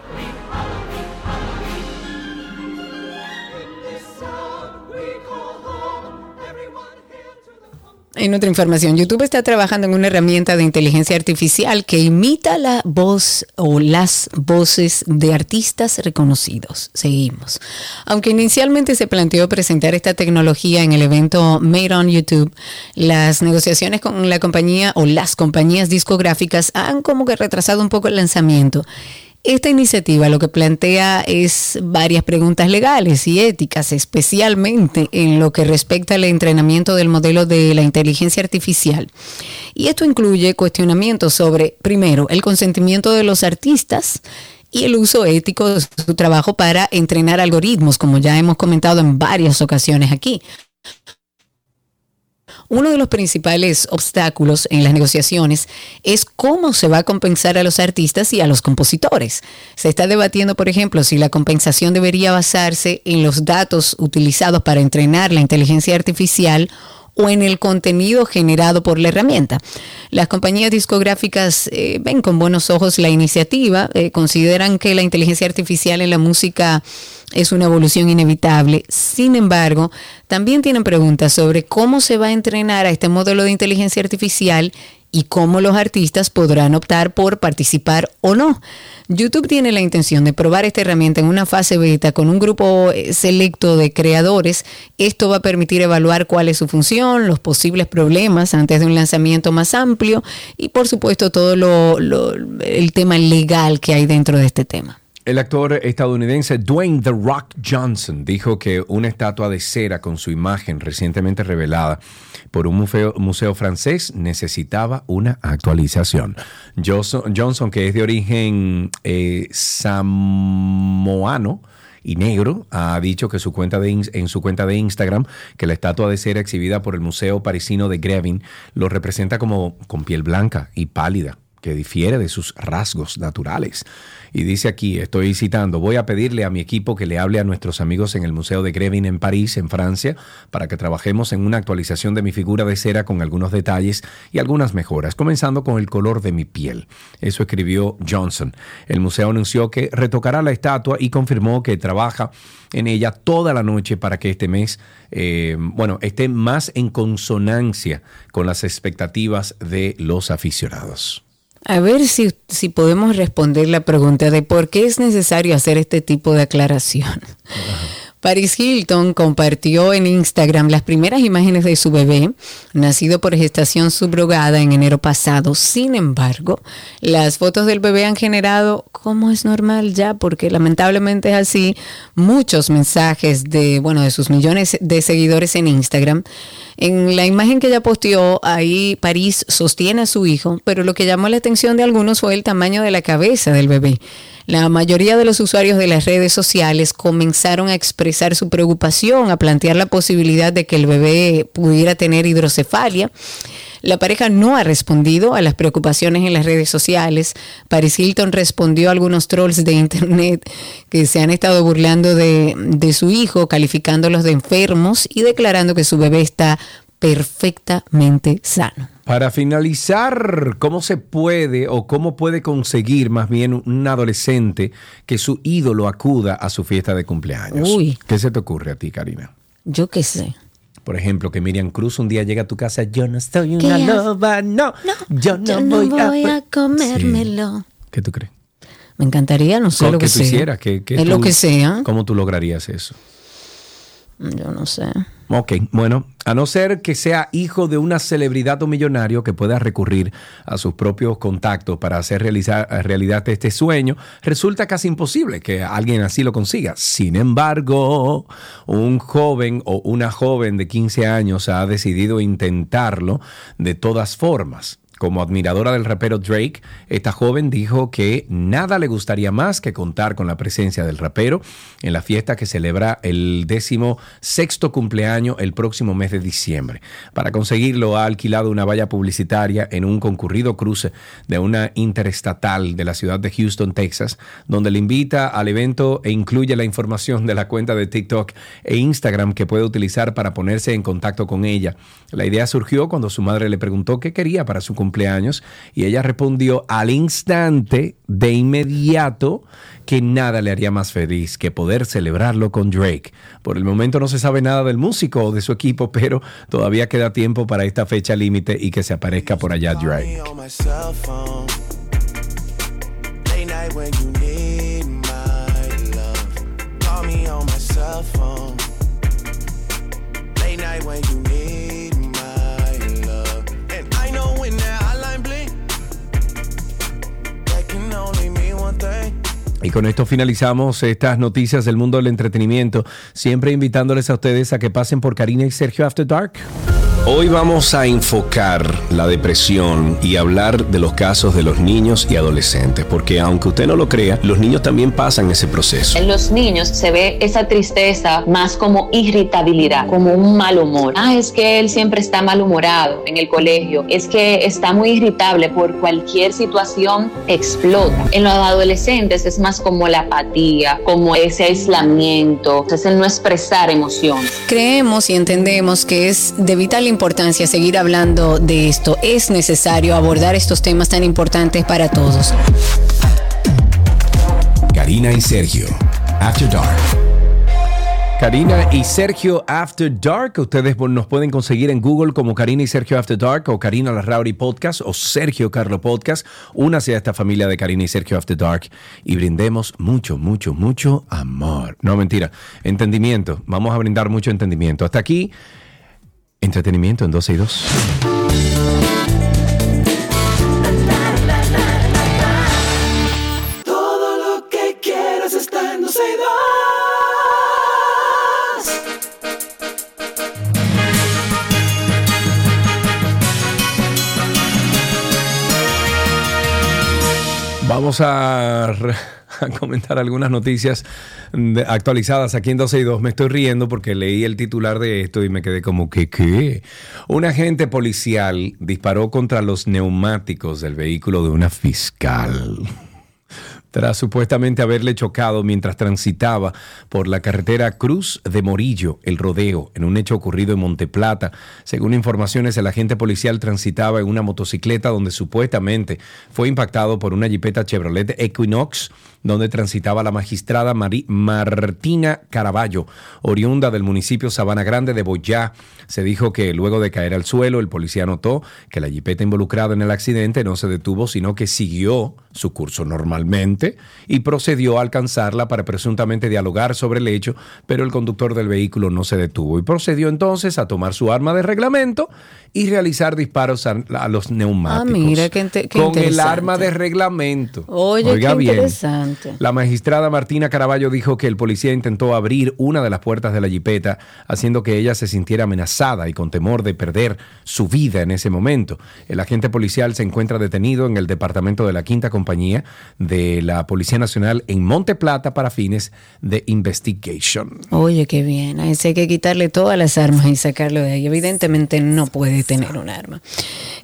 En otra información, YouTube está trabajando en una herramienta de inteligencia artificial que imita la voz o las voces de artistas reconocidos. Seguimos. Aunque inicialmente se planteó presentar esta tecnología en el evento Made on YouTube, las negociaciones con la compañía o las compañías discográficas han como que retrasado un poco el lanzamiento. Esta iniciativa lo que plantea es varias preguntas legales y éticas, especialmente en lo que respecta al entrenamiento del modelo de la inteligencia artificial. Y esto incluye cuestionamientos sobre, primero, el consentimiento de los artistas y el uso ético de su trabajo para entrenar algoritmos, como ya hemos comentado en varias ocasiones aquí. Uno de los principales obstáculos en las negociaciones es cómo se va a compensar a los artistas y a los compositores. Se está debatiendo, por ejemplo, si la compensación debería basarse en los datos utilizados para entrenar la inteligencia artificial o en el contenido generado por la herramienta. Las compañías discográficas eh, ven con buenos ojos la iniciativa, eh, consideran que la inteligencia artificial en la música es una evolución inevitable. Sin embargo, también tienen preguntas sobre cómo se va a entrenar a este modelo de inteligencia artificial y cómo los artistas podrán optar por participar o no. YouTube tiene la intención de probar esta herramienta en una fase beta con un grupo selecto de creadores. Esto va a permitir evaluar cuál es su función, los posibles problemas antes de un lanzamiento más amplio y, por supuesto, todo lo, lo, el tema legal que hay dentro de este tema. El actor estadounidense Dwayne The Rock Johnson dijo que una estatua de cera con su imagen recientemente revelada por un museo, museo francés necesitaba una actualización. Johnson, Johnson que es de origen eh, samoano y negro, ha dicho que su cuenta de en su cuenta de Instagram que la estatua de cera exhibida por el Museo Parisino de Grévin lo representa como con piel blanca y pálida, que difiere de sus rasgos naturales. Y dice aquí, estoy citando, voy a pedirle a mi equipo que le hable a nuestros amigos en el Museo de Grévin en París, en Francia, para que trabajemos en una actualización de mi figura de cera con algunos detalles y algunas mejoras, comenzando con el color de mi piel. Eso escribió Johnson. El museo anunció que retocará la estatua y confirmó que trabaja en ella toda la noche para que este mes, eh, bueno, esté más en consonancia con las expectativas de los aficionados. A ver si, si podemos responder la pregunta de por qué es necesario hacer este tipo de aclaración. Paris Hilton compartió en Instagram las primeras imágenes de su bebé, nacido por gestación subrogada en enero pasado. Sin embargo, las fotos del bebé han generado, como es normal ya, porque lamentablemente es así, muchos mensajes de, bueno, de sus millones de seguidores en Instagram. En la imagen que ella posteó, ahí Paris sostiene a su hijo, pero lo que llamó la atención de algunos fue el tamaño de la cabeza del bebé. La mayoría de los usuarios de las redes sociales comenzaron a expresar su preocupación, a plantear la posibilidad de que el bebé pudiera tener hidrocefalia. La pareja no ha respondido a las preocupaciones en las redes sociales. Paris Hilton respondió a algunos trolls de internet que se han estado burlando de, de su hijo, calificándolos de enfermos y declarando que su bebé está perfectamente sano. Para finalizar, ¿cómo se puede o cómo puede conseguir más bien un adolescente que su ídolo acuda a su fiesta de cumpleaños? Uy. ¿Qué se te ocurre a ti, Karina? Yo qué sé. Por ejemplo, que Miriam Cruz un día llega a tu casa, yo no estoy una loba, no, no, yo no, yo no voy, voy a, a comérmelo. Sí. ¿Qué tú crees? Me encantaría, no sé lo que, que tú sea. Hicieras, que, que es tú, lo que sea. ¿Cómo tú lograrías eso? Yo no sé. Ok, bueno, a no ser que sea hijo de una celebridad o millonario que pueda recurrir a sus propios contactos para hacer realizar, realidad este sueño, resulta casi imposible que alguien así lo consiga. Sin embargo, un joven o una joven de quince años ha decidido intentarlo de todas formas. Como admiradora del rapero Drake, esta joven dijo que nada le gustaría más que contar con la presencia del rapero en la fiesta que celebra el décimo sexto cumpleaños el próximo mes de diciembre. Para conseguirlo, ha alquilado una valla publicitaria en un concurrido cruce de una interestatal de la ciudad de Houston, Texas, donde le invita al evento e incluye la información de la cuenta de TikTok e Instagram que puede utilizar para ponerse en contacto con ella. La idea surgió cuando su madre le preguntó qué quería para su cumpleaños. cumpleaños y ella respondió al instante, de inmediato, que nada le haría más feliz que poder celebrarlo con Drake. Por el momento no se sabe nada del músico o de su equipo, pero todavía queda tiempo para esta fecha límite y que se aparezca por allá Drake. Y con esto finalizamos estas noticias del mundo del entretenimiento, siempre invitándoles a ustedes a que pasen por Karina y Sergio After Dark. Hoy vamos a enfocar la depresión y hablar de los casos de los niños y adolescentes, porque aunque usted no lo crea, los niños también pasan ese proceso. En los niños se ve esa tristeza más como irritabilidad, como un mal humor. Ah, es que él siempre está malhumorado en el colegio, es que está muy irritable por cualquier situación, explota. En los adolescentes es más como la apatía, como ese aislamiento, es el no expresar emociones. Creemos y entendemos que es de vital importancia importancia seguir hablando de esto. Es necesario abordar estos temas tan importantes para todos. Karina y Sergio, After Dark. Karina y Sergio After Dark. Ustedes nos pueden conseguir en Google como Karina y Sergio After Dark o Karina Larrauri Podcast o Sergio Carlo Podcast. Únase a esta familia de Karina y Sergio After Dark y brindemos mucho, mucho, mucho amor. No, mentira. Entendimiento. Vamos a brindar mucho entendimiento. Hasta aquí. Entretenimiento en doce y dos. Todo lo que quieras está en doce y dos. Vamos a... a comentar algunas noticias actualizadas aquí en doce y dos. Me estoy riendo porque leí el titular de esto y me quedé como que ¿qué? Un agente policial disparó contra los neumáticos del vehículo de una fiscal tras supuestamente haberle chocado mientras transitaba por la carretera Cruz de Morillo, El Rodeo, en un hecho ocurrido en Monteplata. Según informaciones, el agente policial transitaba en una motocicleta donde supuestamente fue impactado por una jipeta Chevrolet Equinox, donde transitaba la magistrada Mari- Martina Caraballo, oriunda del municipio Sabana Grande de Boyá. Se dijo que luego de caer al suelo, el policía notó que la jipeta involucrada en el accidente no se detuvo, sino que siguió su curso normalmente y procedió a alcanzarla para presuntamente dialogar sobre el hecho, pero el conductor del vehículo no se detuvo y procedió entonces a tomar su arma de reglamento y realizar disparos a, a los neumáticos. Ah, mira, qué inte- qué con el arma de reglamento. Oye, Oiga qué bien. Interesante. La magistrada Martina Caraballo dijo que el policía intentó abrir una de las puertas de la jipeta, haciendo que ella se sintiera amenazada y con temor de perder su vida en ese momento. El agente policial se encuentra detenido en el departamento de la Quinta Compañía de la La Policía Nacional en Monteplata para fines de investigación. Oye, qué bien. A ese hay que quitarle todas las armas y sacarlo de ahí. Evidentemente no puede tener un arma.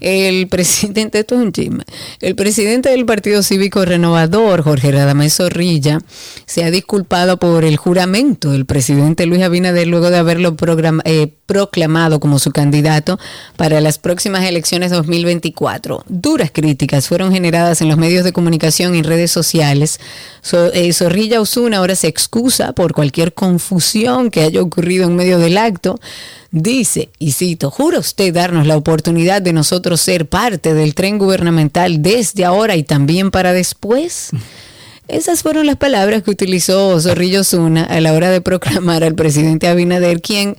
El presidente, esto es un chisme. El presidente del Partido Cívico Renovador, Jorge Radamés Radamés Zorrilla se ha disculpado por el juramento del presidente Luis Abinader luego de haberlo programa, eh, proclamado como su candidato para las próximas elecciones dos mil veinticuatro. Duras críticas fueron generadas en los medios de comunicación y redes sociales. So, eh, Zorrilla Osuna ahora se excusa por cualquier confusión que haya ocurrido en medio del acto. Dice, y cito, ¿jura usted darnos la oportunidad de nosotros ser parte del tren gubernamental desde ahora y también para después? Esas fueron las palabras que utilizó Zorrilla Osuna a la hora de proclamar al presidente Abinader, quien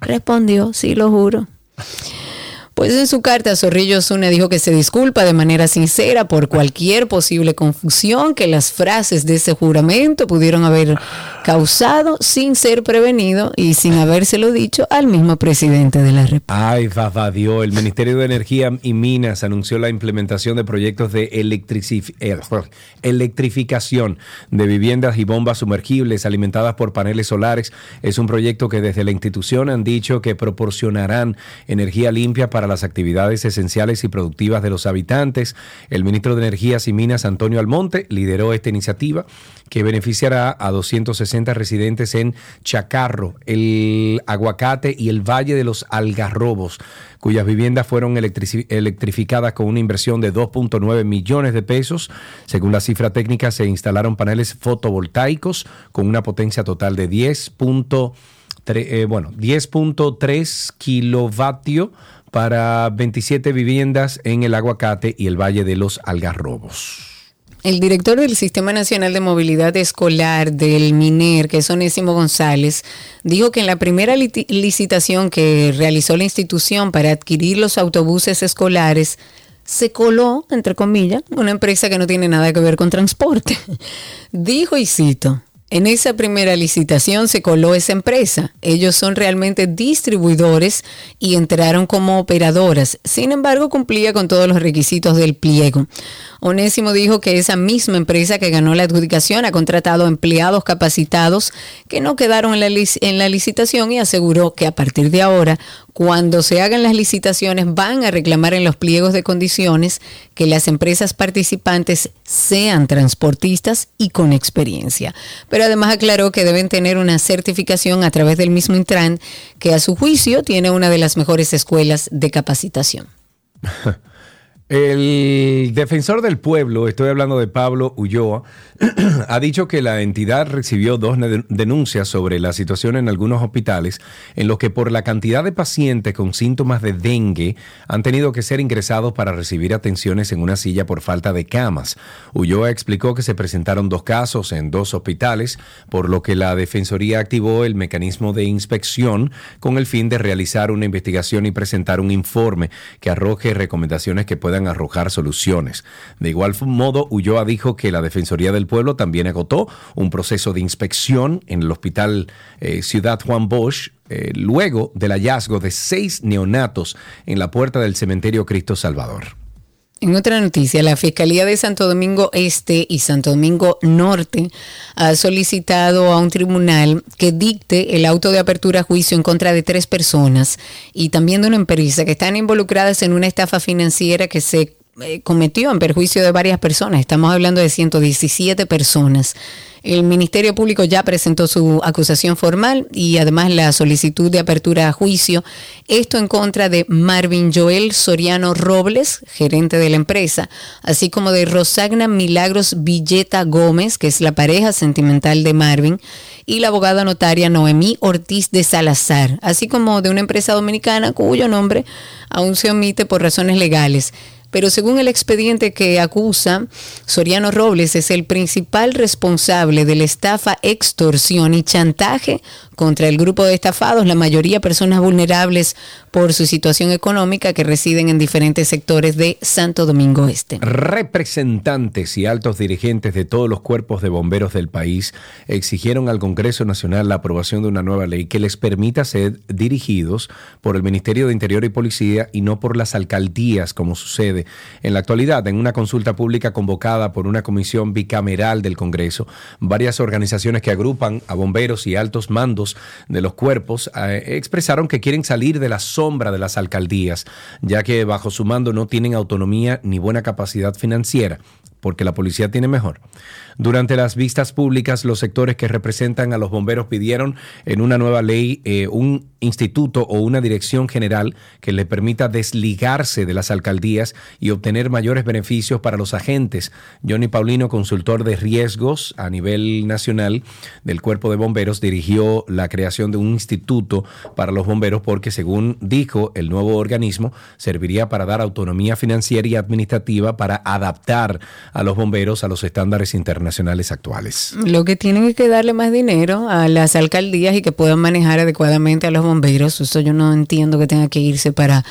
respondió, sí, lo juro. Pues en su carta, Zorrilla Osuna dijo que se disculpa de manera sincera por cualquier posible confusión que las frases de ese juramento pudieron haber causado sin ser prevenido y sin habérselo dicho al mismo presidente de la República. Ay, va, Dios. El Ministerio de Energía y Minas anunció la implementación de proyectos de electrici- electrificación de viviendas y bombas sumergibles alimentadas por paneles solares. Es un proyecto que desde la institución han dicho que proporcionarán energía limpia para a las actividades esenciales y productivas de los habitantes. El ministro de Energías y Minas, Antonio Almonte, lideró esta iniciativa que beneficiará a doscientos sesenta residentes en Chacarro, El Aguacate y el Valle de los Algarrobos, cuyas viviendas fueron electric- electrificadas con una inversión de dos punto nueve millones de pesos. Según la cifra técnica, se instalaron paneles fotovoltaicos con una potencia total de diez punto tres, eh, bueno, diez punto tres kilovatios para veintisiete viviendas en El Aguacate y el Valle de los Algarrobos. El director del Sistema Nacional de Movilidad Escolar del MINER, que es Onésimo González, dijo que en la primera lit- licitación que realizó la institución para adquirir los autobuses escolares, se coló, entre comillas, una empresa que no tiene nada que ver con transporte. Dijo, y cito, en esa primera licitación se coló esa empresa. Ellos son realmente distribuidores y entraron como operadoras. Sin embargo, cumplía con todos los requisitos del pliego. Onésimo dijo que esa misma empresa que ganó la adjudicación ha contratado empleados capacitados que no quedaron en la, lic- en la licitación y aseguró que a partir de ahora, cuando se hagan las licitaciones, van a reclamar en los pliegos de condiciones que las empresas participantes sean transportistas y con experiencia. Pero además aclaró que deben tener una certificación a través del mismo Intran, que a su juicio tiene una de las mejores escuelas de capacitación. El defensor del pueblo, estoy hablando de Pablo Ulloa, ha dicho que la entidad recibió dos denuncias sobre la situación en algunos hospitales en los que por la cantidad de pacientes con síntomas de dengue han tenido que ser ingresados para recibir atenciones en una silla por falta de camas. Ulloa explicó que se presentaron dos casos en dos hospitales, por lo que la Defensoría activó el mecanismo de inspección con el fin de realizar una investigación y presentar un informe que arroje recomendaciones que puedan arrojar soluciones. De igual modo, Ulloa dijo que la Defensoría del Pueblo también agotó un proceso de inspección en el Hospital eh, Ciudad Juan Bosch, eh, luego del hallazgo de seis neonatos en la puerta del cementerio Cristo Salvador. En otra noticia, la Fiscalía de Santo Domingo Este y Santo Domingo Norte ha solicitado a un tribunal que dicte el auto de apertura a juicio en contra de tres personas y también de una empresa que están involucradas en una estafa financiera que se cometió en perjuicio de varias personas. Estamos hablando de ciento diecisiete personas. El Ministerio Público ya presentó su acusación formal y además la solicitud de apertura a juicio. Esto en contra de Marvin Joel Soriano Robles, gerente de la empresa, así como de Rosagna Milagros Villeta Gómez, que es la pareja sentimental de Marvin, y la abogada notaria Noemí Ortiz de Salazar, así como de una empresa dominicana cuyo nombre aún se omite por razones legales. Pero según el expediente que acusa, Soriano Robles es el principal responsable de la estafa, extorsión y chantaje contra el grupo de estafados, la mayoría personas vulnerables por su situación económica que residen en diferentes sectores de Santo Domingo Este. Representantes y altos dirigentes de todos los cuerpos de bomberos del país exigieron al Congreso Nacional la aprobación de una nueva ley que les permita ser dirigidos por el Ministerio de Interior y Policía y no por las alcaldías, como sucede en la actualidad. En una consulta pública convocada por una comisión bicameral del Congreso, varias organizaciones que agrupan a bomberos y altos mandos de los cuerpos eh, expresaron que quieren salir de la sombra de las alcaldías, ya que bajo su mando no tienen autonomía ni buena capacidad financiera. porque la policía tiene mejor. Durante las vistas públicas, los sectores que representan a los bomberos pidieron en una nueva ley eh, un instituto o una dirección general que le permita desligarse de las alcaldías y obtener mayores beneficios para los agentes. Johnny Paulino, consultor de riesgos a nivel nacional del Cuerpo de Bomberos, dirigió la creación de un instituto para los bomberos porque, según dijo, el nuevo organismo serviría para dar autonomía financiera y administrativa para adaptar a los bomberos a los estándares internacionales actuales. Lo que tienen es que darle más dinero a las alcaldías y que puedan manejar adecuadamente a los bomberos. Eso yo no entiendo que tenga que irse para...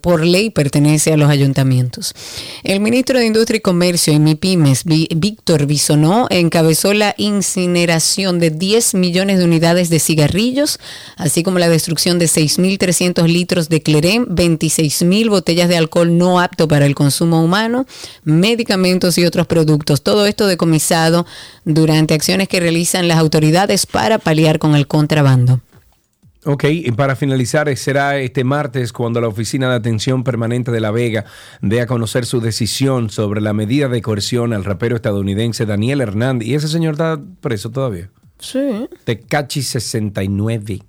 Por ley pertenece a los ayuntamientos. El ministro de Industria y Comercio y MIPYMES, Víctor Bisonó, encabezó la incineración de diez millones de unidades de cigarrillos, así como la destrucción de seis mil trescientos litros de Clerem, veintiséis mil botellas de alcohol no apto para el consumo humano, medicamentos y otros productos. Todo esto decomisado durante acciones que realizan las autoridades para paliar con el contrabando. Ok, y para finalizar, será este martes cuando la Oficina de Atención Permanente de La Vega dé a conocer su decisión sobre la medida de coerción al rapero estadounidense Daniel Hernández. ¿Y ese señor está preso todavía? Sí. Tecachi sesenta y nueve.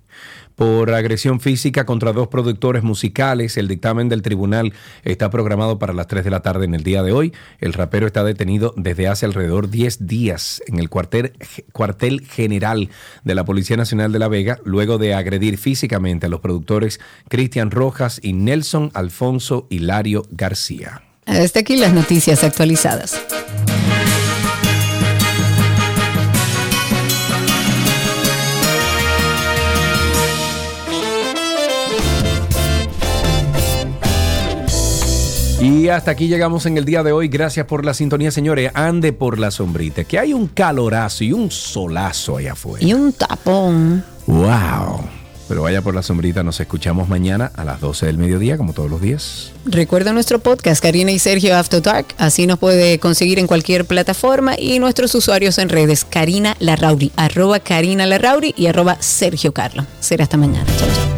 Por agresión física contra dos productores musicales. El dictamen del tribunal está programado para las tres de la tarde en el día de hoy. El rapero está detenido desde hace alrededor diez días en el cuartel, cuartel general de la Policía Nacional de La Vega, luego de agredir físicamente a los productores Cristian Rojas y Nelson Alfonso Hilario García. Hasta aquí las noticias actualizadas. Y hasta aquí llegamos en el día de hoy. Gracias por la sintonía, señores. Ande por la sombrita, que hay un calorazo y un solazo allá afuera. Y un tapón. ¡Wow! Pero vaya por la sombrita. Nos escuchamos mañana a las doce del mediodía, como todos los días. Recuerda nuestro podcast, Karina y Sergio After Dark. Así nos puede conseguir en cualquier plataforma. Y nuestros usuarios en redes, Karina Larrauri, arroba Karina Larrauri y arroba Sergio Carlo. Será hasta mañana. Chao, chao.